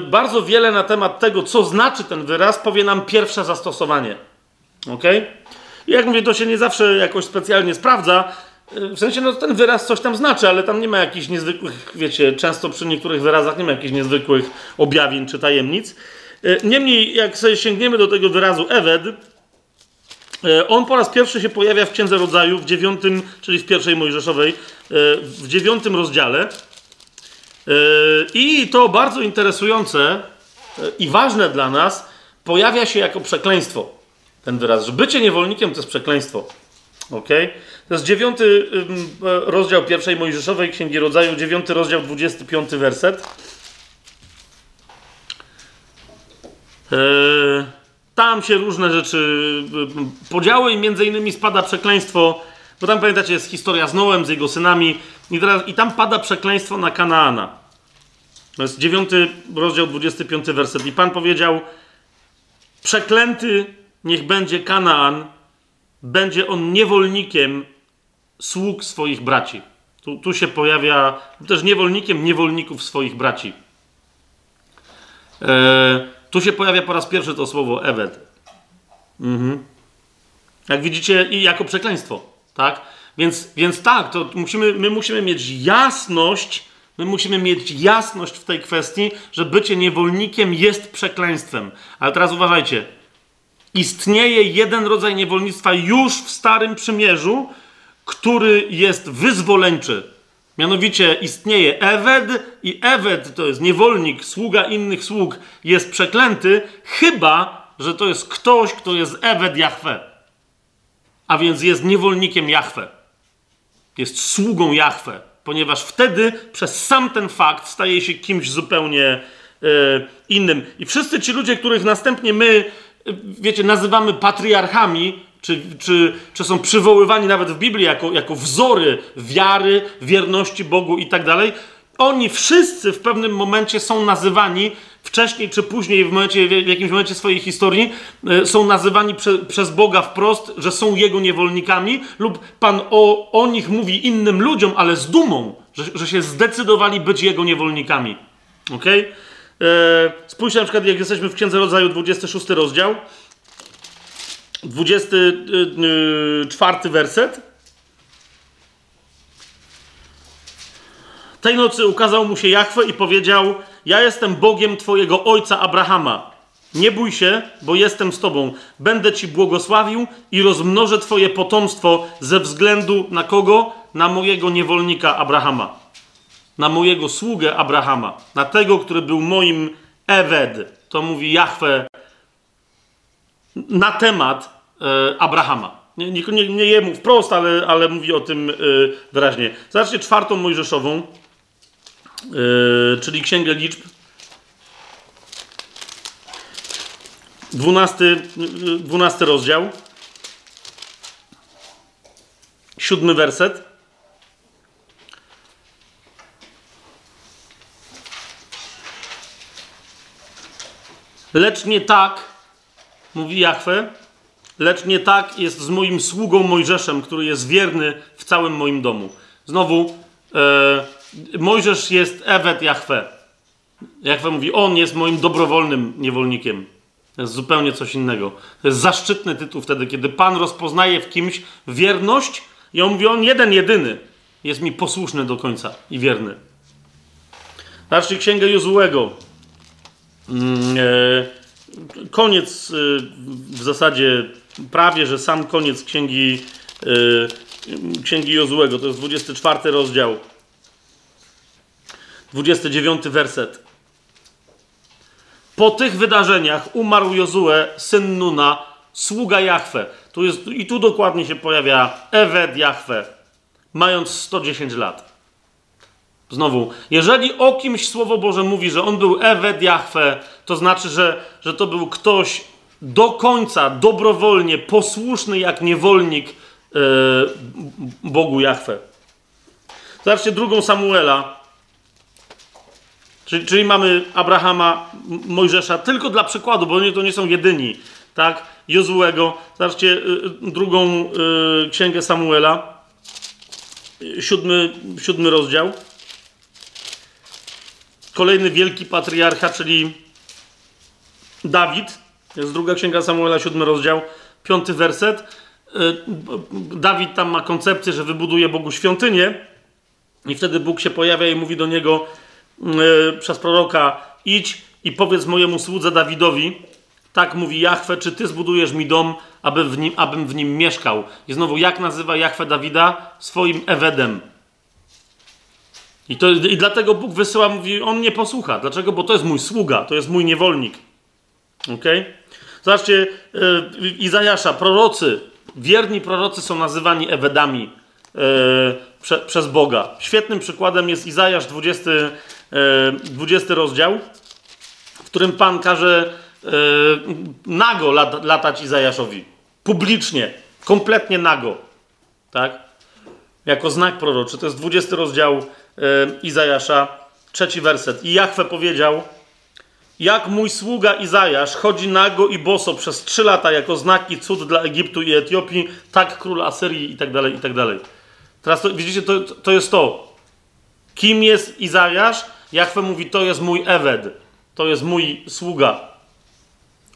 bardzo wiele na temat tego, co znaczy ten wyraz, powie nam pierwsze zastosowanie. Okej? Jak mówię, to się nie zawsze jakoś specjalnie sprawdza. W sensie, no ten wyraz coś tam znaczy, ale tam nie ma jakichś niezwykłych, wiecie, często przy niektórych wyrazach nie ma jakichś niezwykłych objawień czy tajemnic. Niemniej, jak sobie sięgniemy do tego wyrazu Ewed, on po raz pierwszy się pojawia w Księdze Rodzaju w 9, czyli w pierwszej Mojżeszowej, w 9 rozdziale. I to bardzo interesujące i ważne dla nas, pojawia się jako przekleństwo. Ten wyraz, że bycie niewolnikiem to jest przekleństwo. Okay? To jest 9 rozdział pierwszej Mojżeszowej Księgi Rodzaju, 9 rozdział, 25 werset. Tam się różne rzeczy podziały i między innymi spada przekleństwo, bo tam pamiętacie jest historia z Noem, z jego synami i tam pada przekleństwo na Kanaana. To jest 9 rozdział, 25 werset. I Pan powiedział: przeklęty niech będzie Kanaan, będzie on niewolnikiem sług swoich braci. Tu się pojawia też niewolnikiem niewolników swoich braci. Tu się pojawia po raz pierwszy to słowo Ewed. Jak widzicie, i jako przekleństwo, tak? Więc tak, to my musimy mieć jasność, w tej kwestii, że bycie niewolnikiem jest przekleństwem. Ale teraz uważajcie. Istnieje jeden rodzaj niewolnictwa już w Starym Przymierzu, który jest wyzwoleńczy. Mianowicie istnieje Ewed i Ewed to jest niewolnik, sługa innych sług, jest przeklęty, chyba że to jest ktoś, kto jest Ewed Jachwe. A więc jest niewolnikiem Jachwe. Jest sługą Jachwe, ponieważ wtedy przez sam ten fakt staje się kimś zupełnie innym. I wszyscy ci ludzie, których następnie my, wiecie, nazywamy patriarchami, czy są przywoływani nawet w Biblii jako wzory wiary, wierności Bogu i tak dalej, oni wszyscy w pewnym momencie są nazywani, wcześniej czy później, w jakimś momencie swojej historii, są nazywani przez Boga wprost, że są Jego niewolnikami, lub Pan o nich mówi innym ludziom, ale z dumą, że się zdecydowali być Jego niewolnikami. Okej? Spójrzcie na przykład, jak jesteśmy w Księdze Rodzaju, 26 rozdział, 24 werset. Tej nocy ukazał mu się Jachwe i powiedział: ja jestem Bogiem twojego ojca Abrahama. Nie bój się, bo jestem z tobą. Będę ci błogosławił i rozmnożę twoje potomstwo ze względu na kogo? Na mojego niewolnika Abrahama. Na mojego sługę Abrahama. Na tego, który był moim Ewed. To mówi Jachwe na temat Abrahama. Nie jemu wprost, ale mówi o tym wyraźnie. Zobaczcie 4 Mojżeszową, czyli Księgę Liczb. 12 rozdział. 7 werset. Lecz nie tak, mówi Jachwe, lecz nie tak jest z moim sługą Mojżeszem, który jest wierny w całym moim domu. Znowu, Mojżesz jest Ewed Jachwe. Jachwe mówi, on jest moim dobrowolnym niewolnikiem. To jest zupełnie coś innego. To jest zaszczytny tytuł wtedy, kiedy Pan rozpoznaje w kimś wierność i on mówi, on jeden, jedyny jest mi posłuszny do końca i wierny. Znaczy Księgę Jozuego. Koniec, w zasadzie prawie, że sam koniec Księgi Jozuego. To jest 24 rozdział, 29 werset. Po tych wydarzeniach umarł Jozue, syn Nuna, sługa Jachwe. Tu dokładnie się pojawia Ewed Jachwe, mając 110 lat. Znowu, jeżeli o kimś Słowo Boże mówi, że on był Ewed Jachwe, to znaczy, że to był ktoś do końca, dobrowolnie, posłuszny jak niewolnik Bogu Jachwe. Zobaczcie 2 Samuela. Czyli mamy Abrahama, Mojżesza, tylko dla przykładu, bo oni to nie są jedyni. Tak? Jozuego. Zobaczcie 2 Księgę Samuela. 7 rozdział. Kolejny wielki patriarcha, czyli Dawid. Jest 2 Księga Samuela, 7 rozdział, 5 werset. Dawid tam ma koncepcję, że wybuduje Bogu świątynię i wtedy Bóg się pojawia i mówi do niego przez proroka: idź i powiedz mojemu słudze Dawidowi, tak mówi Jachwe, czy ty zbudujesz mi dom, abym w nim mieszkał. I znowu, jak nazywa Jachwe Dawida? Swoim Ewedem. I dlatego Bóg wysyła, mówi, on nie posłucha. Dlaczego? Bo to jest mój sługa, to jest mój niewolnik. Okej? Zobaczcie, Izajasza, prorocy, wierni prorocy są nazywani Ewedami przez Boga. Świetnym przykładem jest Izajasz 20 rozdział, w którym Pan każe nago latać Izajaszowi. Publicznie, kompletnie nago. Tak? Jako znak proroczy. To jest 20 rozdział Izajasza, 3 werset. I Jachwe powiedział: jak mój sługa Izajasz chodzi nago i boso przez 3 lata jako znak i cud dla Egiptu i Etiopii, tak król Asyrii, i tak dalej, i tak dalej. Teraz to, widzicie, to jest to. Kim jest Izajasz? Jachwe mówi, to jest mój Ewed. To jest mój sługa.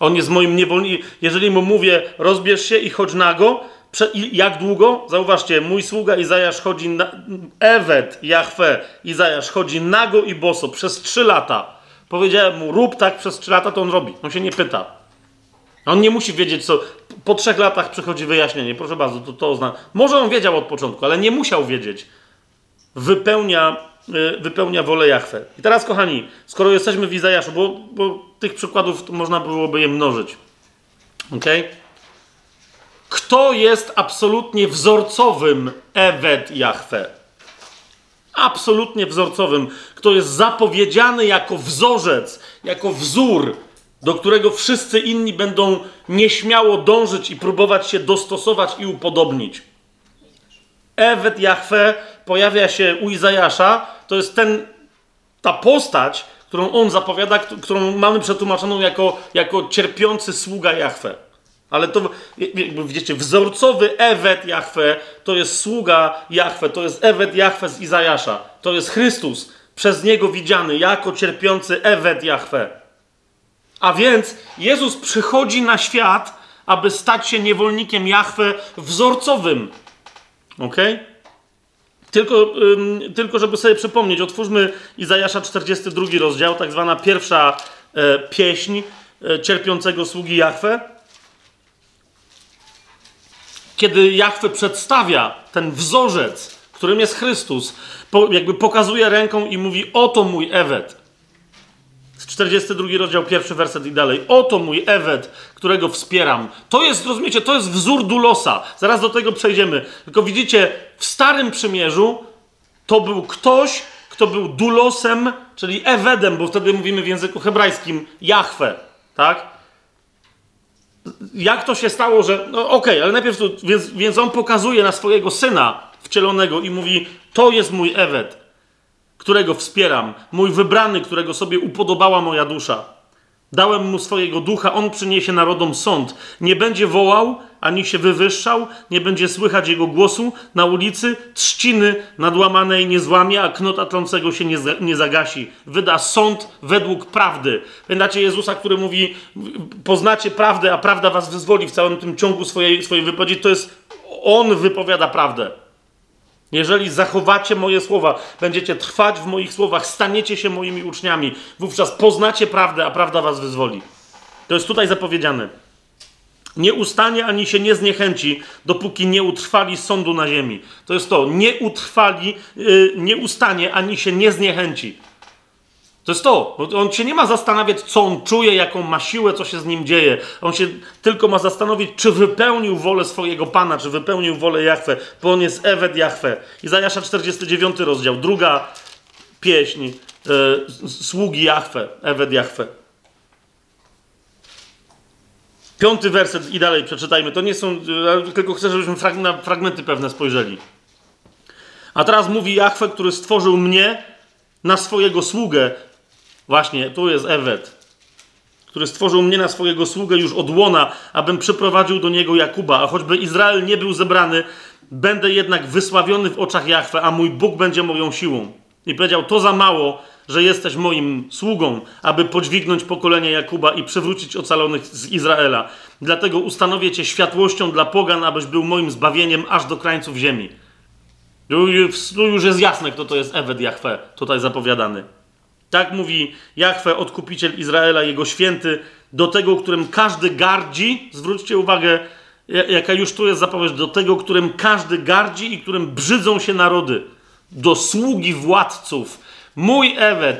On jest moim niewolnikiem. Jeżeli mu mówię, rozbierz się i chodź nago, jak długo? Zauważcie, mój sługa Izajasz chodzi Ewed, Jachwe, Izajasz chodzi nago i boso przez 3 lata. Powiedziałem mu, rób tak przez 3 lata, to on robi. On się nie pyta. On nie musi wiedzieć, co... Po 3 latach przychodzi wyjaśnienie. Proszę bardzo, to oznacza. Może on wiedział od początku, ale nie musiał wiedzieć. Wypełnia wolę Jachwe. I teraz, kochani, skoro jesteśmy w Izajaszu, bo tych przykładów można byłoby je mnożyć. Okej? Kto jest absolutnie wzorcowym Ewed Jachwe? Absolutnie wzorcowym. Kto jest zapowiedziany jako wzorzec, jako wzór, do którego wszyscy inni będą nieśmiało dążyć i próbować się dostosować i upodobnić. Ewed Jachwe pojawia się u Izajasza. To jest ta postać, którą on zapowiada, którą mamy przetłumaczoną jako cierpiący sługa Jachwe. Ale to, widzicie, wzorcowy Ewed Jachwe to jest sługa Jachwe, to jest Ewed Jachwe z Izajasza. To jest Chrystus, przez Niego widziany jako cierpiący Ewed Jachwe. A więc Jezus przychodzi na świat, aby stać się niewolnikiem Jachwe wzorcowym. Okej? Tylko żeby sobie przypomnieć, otwórzmy Izajasza 42 rozdział, tak zwana pierwsza pieśń cierpiącego sługi Jachwe. Kiedy Jachwe przedstawia ten wzorzec, którym jest Chrystus, jakby pokazuje ręką i mówi: oto mój Ewed. 42 rozdział, 1 werset i dalej. Oto mój Ewed, którego wspieram. To jest, rozumiecie, to jest wzór Dulosa. Zaraz do tego przejdziemy. Tylko widzicie, w Starym Przymierzu to był ktoś, kto był Dulosem, czyli Ewedem, bo wtedy mówimy w języku hebrajskim Jachwe, tak? Jak to się stało, że... No okej, ale najpierw tu... Więc on pokazuje na swojego syna wcielonego i mówi: to jest mój Ewed, którego wspieram, mój wybrany, którego sobie upodobała moja dusza. Dałem mu swojego ducha, on przyniesie narodom sąd. Nie będzie wołał, ani się wywyższał, nie będzie słychać jego głosu na ulicy, trzciny nadłamanej nie złamie, a knota trącego się nie zagasi. Wyda sąd według prawdy. Pamiętacie Jezusa, który mówi: poznacie prawdę, a prawda was wyzwoli. W całym tym ciągu swojej wypowiedzi to jest, on wypowiada prawdę. Jeżeli zachowacie moje słowa, będziecie trwać w moich słowach, staniecie się moimi uczniami, wówczas poznacie prawdę, a prawda was wyzwoli. To jest tutaj zapowiedziane. Nie ustanie ani się nie zniechęci, dopóki nie utrwali sądu na ziemi. To jest to, nie ustanie ani się nie zniechęci. To jest to, bo on się nie ma zastanawiać, co on czuje, jaką ma siłę, co się z nim dzieje. On się tylko ma zastanowić, czy wypełnił wolę swojego Pana, czy wypełnił wolę Jachwe, bo on jest Ewed Jachwe. Izajasza 49 rozdział, 2 pieśń sługi Jachwe, Ewed Jachwe. Piąty werset i dalej przeczytajmy. To nie są... Tylko chcę, żebyśmy na fragmenty pewne spojrzeli. A teraz mówi Jachwe, który stworzył mnie na swojego sługę. Właśnie, tu jest Ewet. Który stworzył mnie na swojego sługę już od łona, abym przyprowadził do niego Jakuba. A choćby Izrael nie był zebrany, będę jednak wysławiony w oczach Jachwe, a mój Bóg będzie moją siłą. I powiedział, to za mało, że jesteś moim sługą, aby podźwignąć pokolenie Jakuba i przywrócić ocalonych z Izraela. Dlatego ustanowię cię światłością dla pogan, abyś był moim zbawieniem aż do krańców ziemi. Tu już jest jasne, kto to jest Ewed Jachwe, tutaj zapowiadany. Tak mówi Jachwe, odkupiciel Izraela, jego święty, do tego, którym każdy gardzi, zwróćcie uwagę, jaka już tu jest zapowiedź, do tego, którym każdy gardzi i którym brzydzą się narody, do sługi władców. Mój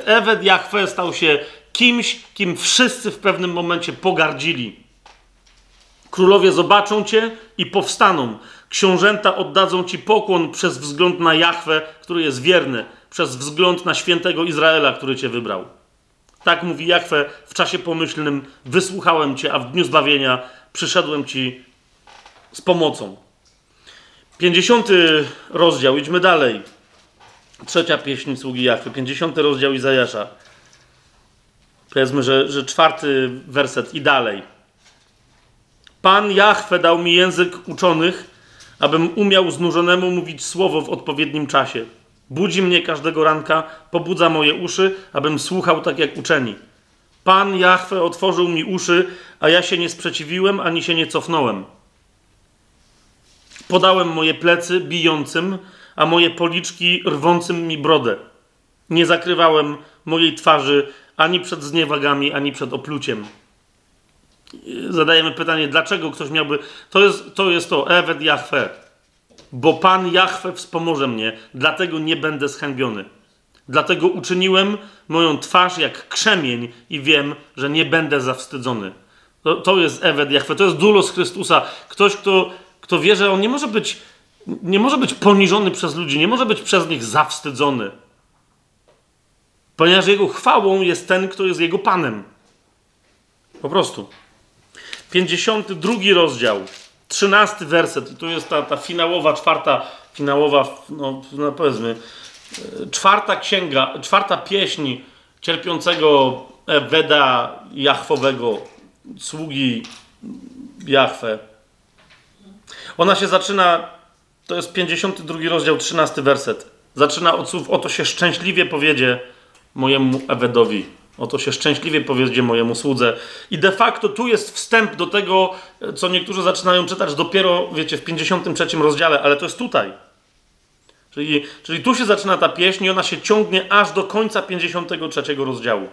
Ewed Jachwe stał się kimś, kim wszyscy w pewnym momencie pogardzili. Królowie zobaczą cię i powstaną. Książęta oddadzą ci pokłon przez wzgląd na Jachwę, który jest wierny, przez wzgląd na świętego Izraela, który cię wybrał. Tak mówi Jachwę, w czasie pomyślnym wysłuchałem cię, a w dniu zbawienia przyszedłem ci z pomocą. 50 rozdział, idźmy dalej. Trzecia pieśń sługi Jachwy, 50 rozdział Izajasza. Powiedzmy, że 4 werset i dalej. Pan Jachwe dał mi język uczonych, abym umiał znużonemu mówić słowo w odpowiednim czasie. Budzi mnie każdego ranka, pobudza moje uszy, abym słuchał tak jak uczeni. Pan Jachwe otworzył mi uszy, a ja się nie sprzeciwiłem, ani się nie cofnąłem. Podałem moje plecy bijącym, a moje policzki rwącym mi brodę. Nie zakrywałem mojej twarzy ani przed zniewagami, ani przed opluciem. Zadajemy pytanie, dlaczego ktoś miałby... To jest Ewed Jachwe. Bo Pan Jachwe wspomoże mnie, dlatego nie będę zhańbiony. Dlatego uczyniłem moją twarz jak krzemień i wiem, że nie będę zawstydzony. To jest Ewed Jachwe, to jest Dulos Chrystusa. Ktoś, kto wie, że on nie może być poniżony przez ludzi, nie może być przez nich zawstydzony. Ponieważ jego chwałą jest ten, kto jest jego Panem. Po prostu. 52 rozdział, 13 werset. I tu jest ta czwarta księga, czwarta pieśń cierpiącego Eweda Jachwowego, sługi Jachwe. Ona się zaczyna, to jest 52 rozdział, 13 werset. Zaczyna od słów, oto się szczęśliwie powiedzie mojemu Ewedowi. Oto się szczęśliwie powiedzie mojemu słudze. I de facto tu jest wstęp do tego, co niektórzy zaczynają czytać dopiero, wiecie, w 53 rozdziale, ale to jest tutaj. Czyli tu się zaczyna ta pieśń i ona się ciągnie aż do końca 53 rozdziału.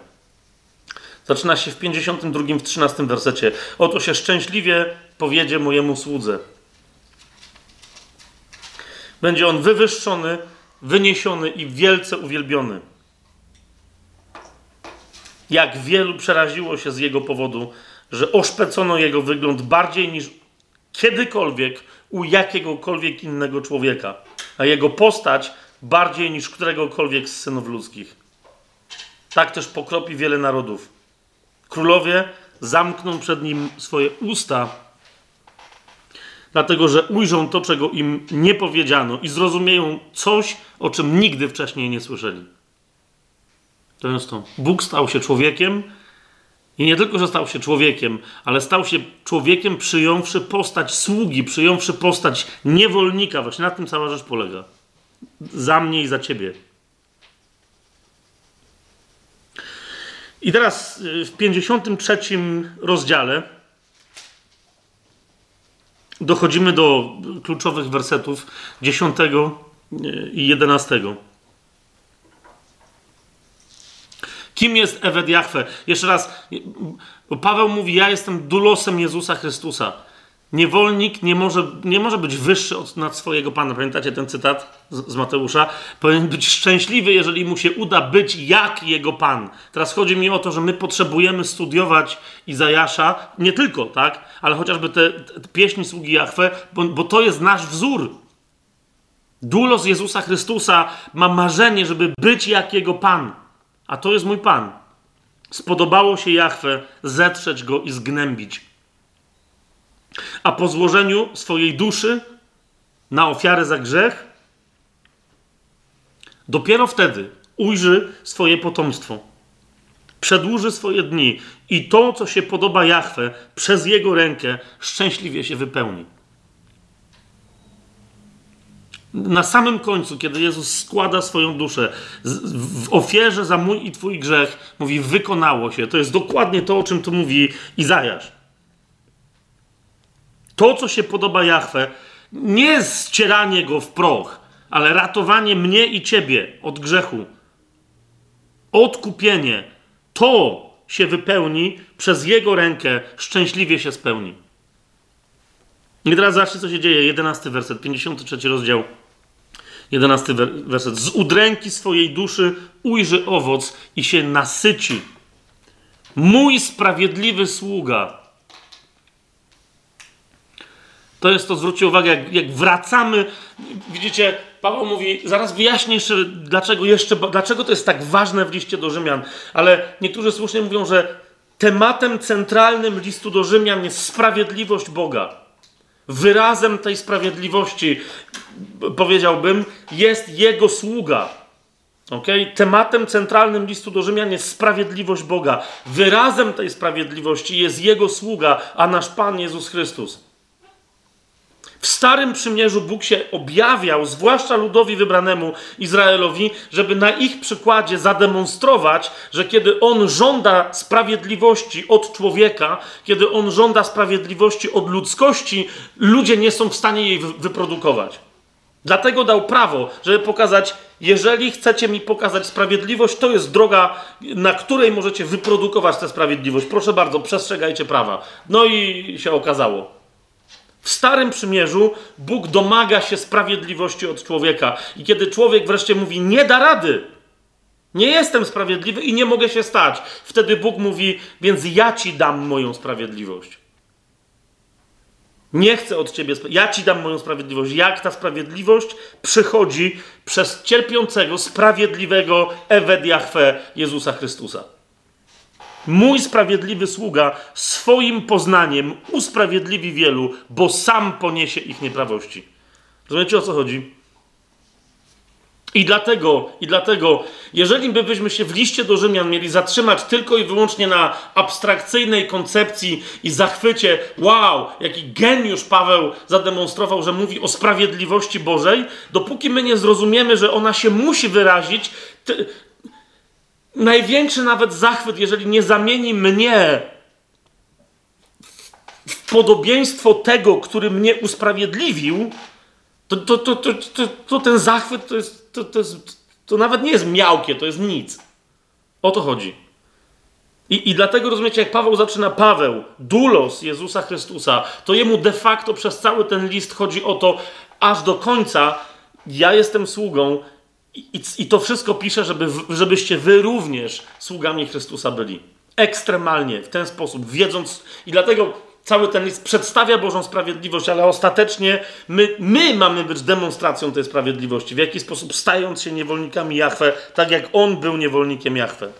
Zaczyna się w 52, w 13 wersecie. Oto się szczęśliwie powiedzie mojemu słudze. Będzie on wywyższony, wyniesiony i wielce uwielbiony. Jak wielu przeraziło się z jego powodu, że oszpecono jego wygląd bardziej niż kiedykolwiek u jakiegokolwiek innego człowieka, a jego postać bardziej niż któregokolwiek z synów ludzkich. Tak też pokropi wiele narodów. Królowie zamkną przed nim swoje usta, dlatego że ujrzą to, czego im nie powiedziano i zrozumieją coś, o czym nigdy wcześniej nie słyszeli. To jest to. Bóg stał się człowiekiem i nie tylko, że stał się człowiekiem, ale stał się człowiekiem przyjąwszy postać sługi, przyjąwszy postać niewolnika. Właśnie na tym cała rzecz polega. Za mnie i za ciebie. I teraz w 53 rozdziale dochodzimy do kluczowych wersetów 10 i 11. Kim jest Ewed Jachwe? Jeszcze raz, Paweł mówi, ja jestem dulosem Jezusa Chrystusa. Niewolnik nie może być wyższy nad swojego Pana. Pamiętacie ten cytat z Mateusza? Powinien być szczęśliwy, jeżeli mu się uda być jak jego Pan. Teraz chodzi mi o to, że my potrzebujemy studiować Izajasza, nie tylko, tak? Ale chociażby te pieśni sługi Jachwe, bo to jest nasz wzór. Dulos Jezusa Chrystusa ma marzenie, żeby być jak jego Pan. A to jest mój Pan. Spodobało się Jachwe zetrzeć go i zgnębić. a po złożeniu swojej duszy na ofiarę za grzech, dopiero wtedy ujrzy swoje potomstwo, przedłuży swoje dni i to, co się podoba Jachwe, przez jego rękę szczęśliwie się wypełni. Na samym końcu, kiedy Jezus składa swoją duszę w ofierze za mój i twój grzech, mówi: wykonało się. To jest dokładnie to, o czym tu mówi Izajasz. To, co się podoba Jachwe, nie jest ścieranie go w proch, ale ratowanie mnie i ciebie od grzechu. Odkupienie. To się wypełni, przez jego rękę szczęśliwie się spełni. I teraz zobaczcie, co się dzieje. 11 werset, 53 rozdział. 11 werset. Z udręki swojej duszy ujrzy owoc i się nasyci. Mój sprawiedliwy sługa. To jest to, zwróćcie uwagę, jak wracamy. Widzicie, Paweł mówi, zaraz wyjaśnię jeszcze, dlaczego to jest tak ważne w liście do Rzymian. Ale niektórzy słusznie mówią, że tematem centralnym listu do Rzymian jest sprawiedliwość Boga. Wyrazem tej sprawiedliwości, powiedziałbym, jest jego sługa. Okay? Tematem centralnym listu do Rzymian jest sprawiedliwość Boga. Wyrazem tej sprawiedliwości jest jego sługa, a nasz Pan Jezus Chrystus. W Starym Przymierzu Bóg się objawiał, zwłaszcza ludowi wybranemu Izraelowi, żeby na ich przykładzie zademonstrować, że kiedy On żąda sprawiedliwości od człowieka, kiedy On żąda sprawiedliwości od ludzkości, ludzie nie są w stanie jej wyprodukować. Dlatego dał prawo, żeby pokazać, jeżeli chcecie mi pokazać sprawiedliwość, to jest droga, na której możecie wyprodukować tę sprawiedliwość. Proszę bardzo, przestrzegajcie prawa. No i się okazało. W Starym Przymierzu Bóg domaga się sprawiedliwości od człowieka. I kiedy człowiek wreszcie mówi, nie da rady, nie jestem sprawiedliwy i nie mogę się stać, wtedy Bóg mówi, więc ja ci dam moją sprawiedliwość. Nie chcę od ciebie, ja ci dam moją sprawiedliwość. Jak ta sprawiedliwość przychodzi przez cierpiącego, sprawiedliwego Ewed Jachwe Jezusa Chrystusa. Mój sprawiedliwy sługa swoim poznaniem usprawiedliwi wielu, bo sam poniesie ich nieprawości. Rozumiecie, o co chodzi? I dlatego, jeżeli byśmy się w liście do Rzymian mieli zatrzymać tylko i wyłącznie na abstrakcyjnej koncepcji i zachwycie, wow, jaki geniusz Paweł zademonstrował, że mówi o sprawiedliwości Bożej, dopóki my nie zrozumiemy, że ona się musi wyrazić, największy nawet zachwyt, jeżeli nie zamieni mnie w podobieństwo tego, który mnie usprawiedliwił, to ten zachwyt to nawet nie jest miałkie, to jest nic. O to chodzi. I dlatego, rozumiecie, jak Paweł zaczyna, doulos Jezusa Chrystusa, to jemu de facto przez cały ten list chodzi o to, aż do końca ja jestem sługą, I to wszystko pisze, żebyście wy również sługami Chrystusa byli. Ekstremalnie, w ten sposób, wiedząc... I dlatego cały ten list przedstawia Bożą sprawiedliwość, ale ostatecznie my mamy być demonstracją tej sprawiedliwości. W jaki sposób? Stając się niewolnikami Jachwe, tak jak on był niewolnikiem Jachwe.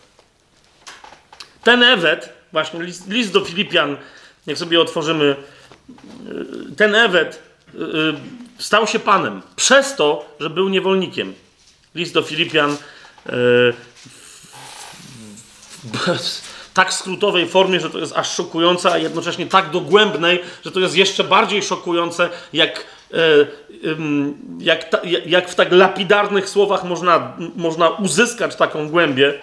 Ten Ewed, właśnie list do Filipian, jak sobie otworzymy, ten Ewed stał się Panem przez to, że był niewolnikiem. List do Filipian w tak skrótowej formie, że to jest aż szokujące, a jednocześnie tak dogłębnej, że to jest jeszcze bardziej szokujące, jak w tak lapidarnych słowach można uzyskać taką głębię.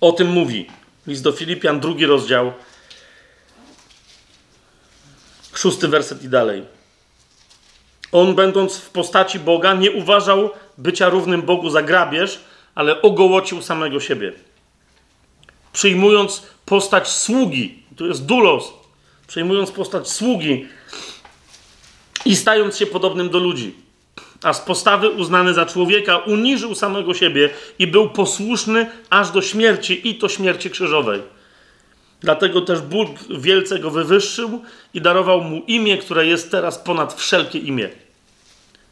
O tym mówi list do Filipian, 2 rozdział, 6 werset i dalej. On, będąc w postaci Boga, nie uważał bycia równym Bogu za grabież, ale ogołocił samego siebie. Przyjmując postać sługi, to jest doulos, przyjmując postać sługi i stając się podobnym do ludzi, a z postawy uznany za człowieka uniżył samego siebie i był posłuszny aż do śmierci, i to śmierci krzyżowej. Dlatego też Bóg wielce go wywyższył i darował mu imię, które jest teraz ponad wszelkie imię.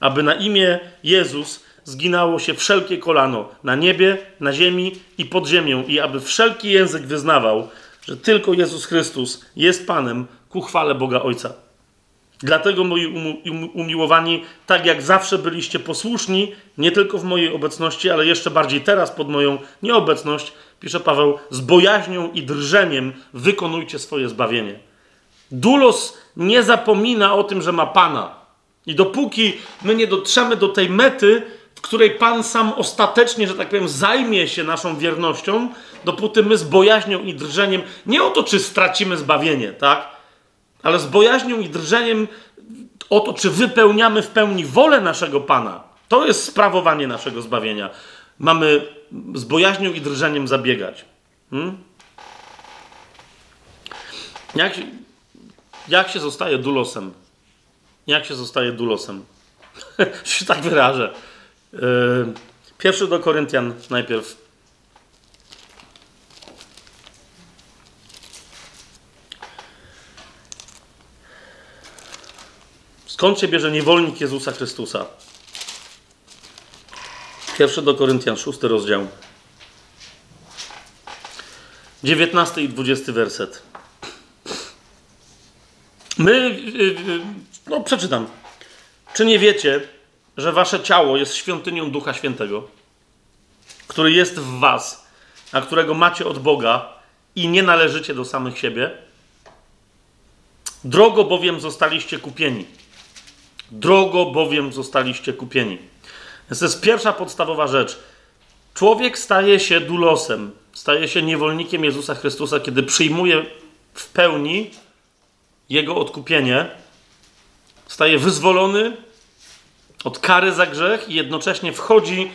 Aby na imię Jezus zginało się wszelkie kolano na niebie, na ziemi i pod ziemią i aby wszelki język wyznawał, że tylko Jezus Chrystus jest Panem, ku chwale Boga Ojca. Dlatego, moi umiłowani, tak jak zawsze byliście posłuszni, nie tylko w mojej obecności, ale jeszcze bardziej teraz pod moją nieobecność, pisze Paweł, z bojaźnią i drżeniem wykonujcie swoje zbawienie. Dulos nie zapomina o tym, że ma Pana. I dopóki my nie dotrzemy do tej mety, w której Pan sam ostatecznie, że tak powiem, zajmie się naszą wiernością, dopóty my z bojaźnią i drżeniem, nie o to, czy stracimy zbawienie, tak? Ale z bojaźnią i drżeniem o to, czy wypełniamy w pełni wolę naszego Pana. To jest sprawowanie naszego zbawienia. Mamy z bojaźnią i drżeniem zabiegać. Jak się zostaje dulosem? Jak się zostaje dulosem? się tak wyrażę. Pierwszy do Koryntian najpierw. Skąd się bierze niewolnik Jezusa Chrystusa? Pierwszy do Koryntian, 6 rozdział. 19 i 20 werset. Przeczytam. Czy nie wiecie, że wasze ciało jest świątynią Ducha Świętego, który jest w was, a którego macie od Boga i nie należycie do samych siebie? Drogo bowiem zostaliście kupieni. To jest pierwsza podstawowa rzecz. Człowiek staje się dulosem, staje się niewolnikiem Jezusa Chrystusa, kiedy przyjmuje w pełni Jego odkupienie, staje wyzwolony od kary za grzech i jednocześnie wchodzi,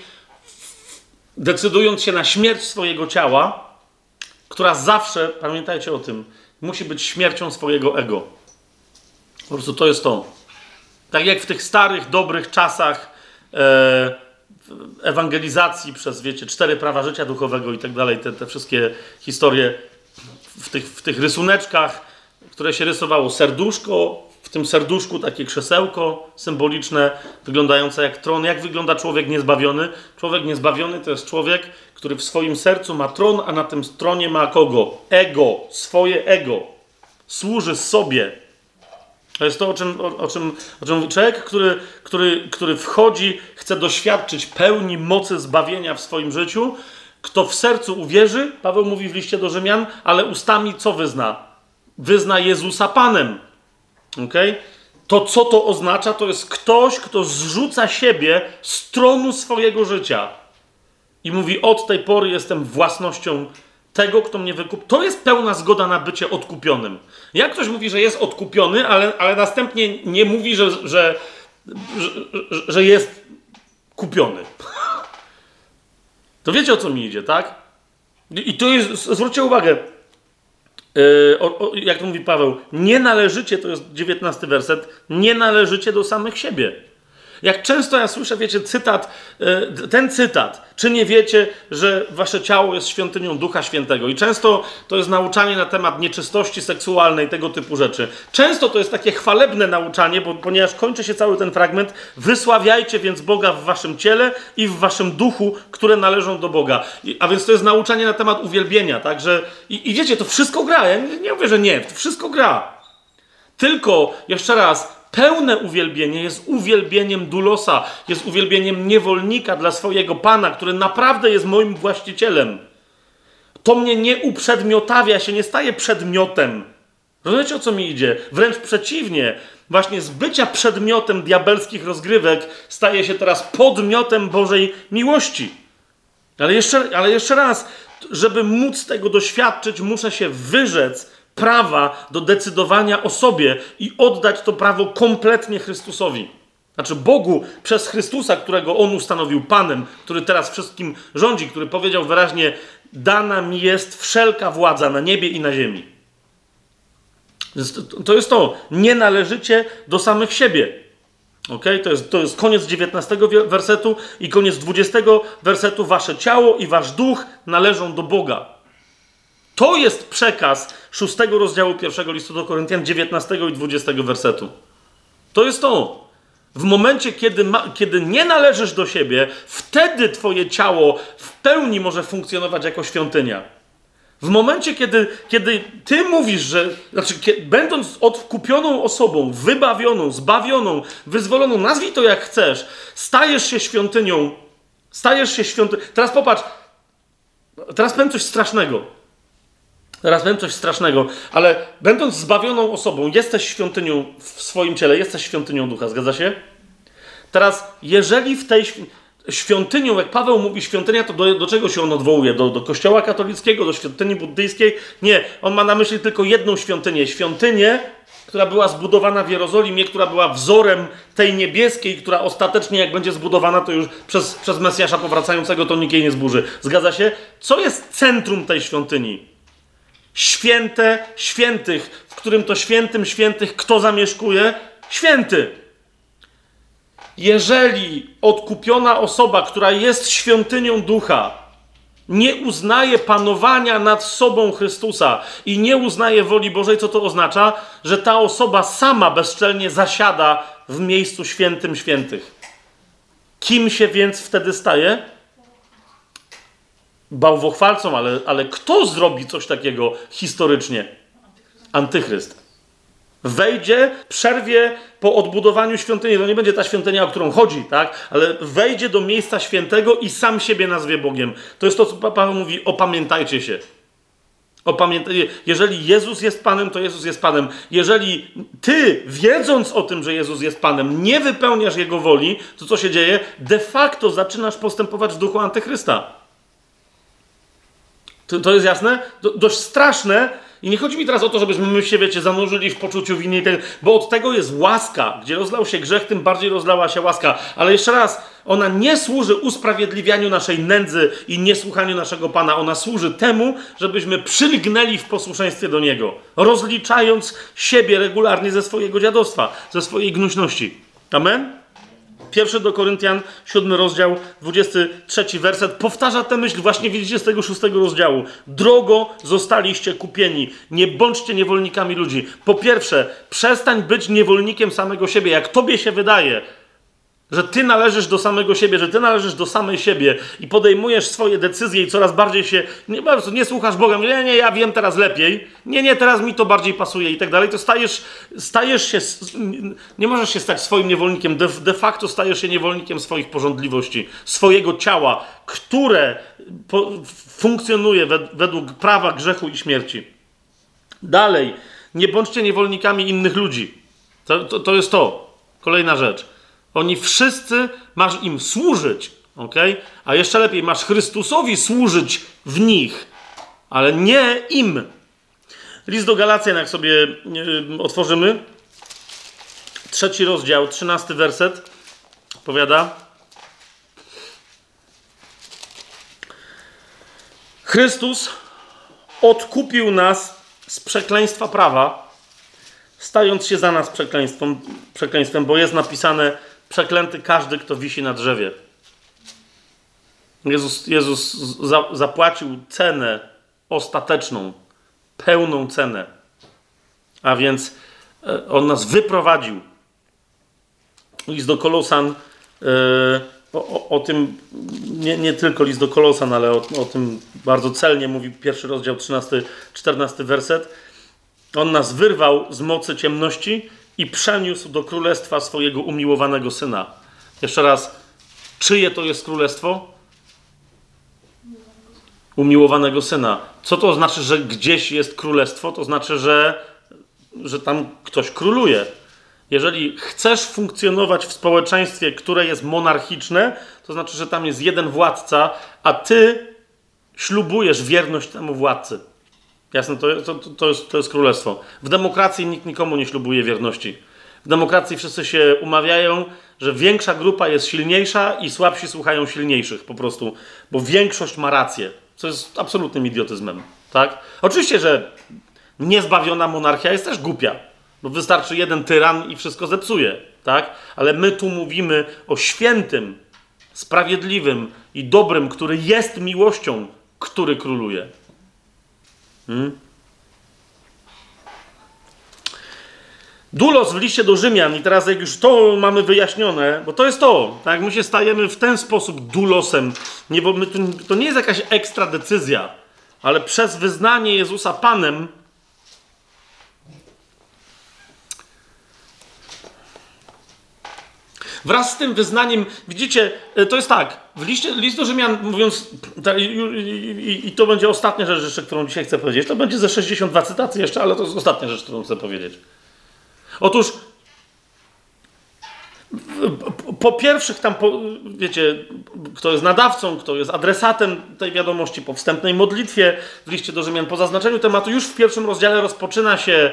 decydując się na śmierć swojego ciała, która zawsze, pamiętajcie o tym, musi być śmiercią swojego ego. Po prostu to jest to. Tak jak w tych starych, dobrych czasach ewangelizacji przez, 4 prawa życia duchowego i tak dalej, te wszystkie historie w tych rysuneczkach, które się rysowało serduszko, w tym serduszku takie krzesełko symboliczne, wyglądające jak tron. Jak wygląda człowiek niezbawiony? Człowiek niezbawiony to jest człowiek, który w swoim sercu ma tron, a na tym tronie ma kogo? Ego, swoje ego. Służy sobie. To jest to, o czym człowiek, który wchodzi, chce doświadczyć pełni mocy zbawienia w swoim życiu. Kto w sercu uwierzy, Paweł mówi w liście do Rzymian, ale ustami co wyzna? Wyzna Jezusa Panem. Okay? To, co to oznacza, to jest ktoś, kto zrzuca siebie z tronu swojego życia i mówi, od tej pory jestem własnością tego, kto mnie wykupił. To jest pełna zgoda na bycie odkupionym. Jak ktoś mówi, że jest odkupiony, ale następnie nie mówi, że jest kupiony. To wiecie, o co mi idzie, tak? I to jest, zwróćcie uwagę, jak to mówi Paweł, nie należycie, to jest 19 werset, nie należycie do samych siebie. Jak często ja słyszę, cytat, ten cytat, czy nie wiecie, że wasze ciało jest świątynią Ducha Świętego? I często to jest nauczanie na temat nieczystości seksualnej, tego typu rzeczy. Często to jest takie chwalebne nauczanie, ponieważ kończy się cały ten fragment, wysławiajcie więc Boga w waszym ciele i w waszym duchu, które należą do Boga. A więc to jest nauczanie na temat uwielbienia, tak? Że idziecie, to wszystko gra. Ja nie mówię, że nie, to wszystko gra. Tylko, jeszcze raz, pełne uwielbienie jest uwielbieniem dulosa, jest uwielbieniem niewolnika dla swojego Pana, który naprawdę jest moim właścicielem. To mnie nie uprzedmiotawia się, nie staje przedmiotem. Rozumiecie, o co mi idzie? Wręcz przeciwnie, właśnie z bycia przedmiotem diabelskich rozgrywek staje się teraz podmiotem Bożej miłości. Ale jeszcze raz, żeby móc tego doświadczyć, muszę się wyrzec prawa do decydowania o sobie i oddać to prawo kompletnie Chrystusowi. Znaczy Bogu przez Chrystusa, którego On ustanowił Panem, który teraz wszystkim rządzi, który powiedział wyraźnie, dana mi jest wszelka władza na niebie i na ziemi. To jest to. Nie należycie do samych siebie. Okay? To jest koniec 19 wersetu i koniec 20 wersetu. Wasze ciało i wasz duch należą do Boga. To jest przekaz 6 rozdziału 1 listu do Koryntian, 19 i 20 wersetu. To jest to. W momencie, kiedy nie należysz do siebie, wtedy twoje ciało w pełni może funkcjonować jako świątynia. W momencie, kiedy ty mówisz, że... Znaczy, będąc odkupioną osobą, wybawioną, zbawioną, wyzwoloną, nazwij to jak chcesz, stajesz się świątynią. Teraz popatrz. Teraz powiem coś strasznego. Ale będąc zbawioną osobą, jesteś świątynią w swoim ciele, jesteś świątynią ducha. Zgadza się? Teraz, jeżeli w tej... Świątynią, jak Paweł mówi świątynia, to do czego się on odwołuje? Do kościoła katolickiego, do świątyni buddyjskiej? Nie, on ma na myśli tylko jedną świątynię. Świątynię, która była zbudowana w Jerozolimie, która była wzorem tej niebieskiej, która ostatecznie, jak będzie zbudowana, to już przez Mesjasza powracającego, to nikt jej nie zburzy. Zgadza się? Co jest centrum tej świątyni? Święte świętych, w którym to świętym świętych kto zamieszkuje? Święty. Jeżeli odkupiona osoba, która jest świątynią ducha, nie uznaje panowania nad sobą Chrystusa i nie uznaje woli Bożej, co to oznacza? Że ta osoba sama bezczelnie zasiada w miejscu świętym świętych. Kim się więc wtedy staje? Bałwochwalcą, ale kto zrobi coś takiego historycznie? Antychryst. Wejdzie, przerwie po odbudowaniu świątyni. To nie będzie ta świątynia, o którą chodzi, tak? Ale wejdzie do miejsca świętego i sam siebie nazwie Bogiem. To jest to, co Paweł mówi, opamiętajcie się. Jeżeli Jezus jest Panem, to Jezus jest Panem. Jeżeli ty, wiedząc o tym, że Jezus jest Panem, nie wypełniasz Jego woli, to co się dzieje? De facto zaczynasz postępować w duchu antychrysta. To jest jasne? Dość straszne. I nie chodzi mi teraz o to, żebyśmy my się, zanurzyli w poczuciu winy, bo od tego jest łaska. Gdzie rozlał się grzech, tym bardziej rozlała się łaska. Ale jeszcze raz, ona nie służy usprawiedliwianiu naszej nędzy i niesłuchaniu naszego Pana. Ona służy temu, żebyśmy przylgnęli w posłuszeństwie do Niego, rozliczając siebie regularnie ze swojego dziadostwa, ze swojej gnuśności. Amen? 1 do Koryntian, 7 rozdział, 23 werset. Powtarza tę myśl właśnie widzicie z tego 6 rozdziału. Drogo zostaliście kupieni. Nie bądźcie niewolnikami ludzi. Po pierwsze, przestań być niewolnikiem samego siebie. Jak tobie się wydaje, że ty należysz do samego siebie, że ty należysz do samej siebie i podejmujesz swoje decyzje i coraz bardziej się... Nie słuchasz Boga. Nie, ja wiem teraz lepiej. Nie, teraz mi to bardziej pasuje i tak dalej. To stajesz się... Nie możesz się stać swoim niewolnikiem. De facto stajesz się niewolnikiem swoich porządliwości, swojego ciała, które funkcjonuje według prawa grzechu i śmierci. Dalej. Nie bądźcie niewolnikami innych ludzi. To jest to. Kolejna rzecz. Oni wszyscy, masz im służyć, okej? A jeszcze lepiej, masz Chrystusowi służyć w nich, ale nie im. List do Galacjan, jak sobie otworzymy, 3 rozdział, 13 werset, powiada. Chrystus odkupił nas z przekleństwa prawa, stając się za nas przekleństwem, bo jest napisane: przeklęty każdy, kto wisi na drzewie. Jezus zapłacił cenę ostateczną, pełną cenę. A więc On nas wyprowadził. List do Kolosan, o tym, nie tylko list do Kolosan, ale o tym bardzo celnie mówi 1 rozdział, 13-14 werset. On nas wyrwał z mocy ciemności i przeniósł do królestwa swojego umiłowanego Syna. Jeszcze raz, czyje to jest królestwo? Umiłowanego Syna. Co to znaczy, że gdzieś jest królestwo? To znaczy, że tam ktoś króluje. Jeżeli chcesz funkcjonować w społeczeństwie, które jest monarchiczne, to znaczy, że tam jest jeden władca, a ty ślubujesz wierność temu władcy. Jasne, to jest królestwo. W demokracji nikt nikomu nie ślubuje wierności. W demokracji wszyscy się umawiają, że większa grupa jest silniejsza i słabsi słuchają silniejszych po prostu, bo większość ma rację, co jest absolutnym idiotyzmem. Tak? Oczywiście, że niezbawiona monarchia jest też głupia, bo wystarczy jeden tyran i wszystko zepsuje. Tak? Ale my tu mówimy o świętym, sprawiedliwym i dobrym, który jest miłością, który króluje. Dulos w liście do Rzymian, i teraz jak już to mamy wyjaśnione, bo to jest to, tak, my się stajemy w ten sposób dulosem, nie, bo to nie jest jakaś ekstra decyzja, ale przez wyznanie Jezusa Panem wraz z tym wyznaniem, widzicie, to jest tak, w list do Rzymian, mówiąc, i to będzie ostatnia rzecz jeszcze, którą dzisiaj chcę powiedzieć, to będzie ze 62 cytacji jeszcze, ale to jest ostatnia rzecz, którą chcę powiedzieć. Otóż po pierwszych tam, wiecie, kto jest nadawcą, kto jest adresatem tej wiadomości, po wstępnej modlitwie w liście do Rzymian, po zaznaczeniu tematu, już w pierwszym rozdziale rozpoczyna się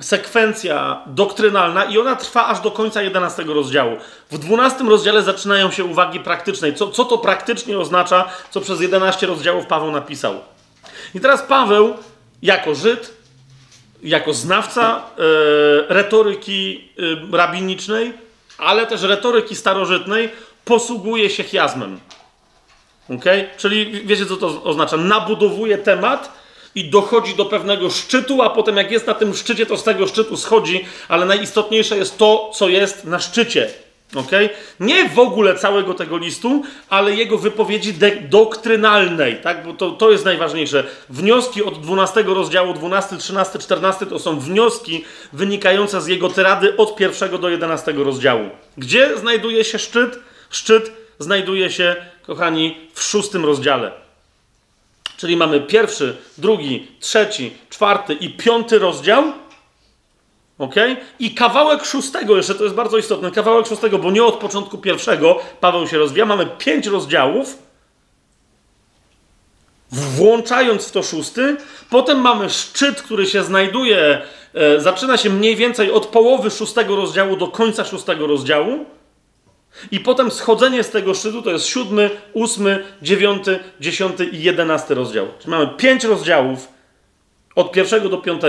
sekwencja doktrynalna i ona trwa aż do końca 11 rozdziału. W 12 rozdziale zaczynają się uwagi praktycznej. Co to praktycznie oznacza, co przez 11 rozdziałów Paweł napisał. I teraz Paweł, jako Żyd, jako znawca retoryki rabinicznej, ale też retoryki starożytnej, posługuje się chiasmem. Okay? Czyli wiecie, co to oznacza? Nabudowuje temat i dochodzi do pewnego szczytu, a potem jak jest na tym szczycie, to z tego szczytu schodzi, ale najistotniejsze jest to, co jest na szczycie. Okay? Nie w ogóle całego tego listu, ale jego wypowiedzi doktrynalnej, tak? Bo to jest najważniejsze. Wnioski od 12 rozdziału, 12, 13, 14 to są wnioski wynikające z jego tyrady od 1 do 11 rozdziału. Gdzie znajduje się szczyt? Szczyt znajduje się, kochani, w 6 rozdziale. Czyli mamy 1, 2, 3, 4 i 5 rozdział. Okay? I kawałek 6, jeszcze to jest bardzo istotne, kawałek 6, bo nie od początku 1 Paweł się rozwija. Mamy 5 rozdziałów, włączając w to 6. Potem mamy szczyt, który się znajduje, zaczyna się mniej więcej od połowy 6 rozdziału do końca 6 rozdziału. I potem schodzenie z tego szczytu to jest 7, 8, 9, 10 i 11 rozdział. Czyli mamy 5 rozdziałów od 1 do 5,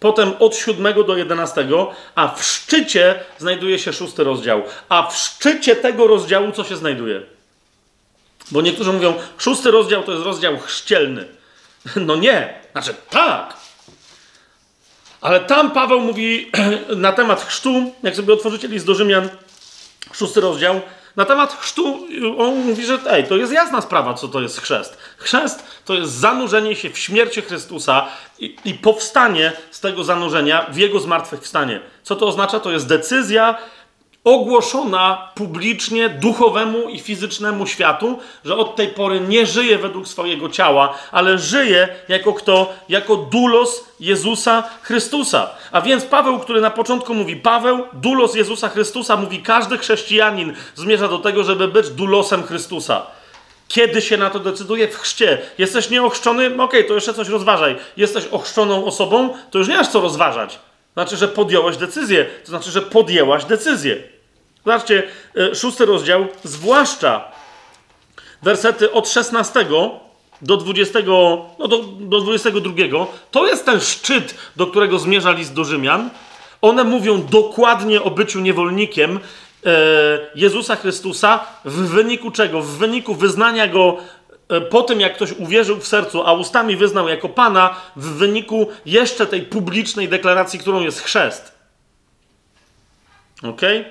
potem od 7 do 11, a w szczycie znajduje się 6 rozdział. A w szczycie tego rozdziału co się znajduje? Bo niektórzy mówią, 6 rozdział to jest rozdział chrzcielny. No nie, znaczy tak. Ale tam Paweł mówi na temat chrztu, jak sobie otworzycie list do Rzymian, 6 rozdział. Na temat chrztu on mówi, że to jest jasna sprawa, co to jest chrzest. Chrzest to jest zanurzenie się w śmierci Chrystusa i powstanie z tego zanurzenia w Jego zmartwychwstanie. Co to oznacza? To jest decyzja ogłoszona publicznie duchowemu i fizycznemu światu, że od tej pory nie żyje według swojego ciała, ale żyje jako kto? Jako doulos Jezusa Chrystusa. A więc Paweł, który na początku mówi Paweł, doulos Jezusa Chrystusa, mówi każdy chrześcijanin zmierza do tego, żeby być doulosem Chrystusa. Kiedy się na to decyduje? W chrzcie. Jesteś nieochrzczony? Okej, to jeszcze coś rozważaj. Jesteś ochrzczoną osobą? To już nie masz co rozważać. Znaczy, że podjąłeś decyzję. To znaczy, że podjęłaś decyzję. Zobaczcie, 6 rozdział, zwłaszcza wersety od 16 do 20, do 22. To jest ten szczyt, do którego zmierza list do Rzymian. One mówią dokładnie o byciu niewolnikiem Jezusa Chrystusa, w wyniku czego? W wyniku wyznania Go po tym, jak ktoś uwierzył w sercu, a ustami wyznał jako Pana, w wyniku jeszcze tej publicznej deklaracji, którą jest chrzest. Okej?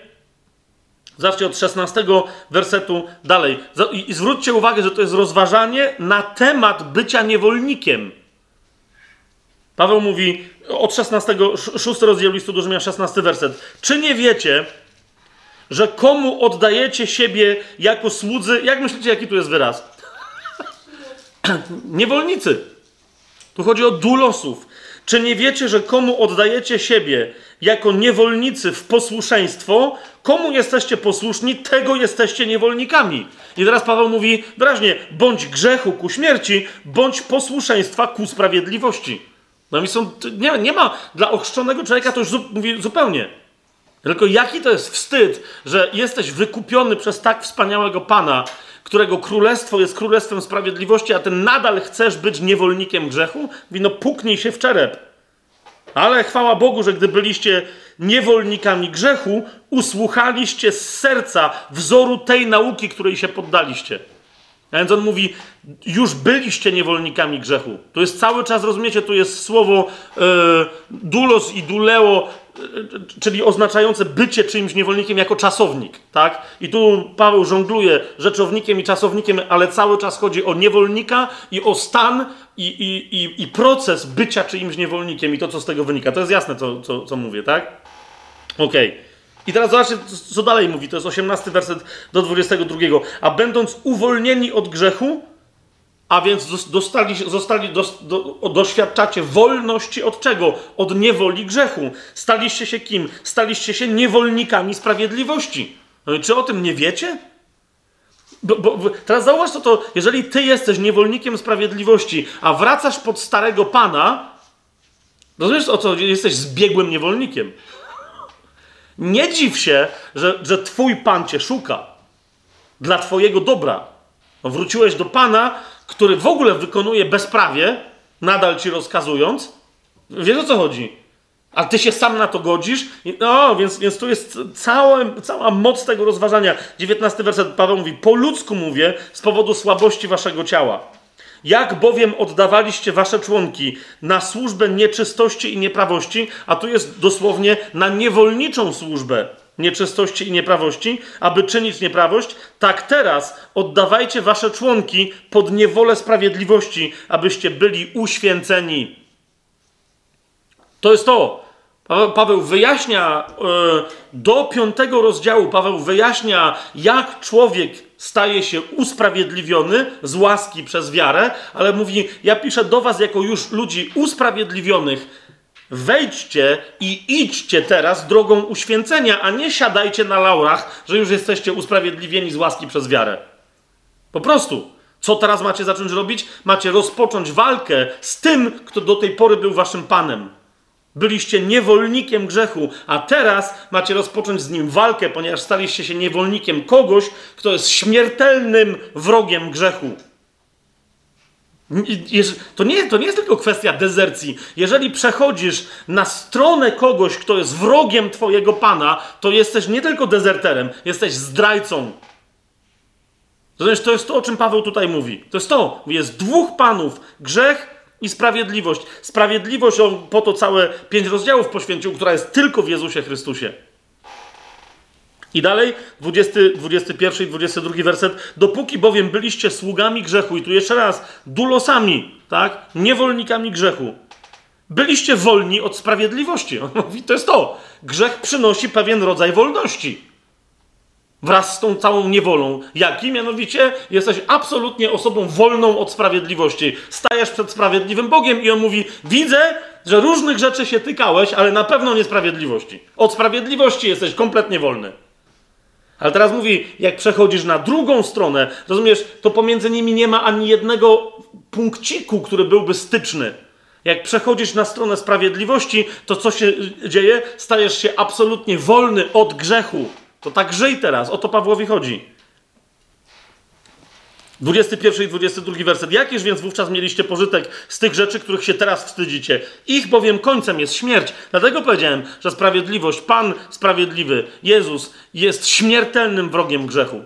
Zobaczcie od 16 wersetu dalej. I zwróćcie uwagę, że to jest rozważanie na temat bycia niewolnikiem. Paweł mówi od 16, 6 rozdział listu do Rzymian, 16 werset. Czy nie wiecie, że komu oddajecie siebie jako słudzy? Jak myślicie, jaki tu jest wyraz? Niewolnicy. Tu chodzi o doulosów. Czy nie wiecie, że komu oddajecie siebie jako niewolnicy w posłuszeństwo? Komu jesteście posłuszni, tego jesteście niewolnikami. I teraz Paweł mówi wyraźnie, bądź grzechu ku śmierci, bądź posłuszeństwa ku sprawiedliwości. No i nie ma dla ochrzczonego człowieka, to już mówi zupełnie. Tylko jaki to jest wstyd, że jesteś wykupiony przez tak wspaniałego Pana, którego królestwo jest królestwem sprawiedliwości, a ty nadal chcesz być niewolnikiem grzechu? Mówi, no puknij się w czerep. Ale chwała Bogu, że gdy byliście niewolnikami grzechu, usłuchaliście z serca wzoru tej nauki, której się poddaliście. A więc on mówi, już byliście niewolnikami grzechu. To jest cały czas, rozumiecie, tu jest słowo doulos i douleo czyli oznaczające bycie czyimś niewolnikiem jako czasownik, tak? I tu Paweł żongluje rzeczownikiem i czasownikiem, ale cały czas chodzi o niewolnika i o stan i proces bycia czyimś niewolnikiem i to, co z tego wynika. To jest jasne, co mówię, tak? Okej. I teraz zobaczcie, co dalej mówi. To jest 18 werset do 22. A będąc uwolnieni od grzechu, a więc doświadczacie wolności od czego? Od niewoli grzechu. Staliście się kim? Staliście się niewolnikami sprawiedliwości. No i czy o tym nie wiecie? Bo teraz zauważ to, jeżeli ty jesteś niewolnikiem sprawiedliwości, a wracasz pod starego pana, rozumiesz o co? Jesteś zbiegłym niewolnikiem. Nie dziw się, że twój Pan cię szuka dla twojego dobra. No, wróciłeś do Pana, który w ogóle wykonuje bezprawie, nadal ci rozkazując. Wiesz o co chodzi? A ty się sam na to godzisz? No, więc tu jest cała moc tego rozważania. 19 werset Paweł mówi, po ludzku mówię, z powodu słabości waszego ciała. Jak bowiem oddawaliście wasze członki na służbę nieczystości i nieprawości, a tu jest dosłownie na niewolniczą służbę nieczystości i nieprawości, aby czynić nieprawość, tak teraz oddawajcie wasze członki pod niewolę sprawiedliwości, abyście byli uświęceni. To jest to. Paweł wyjaśnia, do 5 rozdziału Paweł wyjaśnia, jak człowiek staje się usprawiedliwiony z łaski przez wiarę, ale mówi, ja piszę do was jako już ludzi usprawiedliwionych, wejdźcie i idźcie teraz drogą uświęcenia, a nie siadajcie na laurach, że już jesteście usprawiedliwieni z łaski przez wiarę. Po prostu. Co teraz macie zacząć robić? Macie rozpocząć walkę z tym, kto do tej pory był waszym panem. Byliście niewolnikiem grzechu, a teraz macie rozpocząć z nim walkę, ponieważ staliście się niewolnikiem kogoś, kto jest śmiertelnym wrogiem grzechu. To nie jest tylko kwestia dezercji. Jeżeli przechodzisz na stronę kogoś, kto jest wrogiem twojego Pana, to jesteś nie tylko dezerterem, jesteś zdrajcą. To jest to, o czym Paweł tutaj mówi. To jest to. Jest dwóch panów. Grzech i sprawiedliwość. Sprawiedliwość, on po to całe 5 rozdziałów poświęcił, która jest tylko w Jezusie Chrystusie. I dalej, 20, 21 i 22 werset. Dopóki bowiem byliście sługami grzechu, i tu jeszcze raz, dulosami, tak? Niewolnikami grzechu. Byliście wolni od sprawiedliwości. On mówi, to jest to. Grzech przynosi pewien rodzaj wolności. Wraz z tą całą niewolą. Jaki? Mianowicie jesteś absolutnie osobą wolną od sprawiedliwości. Stajesz przed sprawiedliwym Bogiem i on mówi, widzę, że różnych rzeczy się tykałeś, ale na pewno nie sprawiedliwości. Od sprawiedliwości jesteś kompletnie wolny. Ale teraz mówi, jak przechodzisz na drugą stronę, rozumiesz, to pomiędzy nimi nie ma ani jednego punkciku, który byłby styczny. Jak przechodzisz na stronę sprawiedliwości, to co się dzieje? Stajesz się absolutnie wolny od grzechu. To tak żyj teraz. O to Pawłowi chodzi. 21 i 22 werset. Jakież więc wówczas mieliście pożytek z tych rzeczy, których się teraz wstydzicie? Ich bowiem końcem jest śmierć. Dlatego powiedziałem, że sprawiedliwość, Pan sprawiedliwy, Jezus, jest śmiertelnym wrogiem grzechu.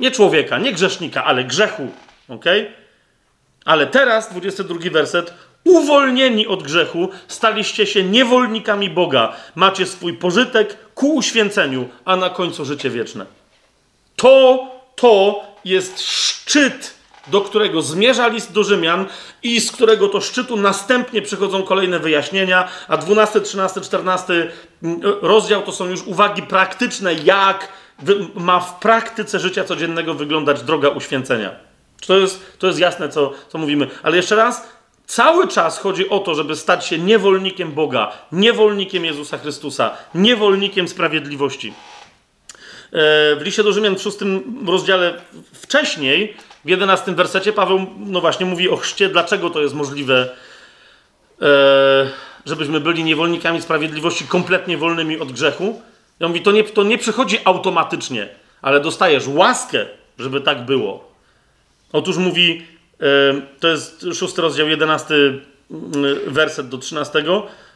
Nie człowieka, nie grzesznika, ale grzechu. Okej? Ale teraz, 22 werset, uwolnieni od grzechu, staliście się niewolnikami Boga. Macie swój pożytek ku uświęceniu, a na końcu życie wieczne. To jest szczyt, do którego zmierza list do Rzymian i z którego to szczytu następnie przychodzą kolejne wyjaśnienia, a 12, 13, 14 rozdział to są już uwagi praktyczne, jak ma w praktyce życia codziennego wyglądać droga uświęcenia. To jest jasne, co mówimy. Ale jeszcze raz, cały czas chodzi o to, żeby stać się niewolnikiem Boga, niewolnikiem Jezusa Chrystusa, niewolnikiem sprawiedliwości. W liście do Rzymian w 6 rozdziale wcześniej, w 11 wersecie Paweł, no właśnie, mówi o chrzcie, dlaczego to jest możliwe, żebyśmy byli niewolnikami sprawiedliwości, kompletnie wolnymi od grzechu. I on mówi, to nie przychodzi automatycznie, ale dostajesz łaskę, żeby tak było. Otóż mówi, to jest 6 rozdział, 11 werset do 13.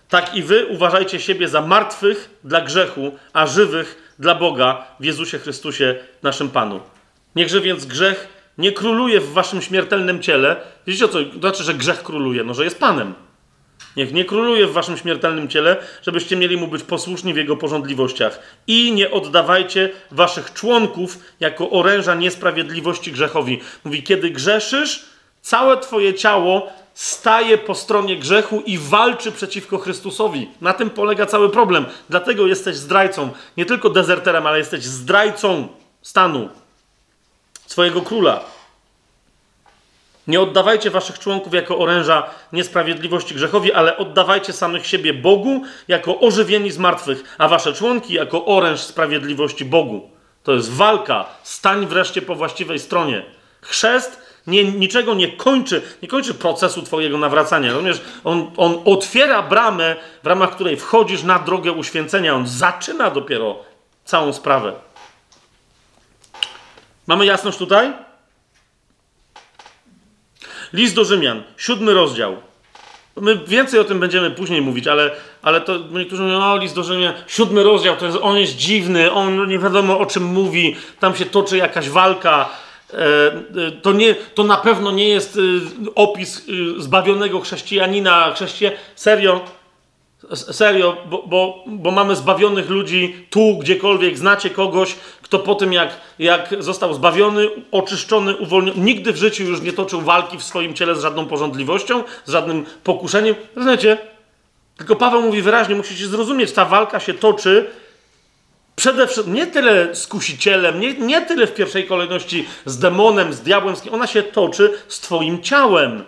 Tak i wy uważajcie siebie za martwych dla grzechu, a żywych dla Boga w Jezusie Chrystusie, naszym Panu. Niechże więc grzech nie króluje w waszym śmiertelnym ciele. Widzicie, o co znaczy, że grzech króluje? No, że jest Panem. Niech nie króluje w waszym śmiertelnym ciele, żebyście mieli mu być posłuszni w jego pożądliwościach. I nie oddawajcie waszych członków jako oręża niesprawiedliwości grzechowi. Mówi, kiedy grzeszysz, całe twoje ciało staje po stronie grzechu i walczy przeciwko Chrystusowi. Na tym polega cały problem. Dlatego jesteś zdrajcą. Nie tylko dezerterem, ale jesteś zdrajcą stanu swojego króla. Nie oddawajcie waszych członków jako oręża niesprawiedliwości grzechowi, ale oddawajcie samych siebie Bogu jako ożywieni z martwych, a wasze członki jako oręż sprawiedliwości Bogu. To jest walka. Stań wreszcie po właściwej stronie. Chrzest niczego nie kończy procesu twojego nawracania. Rozumiesz, on otwiera bramę, w ramach której wchodzisz na drogę uświęcenia. On zaczyna dopiero całą sprawę. Mamy jasność tutaj? List do Rzymian, 7 rozdział. My więcej o tym będziemy później mówić, ale to niektórzy mówią, no list do Rzymian, 7 rozdział, to jest, on jest dziwny, on nie wiadomo o czym mówi, tam się toczy jakaś walka. To na pewno nie jest opis zbawionego chrześcijanina. Serio, bo mamy zbawionych ludzi tu, gdziekolwiek, znacie kogoś, kto po tym jak został zbawiony, oczyszczony, uwolniony, nigdy w życiu już nie toczył walki w swoim ciele z żadną porządliwością, z żadnym pokuszeniem. Rozumiecie? Tylko Paweł mówi wyraźnie, musicie zrozumieć, ta walka się toczy przede wszystkim, nie tyle z kusicielem, nie tyle w pierwszej kolejności z demonem, z diabłem, ona się toczy z twoim ciałem.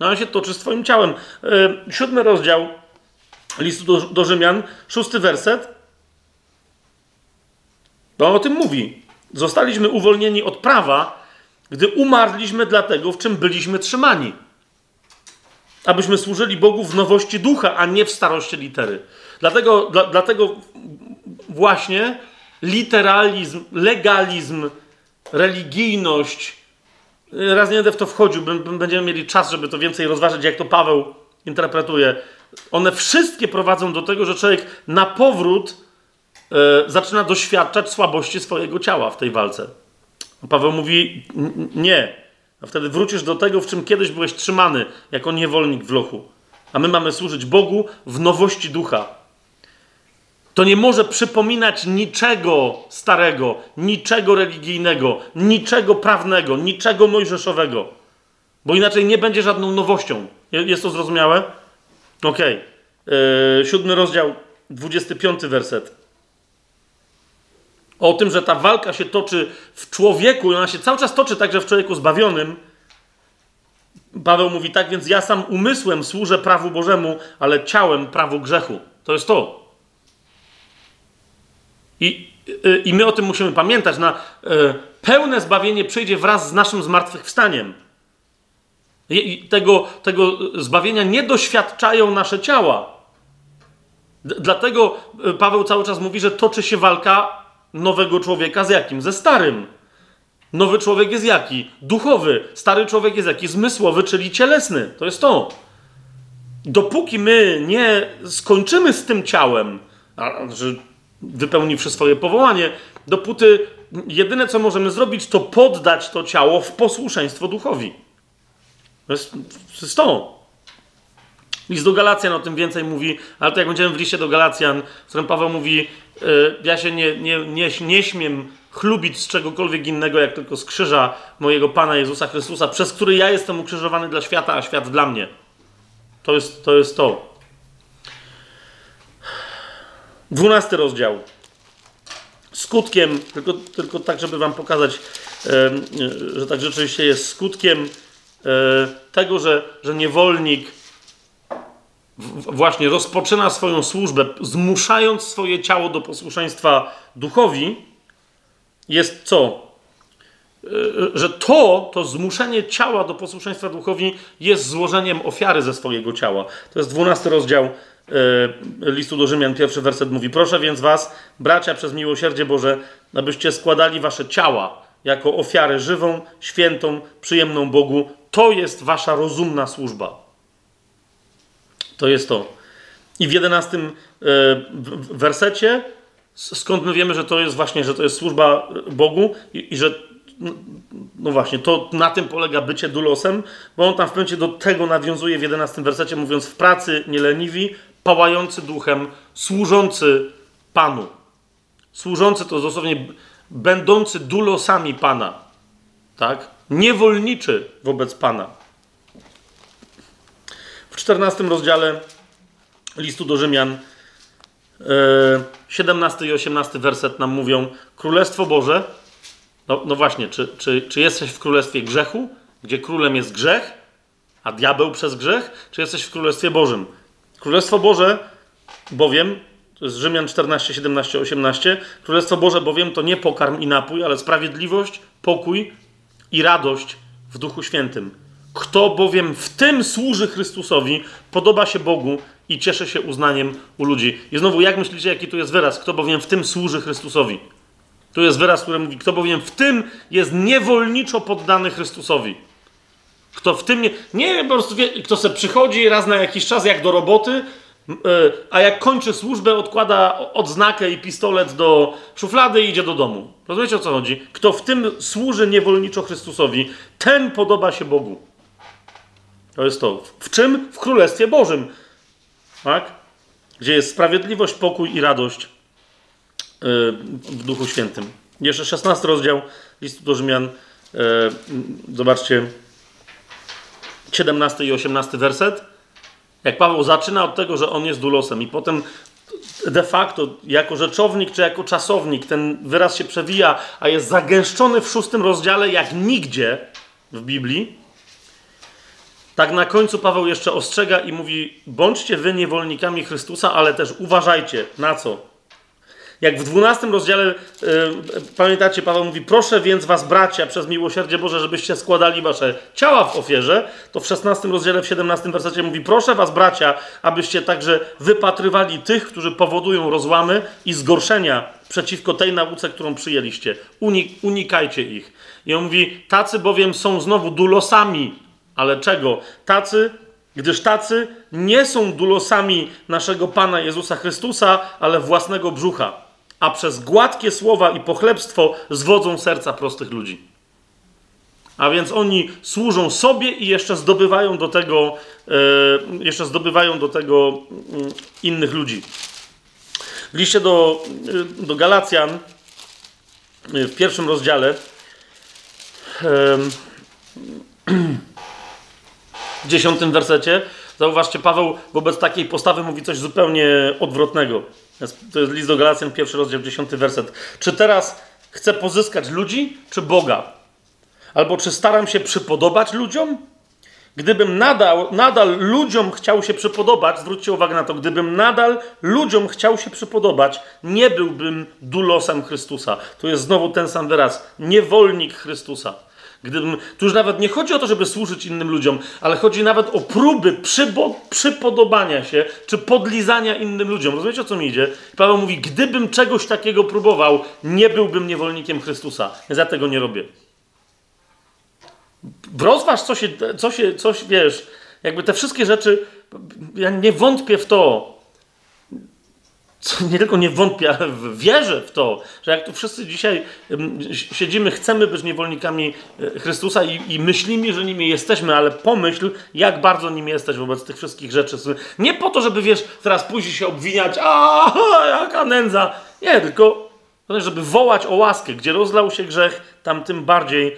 Ona się toczy z twoim ciałem. 7 rozdział listu do Rzymian, 6 werset. No, o tym mówi. Zostaliśmy uwolnieni od prawa, gdy umarliśmy dla tego, w czym byliśmy trzymani. Abyśmy służyli Bogu w nowości ducha, a nie w starości litery. Dlatego właśnie literalizm, legalizm, religijność, raz nie będę w to wchodził, będziemy mieli czas, żeby to więcej rozważyć, jak to Paweł interpretuje. One wszystkie prowadzą do tego, że człowiek na powrót zaczyna doświadczać słabości swojego ciała w tej walce. Paweł mówi nie, a wtedy wrócisz do tego, w czym kiedyś byłeś trzymany jako niewolnik w lochu. A my mamy służyć Bogu w nowości ducha. To nie może przypominać niczego starego, niczego religijnego, niczego prawnego, niczego mojżeszowego. Bo inaczej nie będzie żadną nowością. Jest to zrozumiałe? Okej. 7 rozdział, 25 werset. O tym, że ta walka się toczy w człowieku i ona się cały czas toczy także w człowieku zbawionym. Paweł mówi tak, więc ja sam umysłem służę prawu Bożemu, ale ciałem prawu grzechu. To jest to. I my o tym musimy pamiętać. Pełne zbawienie przyjdzie wraz z naszym zmartwychwstaniem. Tego zbawienia nie doświadczają nasze ciała. Dlatego Paweł cały czas mówi, że toczy się walka nowego człowieka z jakim? Ze starym. Nowy człowiek jest jaki? Duchowy. Stary człowiek jest jaki? Zmysłowy, czyli cielesny. To jest to. Dopóki my nie skończymy z tym ciałem, że wypełniwszy swoje powołanie, dopóty jedyne, co możemy zrobić, to poddać to ciało w posłuszeństwo duchowi. To jest to. List do Galacjan o tym więcej mówi, ale to jak będziemy w liście do Galacjan, w którym Paweł mówi, ja się nie śmiem chlubić z czegokolwiek innego, jak tylko z krzyża mojego Pana Jezusa Chrystusa, przez który ja jestem ukrzyżowany dla świata, a świat dla mnie. To jest to. 12 rozdział. Skutkiem, tylko tak, żeby wam pokazać, że tak rzeczywiście jest skutkiem tego, że niewolnik właśnie rozpoczyna swoją służbę, zmuszając swoje ciało do posłuszeństwa duchowi, jest co? Że to zmuszenie ciała do posłuszeństwa duchowi jest złożeniem ofiary ze swojego ciała. To jest 12 rozdział listu do Rzymian, 1 werset mówi: proszę więc was, bracia, przez miłosierdzie Boże, abyście składali wasze ciała jako ofiarę żywą, świętą, przyjemną Bogu. To jest wasza rozumna służba. To jest to. I w 11 wersecie, skąd my wiemy, że to jest służba Bogu i że no właśnie, to na tym polega bycie dulosem, bo on tam w pewnym momencie do tego nawiązuje w 11 wersecie, mówiąc: w pracy nieleniwi, pałający duchem, służący Panu. Służący to dosłownie będący dulosami Pana. Tak? Niewolniczy wobec Pana. W 14 rozdziale listu do Rzymian 17 i 18 werset nam mówią: Królestwo Boże, no właśnie, czy jesteś w królestwie grzechu, gdzie królem jest grzech, a diabeł przez grzech, czy jesteś w królestwie Bożym? Królestwo Boże bowiem, to jest Rzymian 14, 17, 18, Królestwo Boże bowiem to nie pokarm i napój, ale sprawiedliwość, pokój i radość w Duchu Świętym. Kto bowiem w tym służy Chrystusowi, podoba się Bogu i cieszy się uznaniem u ludzi. I znowu, jak myślicie, jaki tu jest wyraz? Kto bowiem w tym służy Chrystusowi? Tu jest wyraz, który mówi, kto bowiem w tym jest niewolniczo poddany Chrystusowi. Kto w tym nie po prostu wie, kto se przychodzi raz na jakiś czas jak do roboty, a jak kończy służbę, odkłada odznakę i pistolet do szuflady i idzie do domu. Rozumiecie, o co chodzi? Kto w tym służy niewolniczo Chrystusowi, ten podoba się Bogu. To jest to. W czym? W Królestwie Bożym. Tak? Gdzie jest sprawiedliwość, pokój i radość w Duchu Świętym. Jeszcze 16 rozdział listu do Rzymian. Zobaczcie 17 i 18 werset. Jak Paweł zaczyna od tego, że on jest dulosem i potem de facto jako rzeczownik czy jako czasownik ten wyraz się przewija, a jest zagęszczony w 6 rozdziale jak nigdzie w Biblii. Tak na końcu Paweł jeszcze ostrzega i mówi: bądźcie wy niewolnikami Chrystusa, ale też uważajcie na co. Jak w 12 rozdziale, pamiętacie, Paweł mówi: proszę więc was, bracia, przez miłosierdzie Boże, żebyście składali wasze ciała w ofierze. To w 16 rozdziale, w 17 wersecie mówi: proszę was, bracia, abyście także wypatrywali tych, którzy powodują rozłamy i zgorszenia przeciwko tej nauce, którą przyjęliście. Unikajcie ich. I on mówi: tacy bowiem są znowu dulosami. Ale czego? Tacy, gdyż tacy nie są dulosami naszego Pana Jezusa Chrystusa, ale własnego brzucha, a przez gładkie słowa i pochlebstwo zwodzą serca prostych ludzi. A więc oni służą sobie i jeszcze zdobywają do tego, innych ludzi. W liście do Galacjan, w 1 rozdziale, w 10 wersecie, zauważcie, Paweł wobec takiej postawy mówi coś zupełnie odwrotnego. To jest list do Galacjan, 1 rozdział, 10 werset. Czy teraz chcę pozyskać ludzi, czy Boga? Albo czy staram się przypodobać ludziom? Gdybym nadal ludziom chciał się przypodobać, zwróćcie uwagę na to, gdybym nadal ludziom chciał się przypodobać, nie byłbym dulosem Chrystusa. Tu jest znowu ten sam wyraz, niewolnik Chrystusa. Tu już nawet nie chodzi o to, żeby służyć innym ludziom, ale chodzi nawet o próby przypodobania się czy podlizania innym ludziom. Rozumiecie, o co mi idzie? Paweł mówi: gdybym czegoś takiego próbował, nie byłbym niewolnikiem Chrystusa. Ja tego nie robię. Rozważ, coś, wiesz, jakby te wszystkie rzeczy, ja nie wątpię w to, nie tylko nie wątpię, ale wierzę w to, że jak tu wszyscy dzisiaj siedzimy, chcemy być niewolnikami Chrystusa i myślimy, że nimi jesteśmy, ale pomyśl, jak bardzo nim jesteś wobec tych wszystkich rzeczy. Nie po to, żeby, wiesz, teraz później się obwiniać, jaka nędza. Nie, tylko żeby wołać o łaskę. Gdzie rozlał się grzech, tam tym bardziej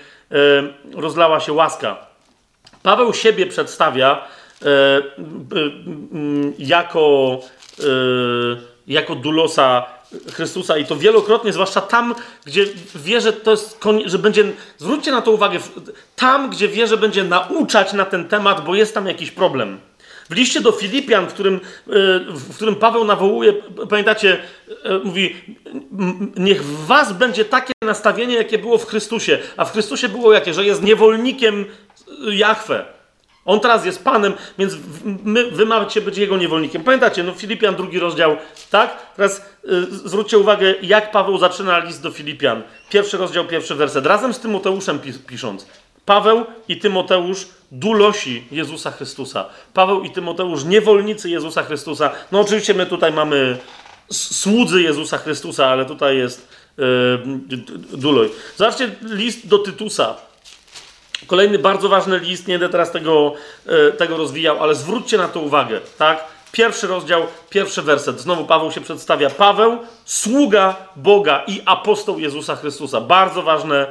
rozlała się łaska. Paweł siebie przedstawia jako dulosa Chrystusa i to wielokrotnie, zwłaszcza tam, gdzie wie, że to jest że będzie, zwróćcie na to uwagę, tam, gdzie wie, że będzie nauczać na ten temat, bo jest tam jakiś problem. W liście do Filipian, w którym Paweł nawołuje, pamiętacie, mówi: niech w was będzie takie nastawienie, jakie było w Chrystusie. A w Chrystusie było jakie? Że jest niewolnikiem Jachwe. On teraz jest Panem, więc wy macie być Jego niewolnikiem. Pamiętacie, Filipian 2 rozdział, tak? Teraz zwróćcie uwagę, jak Paweł zaczyna list do Filipian. 1 rozdział, 1 werset. Razem z Tymoteuszem pisząc. Paweł i Tymoteusz, dulosi Jezusa Chrystusa. Paweł i Tymoteusz, niewolnicy Jezusa Chrystusa. Oczywiście my tutaj mamy słudzy Jezusa Chrystusa, ale tutaj jest duloj. Zobaczcie list do Tytusa. Kolejny bardzo ważny list, nie będę teraz tego rozwijał, ale zwróćcie na to uwagę, tak? Pierwszy rozdział, pierwszy werset. Znowu Paweł się przedstawia. Paweł, sługa Boga i apostoł Jezusa Chrystusa. Bardzo ważne.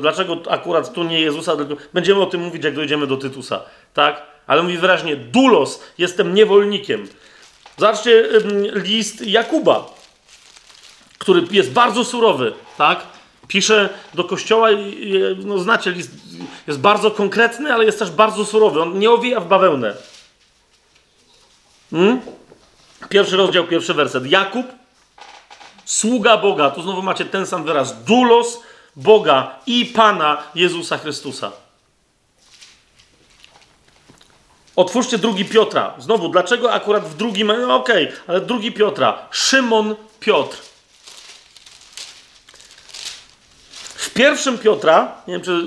Dlaczego akurat tu nie Jezusa? Tylko będziemy o tym mówić, jak dojdziemy do Tytusa, tak? Ale mówi wyraźnie, doulos, jestem niewolnikiem. Zobaczcie list Jakuba, który jest bardzo surowy, tak? Pisze do kościoła, no znacie list, jest bardzo konkretny, ale jest też bardzo surowy. On nie owija w bawełnę. Pierwszy rozdział, pierwszy werset. Jakub, sługa Boga. Tu znowu macie ten sam wyraz. Doulos Boga i Pana Jezusa Chrystusa. Otwórzcie 2 Piotra. Znowu, dlaczego akurat w drugim... No okej, ale 2 Piotra. Szymon Piotr. W 1 Piotra, nie wiem czy...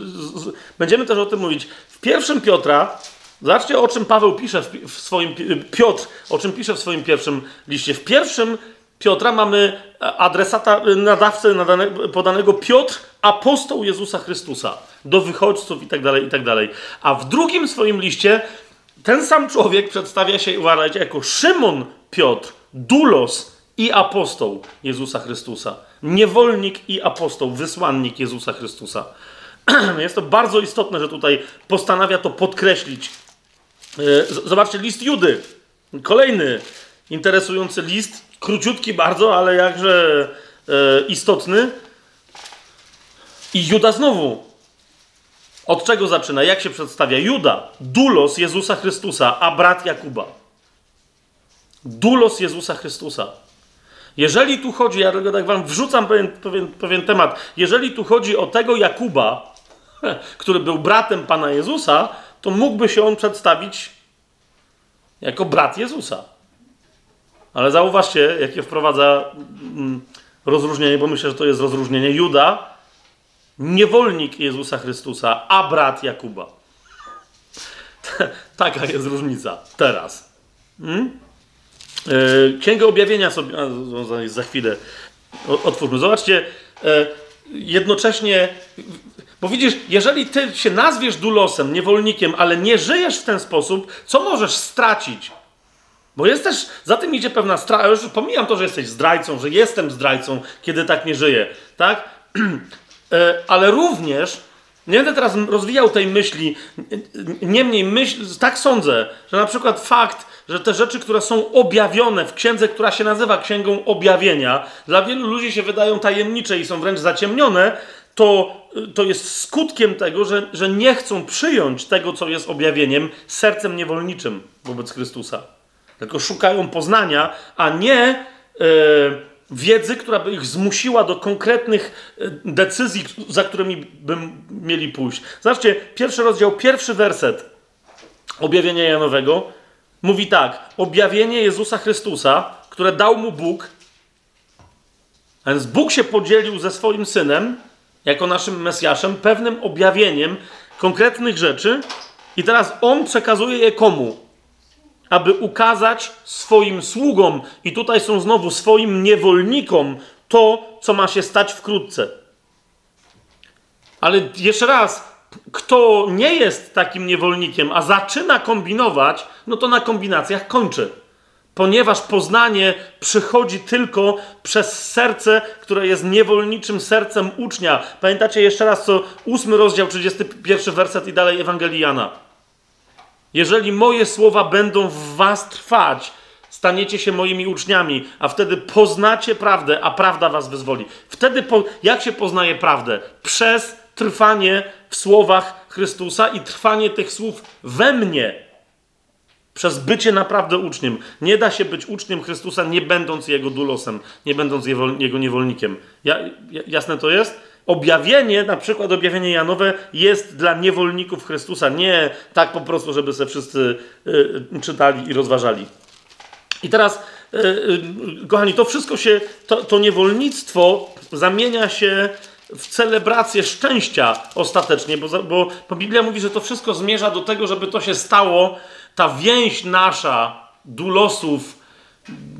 Będziemy też o tym mówić. W 1 Piotra, zobaczcie o czym Paweł pisze w swoim... Piotr, o czym pisze w swoim pierwszym liście. W 1 Piotra mamy adresata, nadawcę podanego Piotr, apostoł Jezusa Chrystusa. Do wychodźców i tak dalej, i tak dalej. A w drugim swoim liście ten sam człowiek przedstawia się, uważajcie, jako Szymon Piotr, doulos i apostoł Jezusa Chrystusa. Niewolnik i apostoł, wysłannik Jezusa Chrystusa. Jest to bardzo istotne, że tutaj postanawia to podkreślić. Zobaczcie, list Judy. Kolejny interesujący list. Króciutki bardzo, ale jakże istotny. I Juda znowu. Od czego zaczyna? Jak się przedstawia? Juda, doulos Jezusa Chrystusa, a brat Jakuba. Doulos Jezusa Chrystusa. Jeżeli tu chodzi, ja tylko tak wam wrzucam pewien temat, jeżeli tu chodzi o tego Jakuba, który był bratem Pana Jezusa, to mógłby się on przedstawić jako brat Jezusa. Ale zauważcie, jakie wprowadza rozróżnienie, bo myślę, że to jest rozróżnienie. Juda, niewolnik Jezusa Chrystusa, a brat Jakuba. Taka jest różnica teraz. Księgę Objawienia sobie... za chwilę otwórzmy. Zobaczcie, jednocześnie... Bo widzisz, jeżeli ty się nazwiesz dulosem, niewolnikiem, ale nie żyjesz w ten sposób, co możesz stracić? Bo jest też, za tym idzie pewna strata. Już pomijam to, że jesteś zdrajcą, że jestem zdrajcą, kiedy tak nie żyję. Tak? Ale również, nie będę teraz rozwijał tej myśli, niemniej myśl, tak sądzę, że na przykład fakt, że te rzeczy, które są objawione w księdze, która się nazywa Księgą Objawienia, dla wielu ludzi się wydają tajemnicze i są wręcz zaciemnione, to jest skutkiem tego, że nie chcą przyjąć tego, co jest objawieniem, sercem niewolniczym wobec Chrystusa. Tylko szukają poznania, a nie... wiedzy, która by ich zmusiła do konkretnych decyzji, za którymi by mieli pójść. Zobaczcie, pierwszy rozdział, pierwszy werset Objawienia Janowego mówi tak. Objawienie Jezusa Chrystusa, które dał mu Bóg, a więc Bóg się podzielił ze swoim Synem, jako naszym Mesjaszem, pewnym objawieniem konkretnych rzeczy i teraz On przekazuje je komu? Aby ukazać swoim sługom, i tutaj są znowu swoim niewolnikom, to, co ma się stać wkrótce. Ale jeszcze raz, kto nie jest takim niewolnikiem, a zaczyna kombinować, no to na kombinacjach kończy. Ponieważ poznanie przychodzi tylko przez serce, które jest niewolniczym sercem ucznia. Pamiętacie jeszcze raz, co 8 rozdział, 31 werset i dalej Ewangelii Jana. Jeżeli moje słowa będą w was trwać, staniecie się moimi uczniami, a wtedy poznacie prawdę, a prawda was wyzwoli. Wtedy jak się poznaje prawdę? Przez trwanie w słowach Chrystusa i trwanie tych słów we mnie. Przez bycie naprawdę uczniem. Nie da się być uczniem Chrystusa, nie będąc jego dulosem, nie będąc jego niewolnikiem. Jasne to jest? Objawienie, na przykład objawienie Janowe, jest dla niewolników Chrystusa. Nie tak po prostu, żeby se wszyscy czytali i rozważali. I teraz, kochani, to wszystko się, to niewolnictwo zamienia się w celebrację szczęścia ostatecznie, bo Biblia mówi, że to wszystko zmierza do tego, żeby to się stało, ta więź nasza, dulosów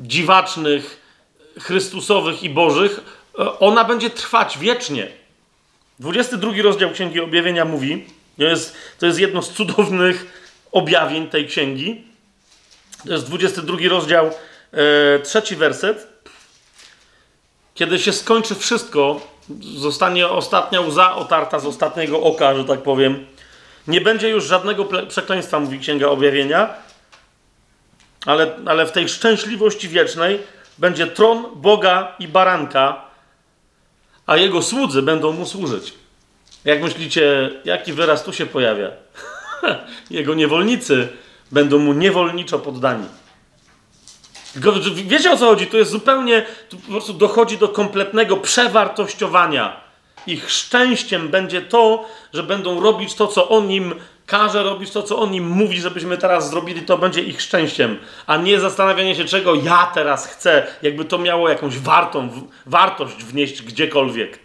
dziwacznych, Chrystusowych i Bożych, ona będzie trwać wiecznie. 22 rozdział Księgi Objawienia mówi, to jest jedno z cudownych objawień tej księgi. To jest 22 rozdział, trzeci werset. Kiedy się skończy wszystko, zostanie ostatnia łza otarta z ostatniego oka, że tak powiem. Nie będzie już żadnego przekleństwa, mówi Księga Objawienia, ale w tej szczęśliwości wiecznej będzie tron Boga i Baranka, a jego słudzy będą mu służyć. Jak myślicie, jaki wyraz tu się pojawia? Jego niewolnicy będą mu niewolniczo poddani. Wiecie, o co chodzi? Tu jest zupełnie, tu po prostu dochodzi do kompletnego przewartościowania. Ich szczęściem będzie to, że będą robić to, co on im każe robić, to, co on im mówi, żebyśmy teraz zrobili, to będzie ich szczęściem. A nie zastanawianie się, czego ja teraz chcę, jakby to miało jakąś wartość wnieść gdziekolwiek.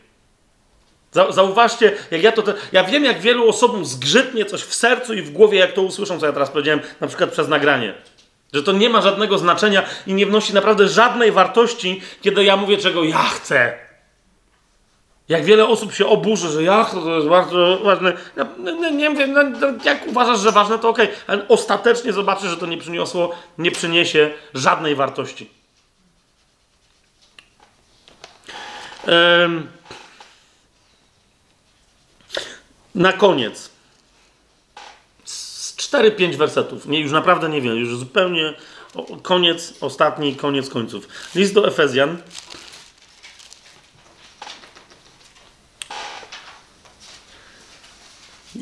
Zauważcie, jak ja wiem, jak wielu osobom zgrzytnie coś w sercu i w głowie, jak to usłyszą, co ja teraz powiedziałem, na przykład przez nagranie. Że to nie ma żadnego znaczenia i nie wnosi naprawdę żadnej wartości, kiedy ja mówię, czego ja chcę. Jak wiele osób się oburzy, że ja chcę, to jest bardzo ważne. Ja, nie wiem, jak uważasz, że ważne, to okej. Ale ostatecznie zobaczysz, że to nie przyniesie żadnej wartości. Na koniec. 4-5 wersetów. Nie, już naprawdę nie wiem. Już zupełnie koniec, ostatni, koniec końców. List do Efezjan.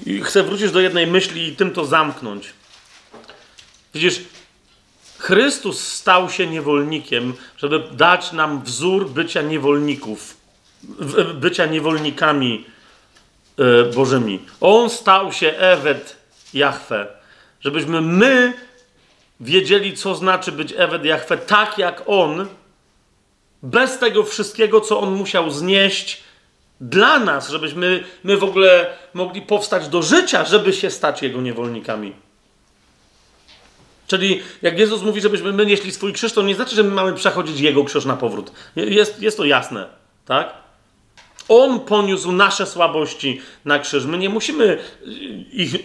I chcę wrócić do jednej myśli i tym to zamknąć. Widzisz, Chrystus stał się niewolnikiem, żeby dać nam wzór bycia niewolników. Bycia niewolnikami bożymi. On stał się Evet Jachwe, żebyśmy my wiedzieli, co znaczy być Evet Jachwe, tak jak on, bez tego wszystkiego, co on musiał znieść dla nas, żebyśmy my w ogóle mogli powstać do życia, żeby się stać jego niewolnikami. Czyli jak Jezus mówi, żebyśmy my nieśli swój krzyż, to nie znaczy, że my mamy przechodzić jego krzyż na powrót. Jest to jasne, tak? On poniósł nasze słabości na krzyż. My nie musimy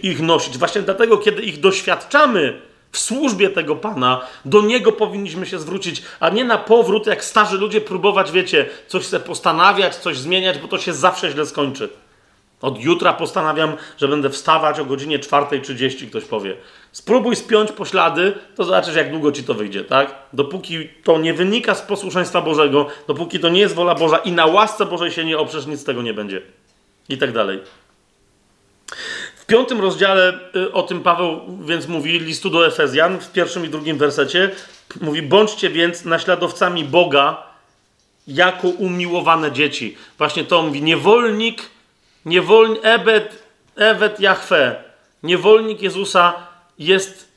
ich nosić. Właśnie dlatego, kiedy ich doświadczamy w służbie tego Pana, do Niego powinniśmy się zwrócić, a nie na powrót, jak starzy ludzie, próbować, wiecie, coś sobie postanawiać, coś zmieniać, bo to się zawsze źle skończy. Od jutra postanawiam, że będę wstawać o godzinie 4:30, ktoś powie. Spróbuj spiąć poślady, to zobaczysz, jak długo ci to wyjdzie, tak? Dopóki to nie wynika z posłuszeństwa Bożego, dopóki to nie jest wola Boża i na łasce Bożej się nie oprzesz, nic z tego nie będzie. I tak dalej. W 5 rozdziale o tym Paweł więc mówi, listu do Efezjan, w 1. i 2 wersecie, mówi: bądźcie więc naśladowcami Boga jako umiłowane dzieci. Właśnie to mówi, Evet Jachwe, niewolnik Jezusa jest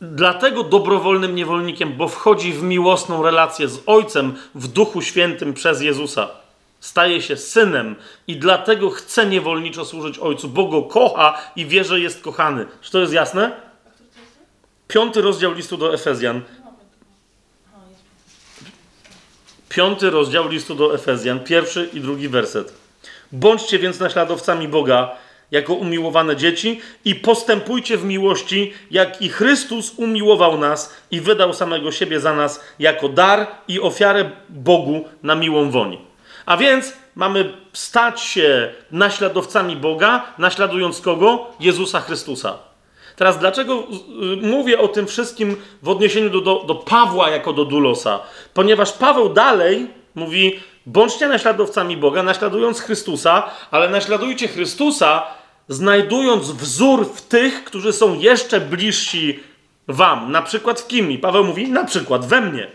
dlatego dobrowolnym niewolnikiem, bo wchodzi w miłosną relację z Ojcem w Duchu Świętym przez Jezusa. Staje się synem i dlatego chce niewolniczo służyć Ojcu, bo go kocha i wie, że jest kochany. Czy to jest jasne? 5 rozdział listu do Efezjan. 5 rozdział listu do Efezjan, 1. i 2 werset. Bądźcie więc naśladowcami Boga jako umiłowane dzieci i postępujcie w miłości, jak i Chrystus umiłował nas i wydał samego siebie za nas jako dar i ofiarę Bogu na miłą woń. A więc mamy stać się naśladowcami Boga, naśladując kogo? Jezusa Chrystusa. Teraz dlaczego mówię o tym wszystkim w odniesieniu do Pawła jako do Dulosa? Ponieważ Paweł dalej mówi: bądźcie naśladowcami Boga, naśladując Chrystusa, ale naśladujcie Chrystusa, znajdując wzór w tych, którzy są jeszcze bliżsi wam. Na przykład w kim? Paweł mówi, na przykład we mnie.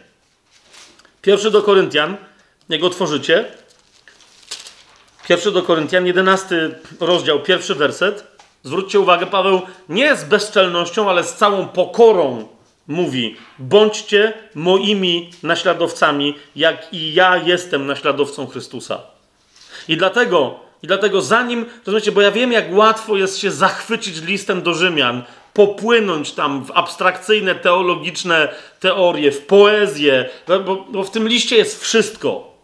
1 do Koryntian, jego otworzycie. 1 do Koryntian, 11 rozdział, 1 werset. Zwróćcie uwagę, Paweł nie z bezczelnością, ale z całą pokorą mówi: bądźcie moimi naśladowcami, jak i ja jestem naśladowcą Chrystusa. I dlatego zanim, rozumiecie, bo ja wiem, jak łatwo jest się zachwycić listem do Rzymian, popłynąć tam w abstrakcyjne, teologiczne teorie, w poezję, bo w tym liście jest wszystko.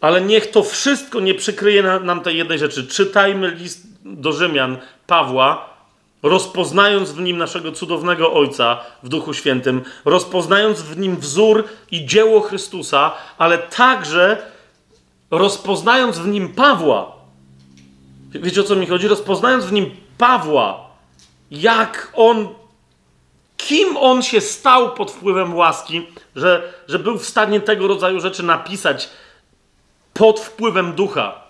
Ale niech to wszystko nie przykryje nam tej jednej rzeczy. Czytajmy list do Rzymian Pawła, rozpoznając w nim naszego cudownego Ojca w Duchu Świętym, rozpoznając w nim wzór i dzieło Chrystusa, ale także rozpoznając w nim Pawła. Wiecie, o co mi chodzi? Rozpoznając w nim Pawła, jak on, kim on się stał pod wpływem łaski, że był w stanie tego rodzaju rzeczy napisać pod wpływem Ducha.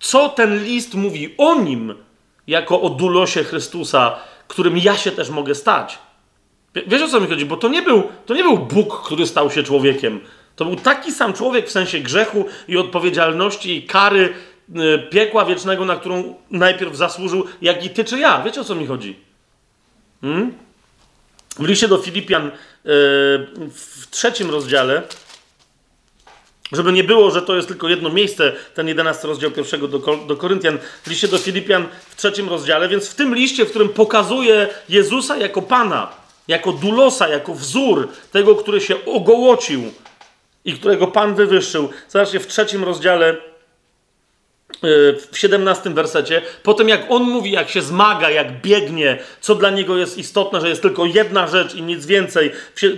Co ten list mówi o nim, jako o dulosie Chrystusa, którym ja się też mogę stać. Wiesz, o co mi chodzi? Bo to nie był Bóg, który stał się człowiekiem. To był taki sam człowiek w sensie grzechu i odpowiedzialności i kary piekła wiecznego, na którą najpierw zasłużył, jak i ty czy ja. Wiecie, o co mi chodzi? W liście do Filipian w 3 rozdziale, żeby nie było, że to jest tylko jedno miejsce, ten 11 rozdział 1 do Koryntian, w liście do Filipian w 3 rozdziale, więc w tym liście, w którym pokazuje Jezusa jako Pana, jako dulosa, jako wzór tego, który się ogołocił i którego Pan wywyższył. Zobaczcie, w 3 rozdziale, w 17 wersecie, potem jak on mówi, jak się zmaga, jak biegnie, co dla niego jest istotne, że jest tylko jedna rzecz i nic więcej.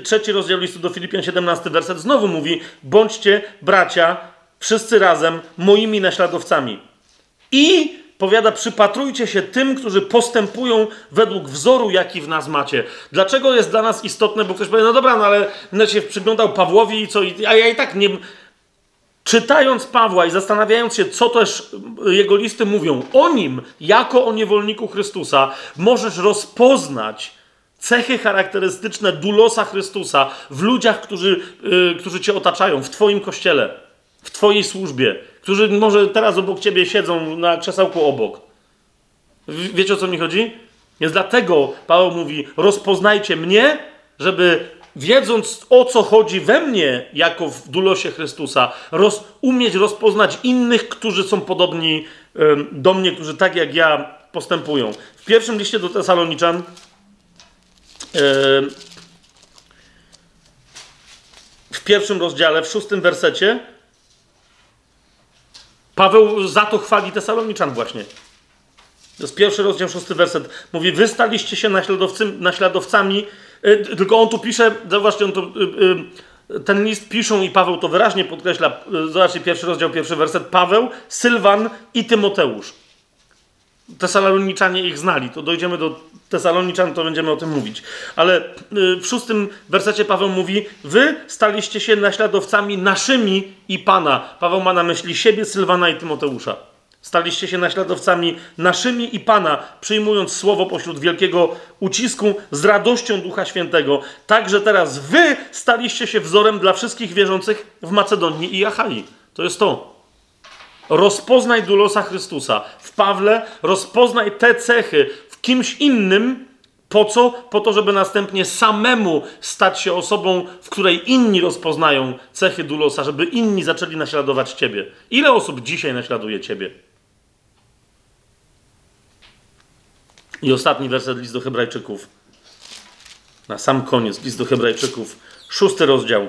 3 rozdział listu do Filipian, 17 werset, znowu mówi: bądźcie, bracia, wszyscy razem moimi naśladowcami. I powiada: przypatrujcie się tym, którzy postępują według wzoru, jaki w nas macie. Dlaczego jest dla nas istotne? Bo ktoś powie: no dobra, no ale będę się przyglądał Pawłowi i co, a ja i tak nie... Czytając Pawła i zastanawiając się, co też jego listy mówią o nim, jako o niewolniku Chrystusa, możesz rozpoznać cechy charakterystyczne dulosa Chrystusa w ludziach, którzy cię otaczają, w twoim kościele, w twojej służbie, którzy może teraz obok ciebie siedzą na krzesełku obok. Wiecie, o co mi chodzi? Więc dlatego Paweł mówi: rozpoznajcie mnie, żeby... Wiedząc, o co chodzi we mnie, jako w dulosie Chrystusa, umieć rozpoznać innych, którzy są podobni do mnie, którzy tak jak ja postępują. W 1 liście do Tesaloniczan, w 1 rozdziale, w 6 wersecie, Paweł za to chwali Tesaloniczan właśnie. To jest 1 rozdział, 6 werset. Mówi: wy staliście się naśladowcami. Tylko on tu pisze, zobaczcie, ten list piszą i Paweł to wyraźnie podkreśla. Zobaczcie, 1 rozdział, 1 werset. Paweł, Sylwan i Tymoteusz. Tesaloniczanie ich znali. To dojdziemy do Tesaloniczan, to będziemy o tym mówić. Ale w 6 wersecie Paweł mówi: wy staliście się naśladowcami naszymi i Pana. Paweł ma na myśli siebie, Sylwana i Tymoteusza. Staliście się naśladowcami naszymi i Pana, przyjmując słowo pośród wielkiego ucisku z radością Ducha Świętego. Także teraz wy staliście się wzorem dla wszystkich wierzących w Macedonii i Achai. To jest to. Rozpoznaj dulosa Chrystusa w Pawle, rozpoznaj te cechy w kimś innym. Po co? Po to, żeby następnie samemu stać się osobą, w której inni rozpoznają cechy dulosa, żeby inni zaczęli naśladować ciebie. Ile osób dzisiaj naśladuje ciebie? I ostatni werset, list do Hebrajczyków. Na sam koniec, list do Hebrajczyków, 6 rozdział.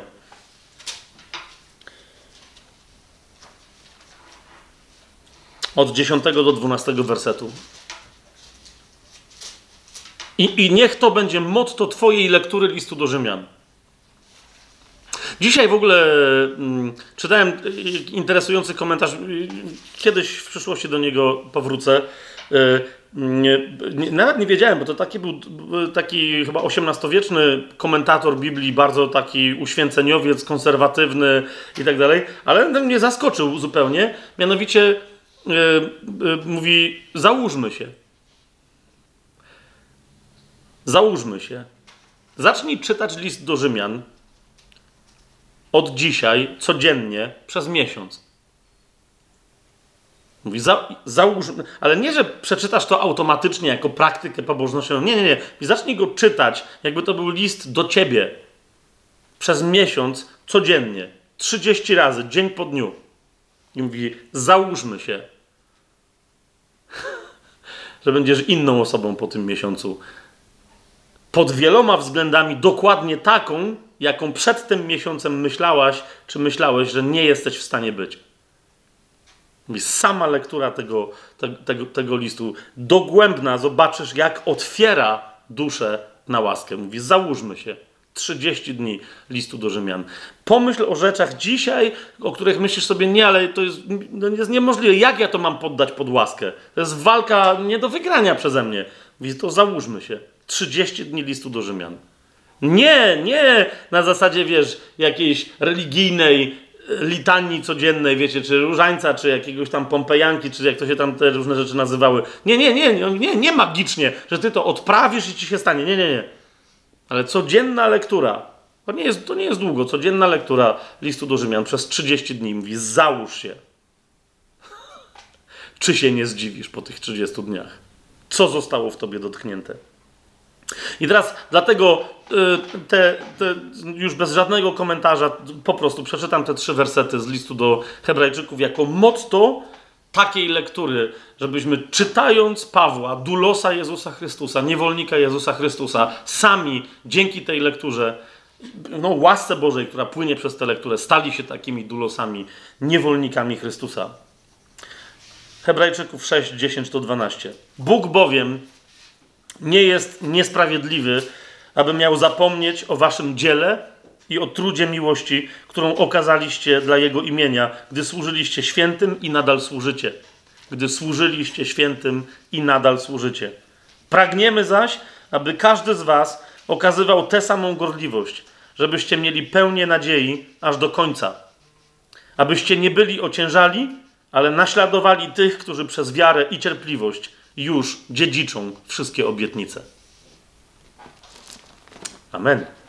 Od 10 do 12 wersetu. I niech to będzie motto twojej lektury listu do Rzymian. Dzisiaj w ogóle czytałem interesujący komentarz. Kiedyś w przyszłości do niego powrócę. Nawet nie wiedziałem, bo to był taki chyba XVIII-wieczny komentator Biblii, bardzo taki uświęceniowiec, konserwatywny i tak dalej, ale mnie zaskoczył zupełnie. Mianowicie mówi: załóżmy się. Załóżmy się. Zacznij czytać list do Rzymian od dzisiaj, codziennie, przez miesiąc. Mówi: załóżmy. Ale nie, że przeczytasz to automatycznie jako praktykę pobożnościową. Nie. Zacznij go czytać, jakby to był list do ciebie. Przez miesiąc, codziennie. 30 razy, dzień po dniu. I mówi: załóżmy się. Że będziesz inną osobą po tym miesiącu. Pod wieloma względami dokładnie taką, jaką przed tym miesiącem myślałaś, czy myślałeś, że nie jesteś w stanie być. Sama lektura tego listu, dogłębna, zobaczysz, jak otwiera duszę na łaskę. Mówi, załóżmy się. 30 dni listu do Rzymian. Pomyśl o rzeczach dzisiaj, o których myślisz sobie, nie, ale to jest niemożliwe. Jak ja to mam poddać pod łaskę? To jest walka nie do wygrania przeze mnie. Mówi, to załóżmy się. 30 dni listu do Rzymian. Nie na zasadzie, wiesz, jakiejś religijnej litanii codziennej, wiecie, czy różańca, czy jakiegoś tam pompejanki, czy jak to się tam te różne rzeczy nazywały. Nie magicznie, że ty to odprawisz i ci się stanie. Nie. Ale codzienna lektura, to nie jest długo, codzienna lektura listu do Rzymian przez 30 dni mówi, załóż się. Czy się nie zdziwisz po tych 30 dniach? Co zostało w tobie dotknięte? I teraz dlatego już bez żadnego komentarza po prostu przeczytam te 3 wersety z listu do Hebrajczyków jako motto takiej lektury, żebyśmy czytając Pawła, dulosa Jezusa Chrystusa, niewolnika Jezusa Chrystusa, sami dzięki tej lekturze, łasce Bożej, która płynie przez tę lekturę, stali się takimi dulosami, niewolnikami Chrystusa. Hebrajczyków 6, 10-12. Bóg bowiem nie jest niesprawiedliwy, aby miał zapomnieć o waszym dziele i o trudzie miłości, którą okazaliście dla Jego imienia, gdy służyliście świętym i nadal służycie. Pragniemy zaś, aby każdy z was okazywał tę samą gorliwość, żebyście mieli pełnię nadziei aż do końca. Abyście nie byli ociężali, ale naśladowali tych, którzy przez wiarę i cierpliwość już dziedziczą wszystkie obietnice. Amen.